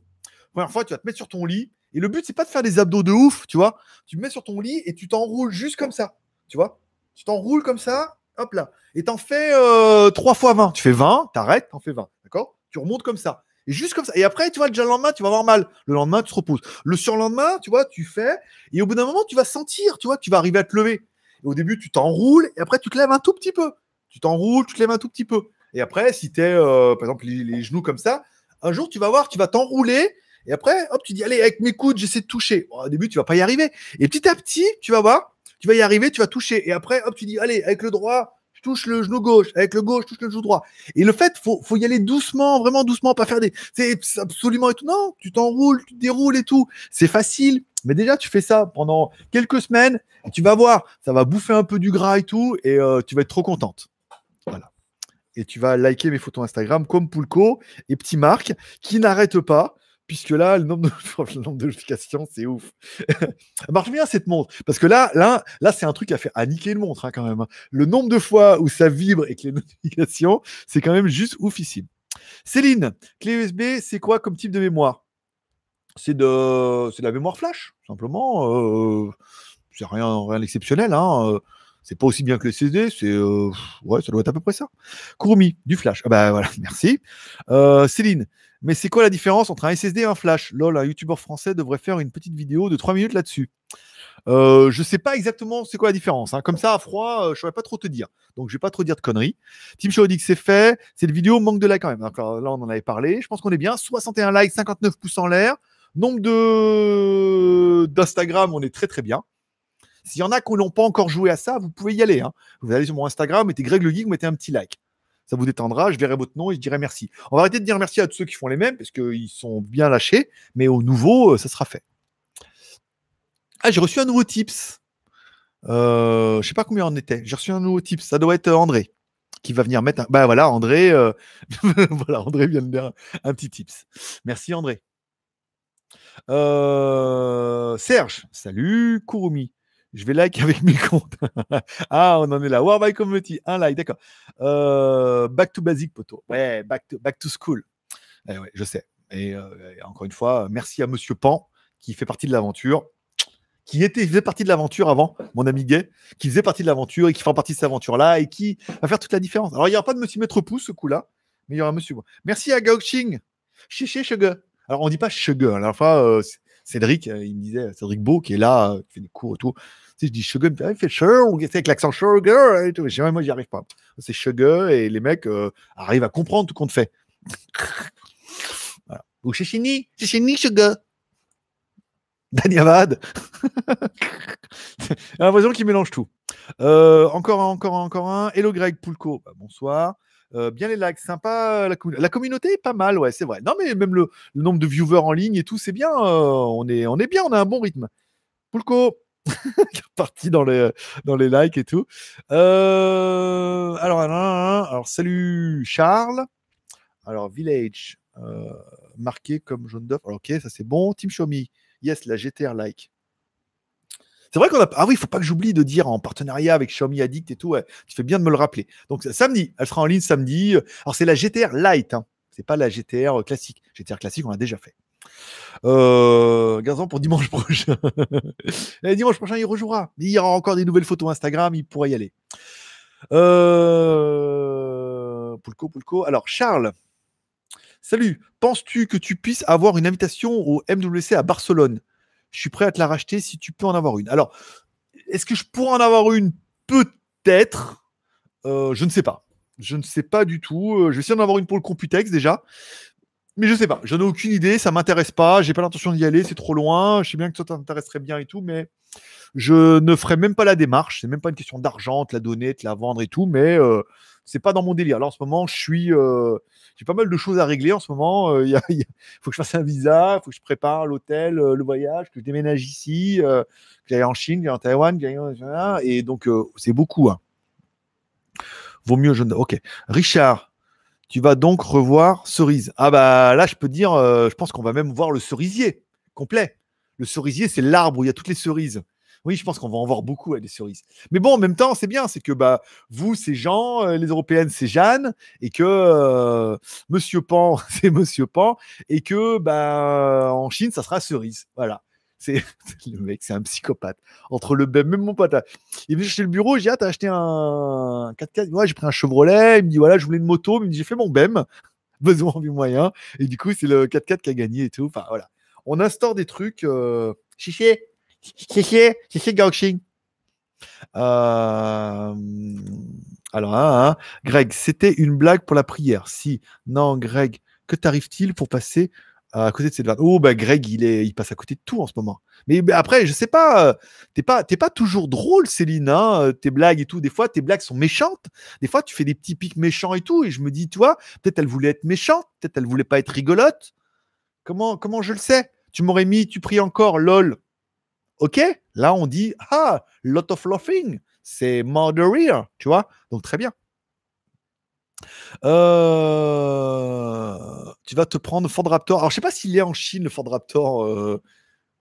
La première fois, tu vas te mettre sur ton lit et le but, c'est pas de faire des abdos de ouf, tu vois. Tu te mets sur ton lit et tu t'enroules juste comme ça, tu vois. Tu t'enroules comme ça, hop là, et t'en fais euh, trois fois vingt. Tu fais vingt, t'arrêtes, t'en fais vingt, d'accord? Tu remontes comme ça, et juste comme ça. Et après, tu vois, déjà le lendemain, tu vas avoir mal. Le lendemain, tu te reposes. Le surlendemain, tu vois, tu fais, et au bout d'un moment, tu vas sentir, tu vois, tu vas arriver à te lever. Et au début, tu t'enroules, et après, tu te lèves un tout petit peu. Tu t'enroules, tu te lèves un tout petit peu. Et après, si t'es, euh, par exemple, les, les genoux comme ça, un jour, tu vas voir, tu vas t'enrouler, et après, hop, tu dis, allez, avec mes coudes, j'essaie de toucher. Bon, au début, tu vas pas y arriver. Et petit à petit, tu vas voir, tu vas y arriver, tu vas toucher. Et après, hop, tu dis, allez, avec le droit, je touche le genou gauche. Avec le gauche, je touche le genou droit. Et le fait, faut, faut y aller doucement, vraiment doucement, pas faire des, c'est absolument et tout. Non, tu t'enroules, tu te déroules et tout. C'est facile. Mais déjà, tu fais ça pendant quelques semaines. Tu vas voir, ça va bouffer un peu du gras et tout. Et euh, tu vas être trop contente. Voilà. Et tu vas liker mes photos Instagram comme Poulco et Petit Marc qui n'arrêtent pas. Puisque là, le nombre de, le nombre de notifications, c'est ouf. Marche bien cette montre. Parce que là, là, là c'est un truc à faire à niquer le montre hein, quand même. Le nombre de fois où ça vibre et que les notifications, c'est quand même juste oufissime. Céline, clé U S B, c'est quoi comme type de mémoire? C'est de, c'est de la mémoire flash, simplement. Euh, c'est rien, rien d'exceptionnel. Hein. C'est pas aussi bien que le C D. C'est, euh, ouais, ça doit être à peu près ça. Kurumi, du flash. Ah bah voilà, merci. Euh, Céline. Mais c'est quoi la différence entre un S S D et un flash? Lol, un youtubeur français devrait faire une petite vidéo de trois minutes là-dessus. Euh, je ne sais pas exactement c'est quoi la différence. Hein. Comme ça, à froid, euh, je ne saurais pas trop te dire. Donc, je ne vais pas trop dire de conneries. Team Show dit que c'est fait. Cette vidéo manque de likes quand même. Donc, là, on en avait parlé. Je pense qu'on est bien. soixante et un likes, cinquante-neuf pouces en l'air. Nombre de... d'Instagram, on est très très bien. S'il y en a qui n'ont pas encore joué à ça, vous pouvez y aller. Hein. Vous allez sur mon Instagram, mettez Greg le Geek, mettez un petit like. Ça vous détendra, je verrai votre nom et je dirai merci. On va arrêter de dire merci à tous ceux qui font les mêmes, parce qu'ils sont bien lâchés, mais au nouveau, ça sera fait. Ah, j'ai reçu un nouveau tips. Euh, je ne sais pas combien on était. J'ai reçu un nouveau tips. Ça doit être André qui va venir mettre un... Ben voilà, André, euh... voilà, André vient de me dire un petit tips. Merci André. Euh... Serge, salut Kurumi. Je vais like avec mes comptes. Ah, on en est là. Huawei Community, un like, d'accord. Euh, back to basic, poteau. Ouais, back to, back to school. Eh ouais, je sais. Et euh, encore une fois, merci à Monsieur Pan, qui fait partie de l'aventure, qui était, faisait partie de l'aventure avant, mon ami gay, qui faisait partie de l'aventure et qui fera partie de cette aventure-là et qui va faire toute la différence. Alors, il n'y aura pas de Monsieur Maître Pouce, ce coup-là, mais il y aura Monsieur. Merci à Gaoxing. Chiché, Chege. Alors, on ne dit pas Chege. À la fois, euh, Cédric, il me disait, Cédric Beau, qui est là, qui fait des cours et tout. Tu sais, je dis Sugar, il fait Sugar, avec l'accent Sugar et tout. Je dis, moi, j'y arrive pas. C'est Sugar et les mecs euh, arrivent à comprendre tout qu'on te fait. Voilà. Ou chez Chini, chez Chini, Sugar. Daniavad. J'ai l'impression qu'ils mélangent tout. Euh, encore un, encore un, encore un. Hello Greg Poulco. Bah, bonsoir. Euh, bien les likes, sympa. La, com- la communauté est pas mal, ouais, c'est vrai. Non, mais même le, le nombre de viewers en ligne et tout, c'est bien. Euh, on, est, on est bien, on a un bon rythme. Poulco, qui est parti dans les, dans les likes et tout. Euh, alors, alors, salut Charles. Alors, Village, euh, marqué comme jaune d'œuf. Alors, ok, ça c'est bon. Team Xiaomi, yes, la G T R like. C'est vrai qu'on a... Ah oui, il ne faut pas que j'oublie de dire en partenariat avec Xiaomi Addict et tout. Ouais, tu fais bien de me le rappeler. Donc, samedi, elle sera en ligne samedi. Alors, c'est la G T R Lite. Hein. Ce n'est pas la G T R classique. G T R classique, on l'a déjà fait. Euh... Gazan pour dimanche prochain. Et dimanche prochain, il rejouera. Il y aura encore des nouvelles photos Instagram. Il pourra y aller. Euh... Poulco, Poulco. Alors, Charles. Salut. Penses-tu que tu puisses avoir une invitation au M W C à Barcelone ? Je suis prêt à te la racheter si tu peux en avoir une. Alors, est-ce que je pourrais en avoir une? Peut-être. Euh, je ne sais pas. Je ne sais pas du tout. Euh, je vais essayer d'en avoir une pour le Computex déjà. Mais je ne sais pas. Je n'en ai aucune idée. Ça ne m'intéresse pas. Je n'ai pas l'intention d'y aller. C'est trop loin. Je sais bien que toi, ça t'intéresserait bien et tout. Mais je ne ferai même pas la démarche. Ce n'est même pas une question d'argent, te la donner, te la vendre et tout. Mais euh, ce n'est pas dans mon délire. Alors, en ce moment, je suis... Euh, j'ai pas mal de choses à régler en ce moment. Il euh, faut que je fasse un visa, il faut que je prépare l'hôtel, euh, le voyage, que je déménage ici, euh, que j'aille en Chine, que j'aille en Taïwan, que j'aille en... Et donc, euh, c'est beaucoup. Hein. Vaut mieux jeune. Ok. Richard, tu vas donc revoir Cerise. Ah bah là, je peux te dire, euh, je pense qu'on va même voir le cerisier complet. Le cerisier, c'est l'arbre où il y a toutes les cerises. Oui, je pense qu'on va en voir beaucoup avec les cerises. Mais bon, en même temps, c'est bien, c'est que bah, vous, c'est Jean, euh, les Européennes, c'est Jeanne, et que euh, Monsieur Pan, c'est Monsieur Pan, et que bah, en Chine, ça sera cerise. Voilà. C'est le mec, c'est un psychopathe. Entre le même mon pote, il est venu chez le bureau, j'ai dit ah, t'as acheté un quatre quatre. Ouais, j'ai pris un Chevrolet. Il me dit voilà, je voulais une moto. Il me dit j'ai fait mon B E M, besoin du moyen. Et du coup, c'est le quatre quatre qui a gagné et tout. Enfin voilà, on instaure des trucs. Euh... Chiché, chiché, chiché, Gaoxing. Euh... Alors, hein, hein. Greg, c'était une blague pour la prière. Si, non, Greg, que t'arrive-t-il pour passer à côté de cette vanne? Oh, bah, Greg, il, est, il passe à côté de tout en ce moment. Mais bah, après, je sais pas, euh, t'es pas, t'es pas toujours drôle, Céline, hein, euh, tes blagues et tout. Des fois, tes blagues sont méchantes. Des fois, tu fais des petits pics méchants et tout. Et je me dis, tu vois, peut-être elle voulait être méchante, peut-être elle voulait pas être rigolote. Comment, comment je le sais? Tu m'aurais mis, tu pries encore, lol. Ok, là, on dit, ah, lot of laughing, c'est more the rire, tu vois. Donc, très bien. Euh... Tu vas te prendre Ford Raptor. Alors, je sais pas s'il est en Chine, le Ford Raptor. Euh...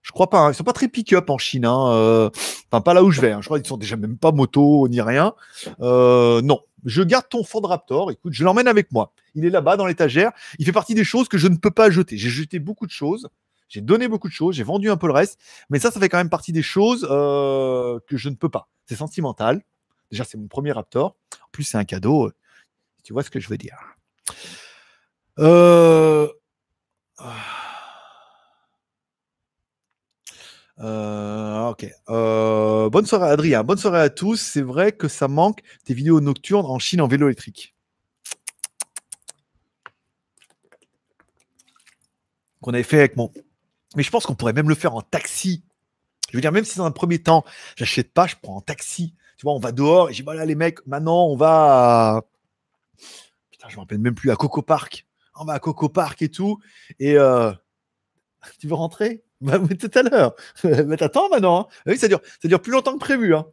Je crois pas. Hein. Ils sont pas très pick-up en Chine. Hein. Euh... Enfin, pas là où je vais. Hein. Je crois qu'ils sont déjà même pas moto ni rien. Euh... Non. Je garde ton Ford Raptor. Écoute, je l'emmène avec moi. Il est là-bas dans l'étagère. Il fait partie des choses que je ne peux pas jeter. J'ai jeté beaucoup de choses. J'ai donné beaucoup de choses. J'ai vendu un peu le reste. Mais ça, ça fait quand même partie des choses euh... que je ne peux pas. C'est sentimental. Déjà, c'est mon premier Raptor. En plus, c'est un cadeau. Euh... Tu vois ce que je veux dire. Euh... Euh... Ok. Euh... Bonne soirée, Adrien. Bonne soirée à tous. C'est vrai que ça manque des vidéos nocturnes en Chine en vélo électrique. Qu'on avait fait avec mon. Mais je pense qu'on pourrait même le faire en taxi. Je veux dire, même si dans un premier temps, j'achète pas, je prends en taxi. Tu vois, on va dehors et j'ai voilà les mecs. Maintenant, on va. Putain, je me rappelle même plus, à Coco Park. On va à Coco Park et tout. Et euh... tu veux rentrer? Bah, mais tout à l'heure. Mais t'attends maintenant. Hein. Oui, ça dure, ça dure plus longtemps que prévu. Hein.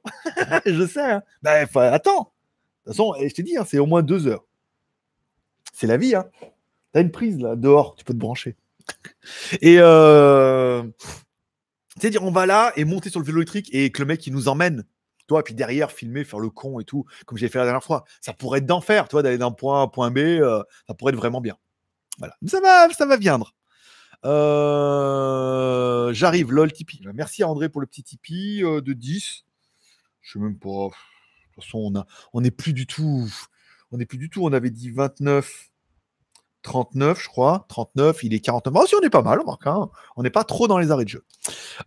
Je sais. Hein. Bah, attends. De toute façon, je t'ai dit, hein, c'est au moins deux heures. C'est la vie. Hein. T'as une prise là, dehors, tu peux te brancher. Et euh... c'est-à-dire, on va là et monter sur le vélo électrique et que le mec, il nous emmène. Toi, puis derrière, filmer, faire le con et tout, comme j'ai fait la dernière fois. Ça pourrait être d'enfer, toi, d'aller d'un point A à un point B, euh, ça pourrait être vraiment bien. Voilà. Mais ça va, ça va viendre. Euh... J'arrive, lol, Tipeee. Merci à André pour le petit Tipeee euh, de dix. Je ne sais même pas. De toute façon, on a... on n'est plus du tout. On n'est plus du tout. On avait dit vingt-neuf, trente-neuf, je crois. trente-neuf, il est quarante-neuf. Ah, si, on est pas mal, Marc. Hein. On n'est pas trop dans les arrêts de jeu.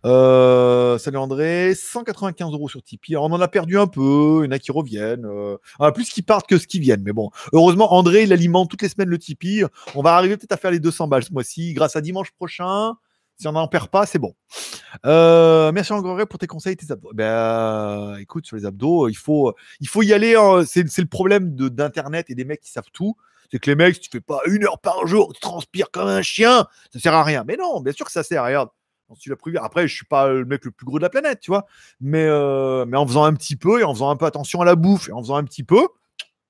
Euh, salut André. cent quatre-vingt-quinze euros sur Tipeee. Alors, on en a perdu un peu. Il y en a qui reviennent. Euh... Ah, plus qui partent que ce qui viennent. Mais bon, heureusement, André, il alimente toutes les semaines le Tipeee. On va arriver peut-être à faire les deux cents balles ce mois-ci. Grâce à dimanche prochain. Si on n'en perd pas, c'est bon. Euh, merci encore pour tes conseils et tes abdos. Ben, euh, écoute, sur les abdos, il faut, il faut y aller. Hein. C'est, c'est le problème de, d'Internet et des mecs qui savent tout. C'est que les mecs, si tu fais pas une heure par jour, tu transpires comme un chien, ça sert à rien. Mais non, bien sûr que ça sert. Regarde, tu l'as pris. Après, je suis pas le mec le plus gros de la planète, tu vois. Mais, euh, mais en faisant un petit peu et en faisant un peu attention à la bouffe et en faisant un petit peu,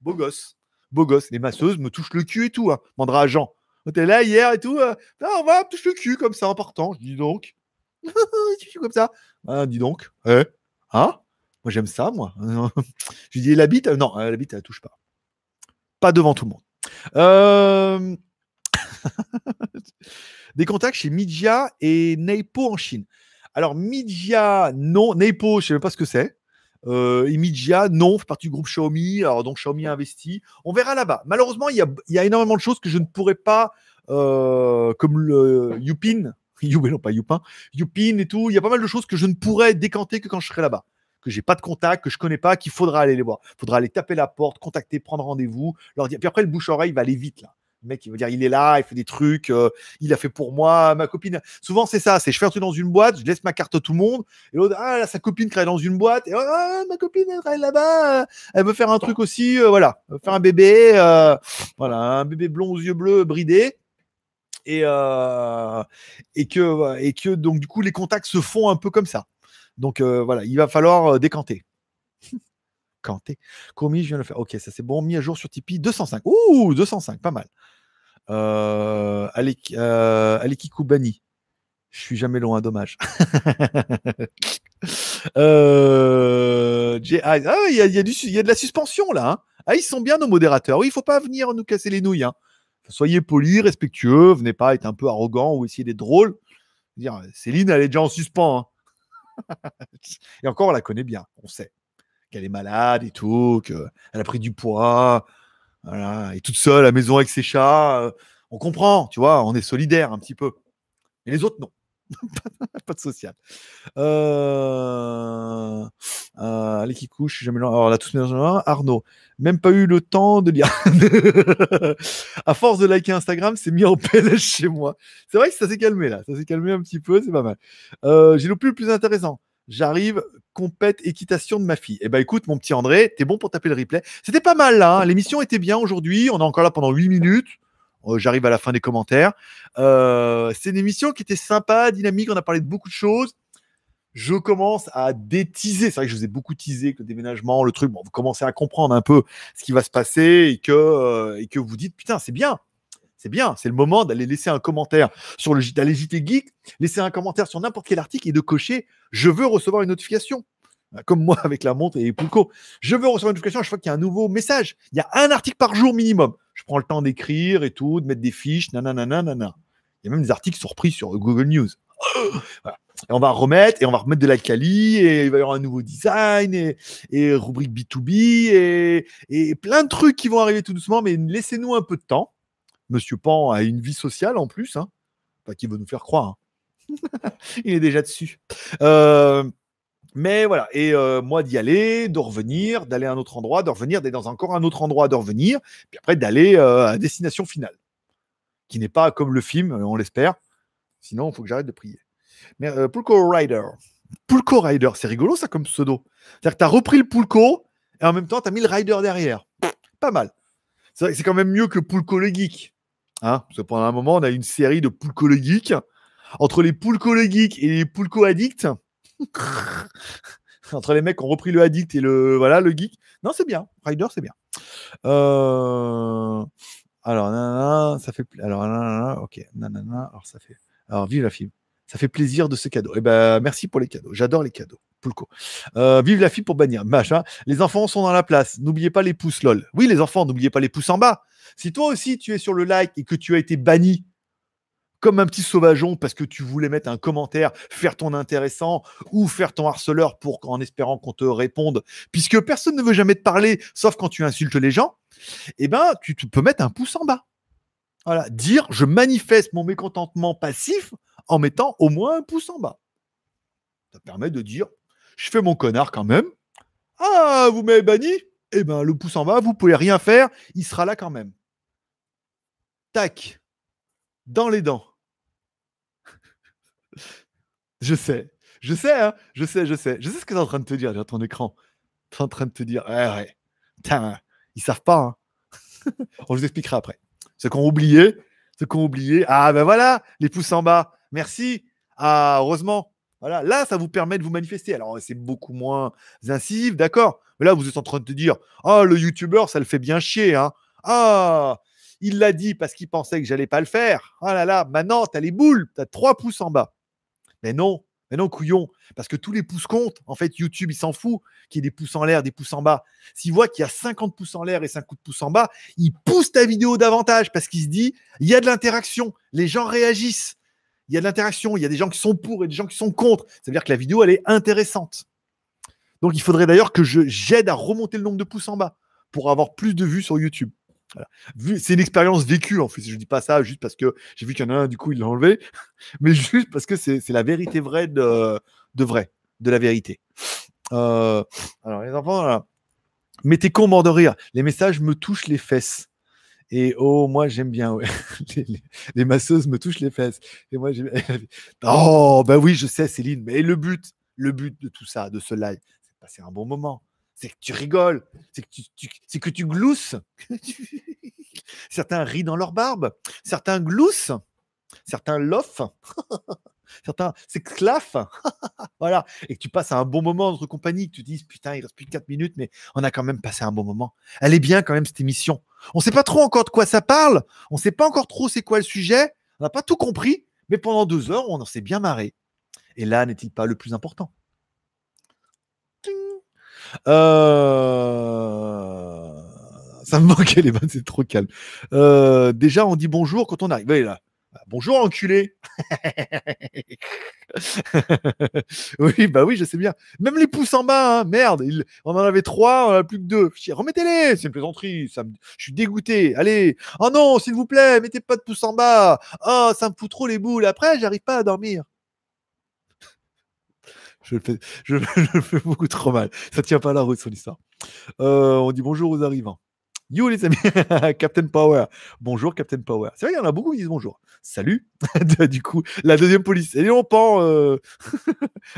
beau gosse, beau gosse. Les masseuses me touchent le cul et tout. Hein. Mandra à Jean. T'es là hier et tout, euh, là, on va me toucher le cul comme ça en partant. Je dis donc, je suis comme ça. Ah, dis donc, eh. Hein, moi j'aime ça, moi. Je dis la bite, non, la bite elle touche pas. Pas devant tout le monde. Euh... Des contacts chez Midja et Neipo en Chine. Alors Midja, non, Neipo, je sais même pas ce que c'est. Euh, et Midja, non, fait partie du groupe Xiaomi. Alors donc Xiaomi a investi. On verra là-bas. Malheureusement, il y a, y a énormément de choses que je ne pourrais pas, euh, comme le Youpin, Youpin, non pas Youpin, Youpin et tout. Il y a pas mal de choses que je ne pourrais décanter que quand je serai là-bas, que j'ai pas de contact, que je connais pas, qu'il faudra aller les voir. Il faudra aller taper la porte, contacter, prendre rendez-vous, leur dire. Puis après le bouche-oreille va aller vite là. Le mec, il va dire, il est là, il fait des trucs, euh, il a fait pour moi, ma copine. Souvent, c'est ça, c'est je fais un truc dans une boîte, je laisse ma carte à tout le monde, et l'autre, ah, là, sa copine travaille dans une boîte, et ah, ma copine, elle travaille là-bas, elle veut faire un truc aussi, euh, voilà, faire un bébé, euh, voilà, un bébé blond aux yeux bleus, bridé. Et, euh, et, que, et que, donc, du coup, les contacts se font un peu comme ça. Donc, euh, voilà, il va falloir décanter. Canté. Kurumi, je viens de le faire. Ok, ça c'est bon. Mis à jour sur Tipeee. deux cent cinq. Ouh, deux cent cinq, pas mal. Euh, Aleki euh, Koubani. Je suis jamais loin, dommage. euh, ah, il y a, y, a y a de la suspension là. Hein. Ah, ils sont bien nos modérateurs. Oui, il ne faut pas venir nous casser les nouilles. Hein. Soyez polis, respectueux. Venez pas être un peu arrogant ou essayer d'être drôle. Dire, Céline, elle est déjà en suspens. Hein. Et encore, on la connaît bien. On sait qu'elle est malade et tout, qu'elle a pris du poids. Voilà. Et toute seule à la maison avec ses chats. On comprend, tu vois. On est solidaire un petit peu. Mais les autres, non. Pas de social. Euh... Euh, allez, qui couche, je suis jamais loin. Alors, là, tous les gens, Arnaud, même pas eu le temps de lire. À force de liker Instagram, c'est mis en P L S chez moi. C'est vrai que ça s'est calmé, là. Ça s'est calmé un petit peu, c'est pas mal. Euh, j'ai loupé le plus intéressant. J'arrive, compète, équitation de ma fille. Eh ben, écoute, mon petit André, t'es bon pour taper le replay. C'était pas mal, là. Hein. L'émission était bien aujourd'hui. On est encore là pendant huit minutes. J'arrive à la fin des commentaires. Euh, c'est une émission qui était sympa, dynamique. On a parlé de beaucoup de choses. Je commence à déteaser. C'est vrai que je vous ai beaucoup teasé avec le déménagement, le truc. Bon, vous commencez à comprendre un peu ce qui va se passer et que, euh, et que vous dites, putain, c'est bien. C'est bien. C'est le moment d'aller laisser un commentaire sur le d'aller J T Geek, laisser un commentaire sur n'importe quel article et de cocher « Je veux recevoir une notification ». Comme moi avec la montre et Poulco. Je veux recevoir une notification à chaque fois qu'il y a un nouveau message. Il y a un article par jour minimum. Je prends le temps d'écrire et tout, de mettre des fiches, nanana, nanana. Il y a même des articles surpris sur Google News. Voilà. Et on va remettre, et on va remettre de la quali, et il va y avoir un nouveau design, et, et rubrique B deux B, et, et plein de trucs qui vont arriver tout doucement, mais laissez-nous un peu de temps. Monsieur Pan a une vie sociale en plus, hein. Enfin, qui veut nous faire croire. Hein. Il est déjà dessus. Euh... Mais voilà, et euh, moi d'y aller, de revenir, d'aller à un autre endroit, de revenir, d'aller dans encore un autre endroit, de revenir, puis après d'aller euh, à destination finale, qui n'est pas comme le film, on l'espère, sinon il faut que j'arrête de prier. Mais euh, Pulco Rider, Pulco Rider, c'est rigolo ça comme pseudo, c'est-à-dire que tu as repris le Pulco, et en même temps tu as mis le Rider derrière, pas mal, c'est quand même mieux que Pulco le Geek, hein, parce que pendant un moment on a une série de Pulco le Geek, entre les Pulco le Geek et les Pulco Addicts, entre les mecs qui ont repris le addict et le voilà le geek, non c'est bien, Rider c'est bien. Euh... Alors nanana, ça fait alors nanana, ok nanana, alors ça fait alors vive la fille, ça fait plaisir de ce cadeau. Et eh ben merci pour les cadeaux, j'adore les cadeaux. Poulco. Euh, vive la fille pour bannir machin. Les enfants sont dans la place, n'oubliez pas les pouces lol. Oui les enfants, n'oubliez pas les pouces en bas. Si toi aussi tu es sur le like et que tu as été banni. Comme un petit sauvageon parce que tu voulais mettre un commentaire, faire ton intéressant ou faire ton harceleur pour en espérant qu'on te réponde, puisque personne ne veut jamais te parler, sauf quand tu insultes les gens, eh ben, tu, tu peux mettre un pouce en bas. Voilà. Dire, je manifeste mon mécontentement passif en mettant au moins un pouce en bas. Ça permet de dire, je fais mon connard quand même. Ah, vous m'avez banni? Eh ben, le pouce en bas, vous pouvez rien faire, il sera là quand même. Tac. Dans les dents. Je sais, je sais, hein, je sais, je sais, je sais ce que t'es en train de te dire derrière ton écran. T'es en train de te dire, ouais, ouais, putain, ils savent pas. Hein. On vous expliquera après. Ceux qu'on oublié, ceux qu'on oublié. Ah ben voilà, les pouces en bas. Merci. Ah heureusement. Voilà, là ça vous permet de vous manifester. Alors c'est beaucoup moins incisif, d'accord. Mais là vous êtes en train de te dire, oh le youtubeur ça le fait bien chier, hein. Ah. Il l'a dit parce qu'il pensait que j'allais pas le faire. Oh là là, maintenant t'as les boules, t'as trois pouces en bas. Mais non, mais non, couillon, parce que tous les pouces comptent. En fait, YouTube, il s'en fout qu'il y ait des pouces en l'air, des pouces en bas. S'il voit qu'il y a cinquante pouces en l'air et cinquante pouces en bas, il pousse ta vidéo davantage parce qu'il se dit, il y a de l'interaction, les gens réagissent. Il y a de l'interaction, il y a des gens qui sont pour et des gens qui sont contre. Ça veut dire que la vidéo, elle est intéressante. Donc, il faudrait d'ailleurs que je j'aide à remonter le nombre de pouces en bas pour avoir plus de vues sur YouTube. Voilà. C'est une expérience vécue en fait. Je ne dis pas ça juste parce que j'ai vu qu'il y en a un, du coup il l'a enlevé, mais juste parce que c'est la vérité vraie de, de vrai, de la vérité. Euh, alors les enfants, voilà. Mettez con mort de rire. Les messages me touchent les fesses. Et oh, moi j'aime bien. Ouais. Les, les, les masseuses me touchent les fesses. Et moi j'aime. Oh, bah oui, je sais, Céline. Mais le but, le but de tout ça, de ce live, c'est de passer un bon moment. C'est que tu rigoles, c'est que tu, tu, c'est que tu glousses. Certains rient dans leur barbe, certains gloussent, certains loffent. certains s'exclaffent, voilà, et que tu passes à un bon moment entre compagnie, que tu te dises, putain, il reste plus de quatre minutes, mais on a quand même passé un bon moment. Elle est bien quand même, cette émission. On ne sait pas trop encore de quoi ça parle, on ne sait pas encore trop c'est quoi le sujet, on n'a pas tout compris, mais pendant deux heures, on s'est bien marré. Et là, n'est-il pas le plus important ? Euh... Ça me manquait les vannes, c'est trop calme. Euh... Déjà, on dit bonjour quand on arrive. Allez, là. Bonjour, enculé. Oui, bah oui, je sais bien. Même les pouces en bas, hein, merde. Il... On en avait trois, on en a plus que deux. Remettez-les, c'est une plaisanterie. Ça me... Je suis dégoûté. Allez. Oh non, s'il vous plaît, mettez pas de pouces en bas. Oh, ça me fout trop les boules. Après, j'arrive pas à dormir. Je le, fais, je, je le fais beaucoup trop mal. Ça tient pas la route, son histoire. Euh, on dit bonjour aux arrivants. Yo les amis, Captain Power. Bonjour Captain Power. C'est vrai qu'il y en a beaucoup qui disent bonjour. Salut. Du coup, la deuxième police. Et on pend. Euh...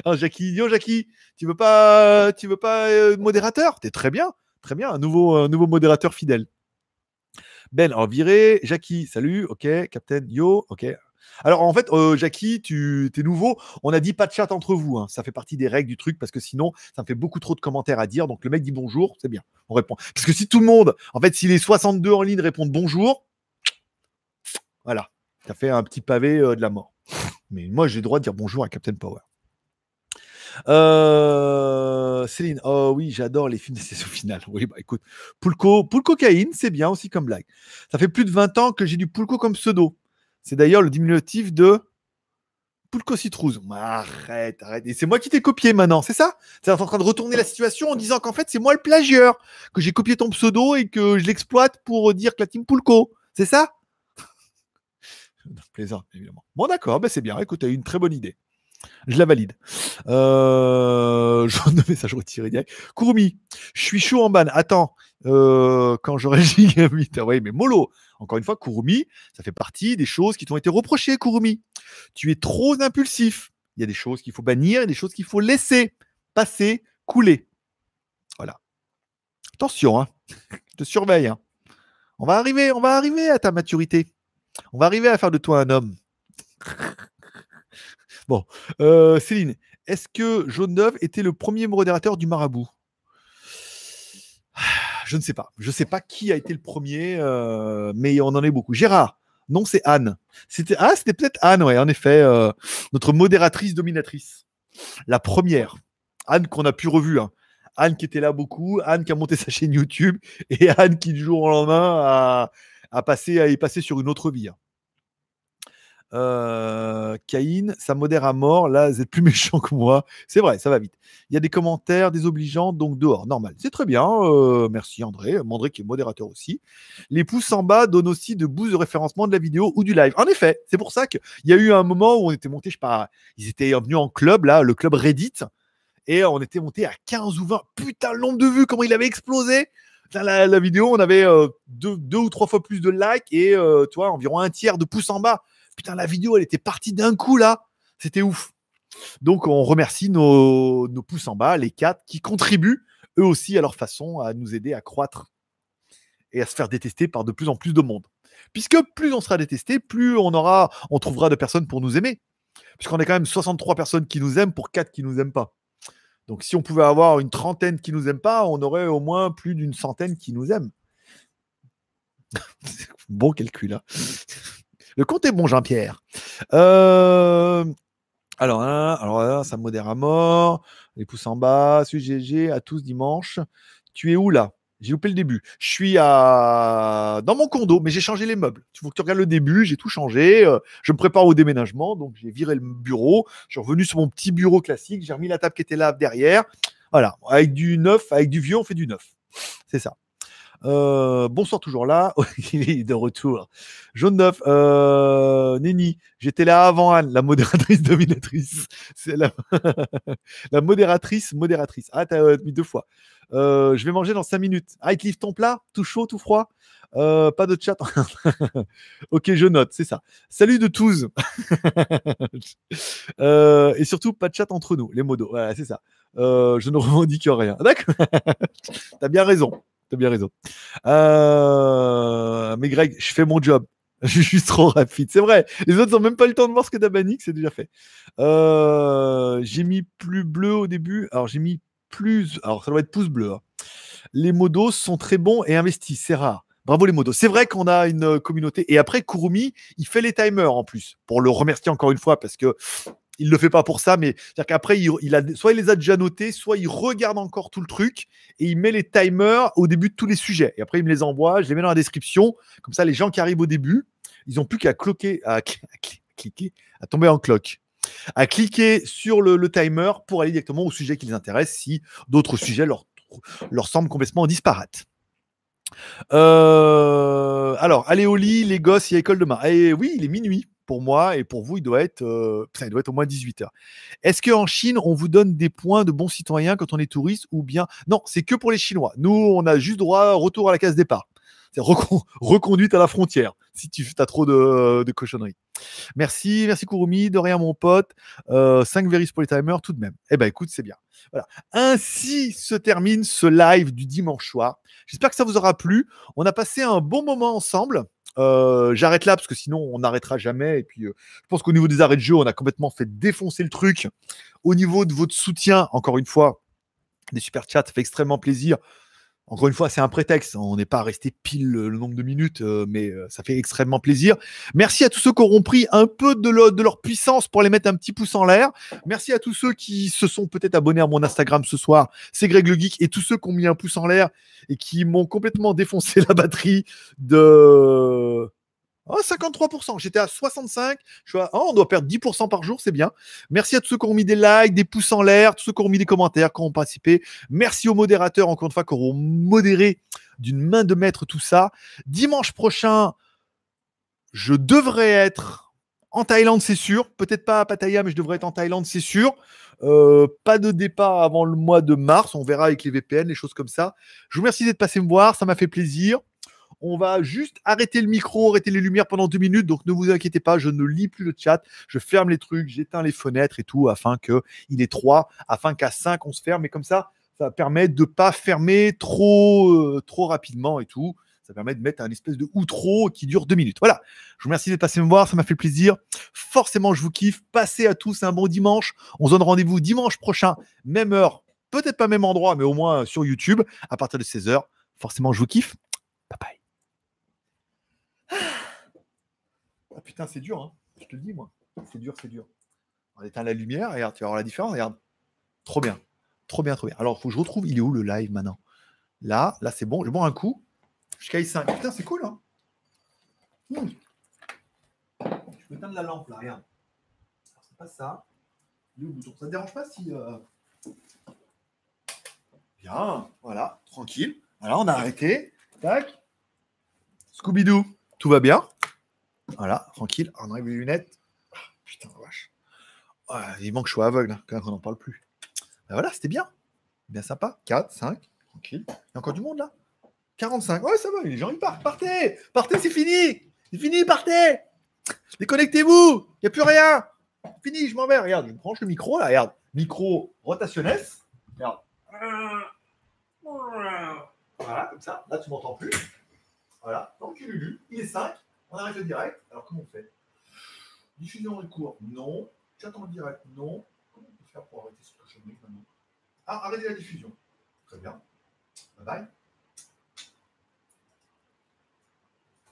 hein, Jackie, yo Jackie, tu veux pas, tu veux pas euh, modérateur? T'es très bien, très bien. Un nouveau, un nouveau modérateur fidèle. Ben, alors viré. Jackie, salut. Ok, Captain, yo, ok. Alors en fait, euh, Jackie, tu es nouveau, on a dit pas de chat entre vous, hein. Ça fait partie des règles du truc parce que sinon, ça me fait beaucoup trop de commentaires à dire, donc le mec dit bonjour, c'est bien, on répond. Parce que si tout le monde, en fait, si les soixante-deux en ligne répondent bonjour, voilà, ça fait un petit pavé euh, de la mort. Mais moi, j'ai le droit de dire bonjour à Captain Power. Euh, Céline, oh oui, j'adore les films de saison finale. Oui, bah écoute, Pulco, Pulcocaïne, c'est bien aussi comme blague. Ça fait plus de vingt ans que j'ai du Pulco comme pseudo. C'est d'ailleurs le diminutif de Pulco Citrouze. Arrête, arrête. Et c'est moi qui t'ai copié maintenant, c'est ça? Tu es en train de retourner la situation en disant qu'en fait, c'est moi le plagieur, que j'ai copié ton pseudo et que je l'exploite pour dire que la team Pulco, c'est ça? Plaisant, évidemment. Bon, d'accord, ben c'est bien. Écoute, tu as eu une très bonne idée. Je la valide. Euh, je vais message retiré direct. Kurumi, je suis chaud en ban. Attends, euh, quand j'aurai Giga huit. Oui, mais mollo. Encore une fois, Kurumi, ça fait partie des choses qui t'ont été reprochées, Kurumi. Tu es trop impulsif. Il y a des choses qu'il faut bannir et des choses qu'il faut laisser passer, couler. Voilà. Attention, hein. Je te surveille. Hein. On va arriver, on va arriver à ta maturité. On va arriver à faire de toi un homme. Bon, euh, Céline, est-ce que Jaune d'œuf était le premier modérateur du Marabout? Je ne sais pas. Je ne sais pas qui a été le premier, euh, mais on en est beaucoup. Gérard, non, c'est Anne. C'était, ah, c'était peut-être Anne, ouais, en effet, euh, notre modératrice dominatrice. La première. Anne qu'on a pu revu. Hein. Anne qui était là beaucoup, Anne qui a monté sa chaîne YouTube, et Anne qui, du jour au lendemain, a, a passé, a, est passée sur une autre vie. Hein. Euh, Caïn, ça modère à mort. Là, vous êtes plus méchant que moi. C'est vrai, ça va vite. Il y a des commentaires désobligeants, donc dehors, normal. C'est très bien. Euh, merci André. André qui est modérateur aussi. Les pouces en bas donnent aussi de boost de référencement de la vidéo ou du live. En effet, c'est pour ça qu'il y a eu un moment où on était monté, je sais pas, ils étaient venus en club, là, le club Reddit, et on était monté à quinze ou vingt. Putain, le nombre de vues, comment il avait explosé! La, la vidéo, on avait euh, deux, deux ou trois fois plus de likes et euh, toi, environ un tiers de pouces en bas. Putain, la vidéo, elle était partie d'un coup, là. C'était ouf. Donc, on remercie nos, nos pouces en bas, les quatre, qui contribuent, eux aussi, à leur façon, à nous aider à croître et à se faire détester par de plus en plus de monde. Puisque plus on sera détesté, plus on aura, on trouvera de personnes pour nous aimer. Puisqu'on est quand même soixante-trois personnes qui nous aiment pour quatre qui ne nous aiment pas. Donc, si on pouvait avoir une trentaine qui ne nous aiment pas, on aurait au moins plus d'une centaine qui nous aiment. Bon calcul, hein. Le compte est bon, Jean-Pierre. Euh... Alors, hein, alors hein, ça modère à mort. Les pouces en bas. G G à tous dimanche. Tu es où là? J'ai loupé le début. Je suis à... dans mon condo, mais j'ai changé les meubles. Il faut que tu regardes le début, j'ai tout changé. Euh, je me prépare au déménagement, donc j'ai viré le bureau. Je suis revenu sur mon petit bureau classique. J'ai remis la table qui était là derrière. Voilà, avec du neuf, avec du vieux, on fait du neuf. C'est ça. Euh, bonsoir, toujours là. Il est de retour. Jaune d'œuf, euh, Néni, j'étais là avant Anne, la modératrice dominatrice. C'est la, la modératrice modératrice. Ah, t'as euh, mis deux fois. Euh, je vais manger dans cinq minutes. Ah, il te livre ton plat, tout chaud, tout froid. Euh, pas de chat. Ok, je note, c'est ça. Salut de tous. euh, et surtout, pas de chat entre nous, les modos. Voilà, c'est ça. Euh, je ne revendique rien. D'accord. T'as bien raison. T'as bien raison. Euh, mais Greg, je fais mon job. Je suis trop rapide, c'est vrai. Les autres n'ont même pas eu le temps de voir ce que t'as banni, c'est déjà fait. Euh, j'ai mis plus bleu au début. Alors, j'ai mis plus... Alors, ça doit être pouce bleu. Hein. Les modos sont très bons et investis. C'est rare. Bravo les modos. C'est vrai qu'on a une communauté. Et après, Kurumi, il fait les timers en plus. Pour le remercier encore une fois, parce que... il ne le fait pas pour ça, mais c'est-à-dire qu'après, il, il a, soit il les a déjà notés, soit il regarde encore tout le truc et il met les timers au début de tous les sujets. Et après, il me les envoie, je les mets dans la description. Comme ça, les gens qui arrivent au début, ils n'ont plus qu'à cloquer, à, à, à cliquer, à tomber en cloque, à cliquer sur le, le timer pour aller directement au sujet qui les intéresse si d'autres sujets leur, leur semblent complètement disparates. Euh, alors, allez au lit, les gosses, il y a école demain. Et oui, il est minuit. Pour moi et pour vous, il doit être, euh, ça, il doit être au moins dix-huit heures. Est-ce qu'en Chine, on vous donne des points de bons citoyens quand on est touriste ou bien... Non, c'est que pour les Chinois. Nous, on a juste droit retour à la case départ. C'est reconduite à la frontière si tu as trop de, de cochonneries. Merci, merci Kurumi, de rien mon pote. Euh, cinq verris pour les timers tout de même. Eh ben écoute, c'est bien. Voilà. Ainsi se termine ce live du dimanche soir. J'espère que ça vous aura plu. On a passé un bon moment ensemble. Euh, j'arrête là parce que sinon on n'arrêtera jamais et puis euh, je pense qu'au niveau des arrêts de jeu on a complètement fait défoncer le truc. Au niveau de votre soutien, encore une fois, des super chats, ça fait extrêmement plaisir. Encore une fois, c'est un prétexte, on n'est pas resté pile le, le nombre de minutes, euh, mais euh, ça fait extrêmement plaisir. Merci à tous ceux qui auront pris un peu de, le, de leur puissance pour les mettre un petit pouce en l'air. Merci à tous ceux qui se sont peut-être abonnés à mon Instagram ce soir, c'est Greg le Geek, et tous ceux qui ont mis un pouce en l'air et qui m'ont complètement défoncé la batterie de... Oh, cinquante-trois pour cent, j'étais à soixante-cinq, je suis à... oh, on doit perdre dix pour cent par jour, c'est bien. Merci à tous ceux qui ont mis des likes, des pouces en l'air, tous ceux qui ont mis des commentaires, qui ont participé. Merci aux modérateurs, encore une fois, qui auront modéré d'une main de maître tout ça. Dimanche prochain, je devrais être en Thaïlande, c'est sûr. Peut-être pas à Pattaya, mais je devrais être en Thaïlande, c'est sûr. Euh, pas de départ avant le mois de mars, on verra avec les V P N, les choses comme ça. Je vous remercie d'être passé me voir, ça m'a fait plaisir. On va juste arrêter le micro, arrêter les lumières pendant deux minutes. Donc, ne vous inquiétez pas, je ne lis plus le chat. Je ferme les trucs, j'éteins les fenêtres et tout afin qu'il est trois, afin qu'à cinq, on se ferme. Et comme ça, ça permet de ne pas fermer trop, euh, trop rapidement et tout. Ça permet de mettre un espèce de outro qui dure deux minutes. Voilà. Je vous remercie d'être passé me voir. Ça m'a fait plaisir. Forcément, je vous kiffe. Passez à tous un bon dimanche. On se donne rendez-vous dimanche prochain, même heure, peut-être pas même endroit, mais au moins sur YouTube à partir de seize heures. Forcément, je vous kiffe. Bye bye. Ah putain, c'est dur, hein. Je te le dis, moi. C'est dur, c'est dur. On éteint la lumière, regarde, tu vas voir la différence, regarde. Trop bien, trop bien, trop bien. Alors, il faut que je retrouve, il est où le live maintenant? Là, là, c'est bon, je bois un coup. Je caille cinq. Putain, c'est cool, hein. Mmh. Je peux éteindre la lampe, là, regarde. Alors, c'est pas ça. Le bouton. Ça te dérange pas si... Euh... Bien, voilà, tranquille. Voilà, on a arrêté. Tac. Scooby-Doo. Tout va bien. Voilà, tranquille. On enlève les lunettes. Oh, putain, la vache. Oh, il manque que je sois aveugle, hein, quand même, on n'en parle plus. Ben voilà, c'était bien. Bien sympa. quatre, cinq, tranquille. Il y a encore du monde, là. quarante-cinq. Ouais, ça va, les gens, ils partent. Partez. Partez, c'est fini. C'est fini, partez. Déconnectez-vous. Il n'y a plus rien. C'est fini, je m'en vais. Regarde, je branche le micro, là. Regarde. Micro rotationnel. Regarde. Voilà, comme ça. Là, tu ne m'entends plus. Voilà, donc il est lu, il est cinq, on arrête le direct. Alors comment on fait? Diffusion en cours, non. Chat en direct, non. Comment on peut faire pour arrêter ce que je mets maintenant? Ah, arrêtez la diffusion. Très bien. Bye bye.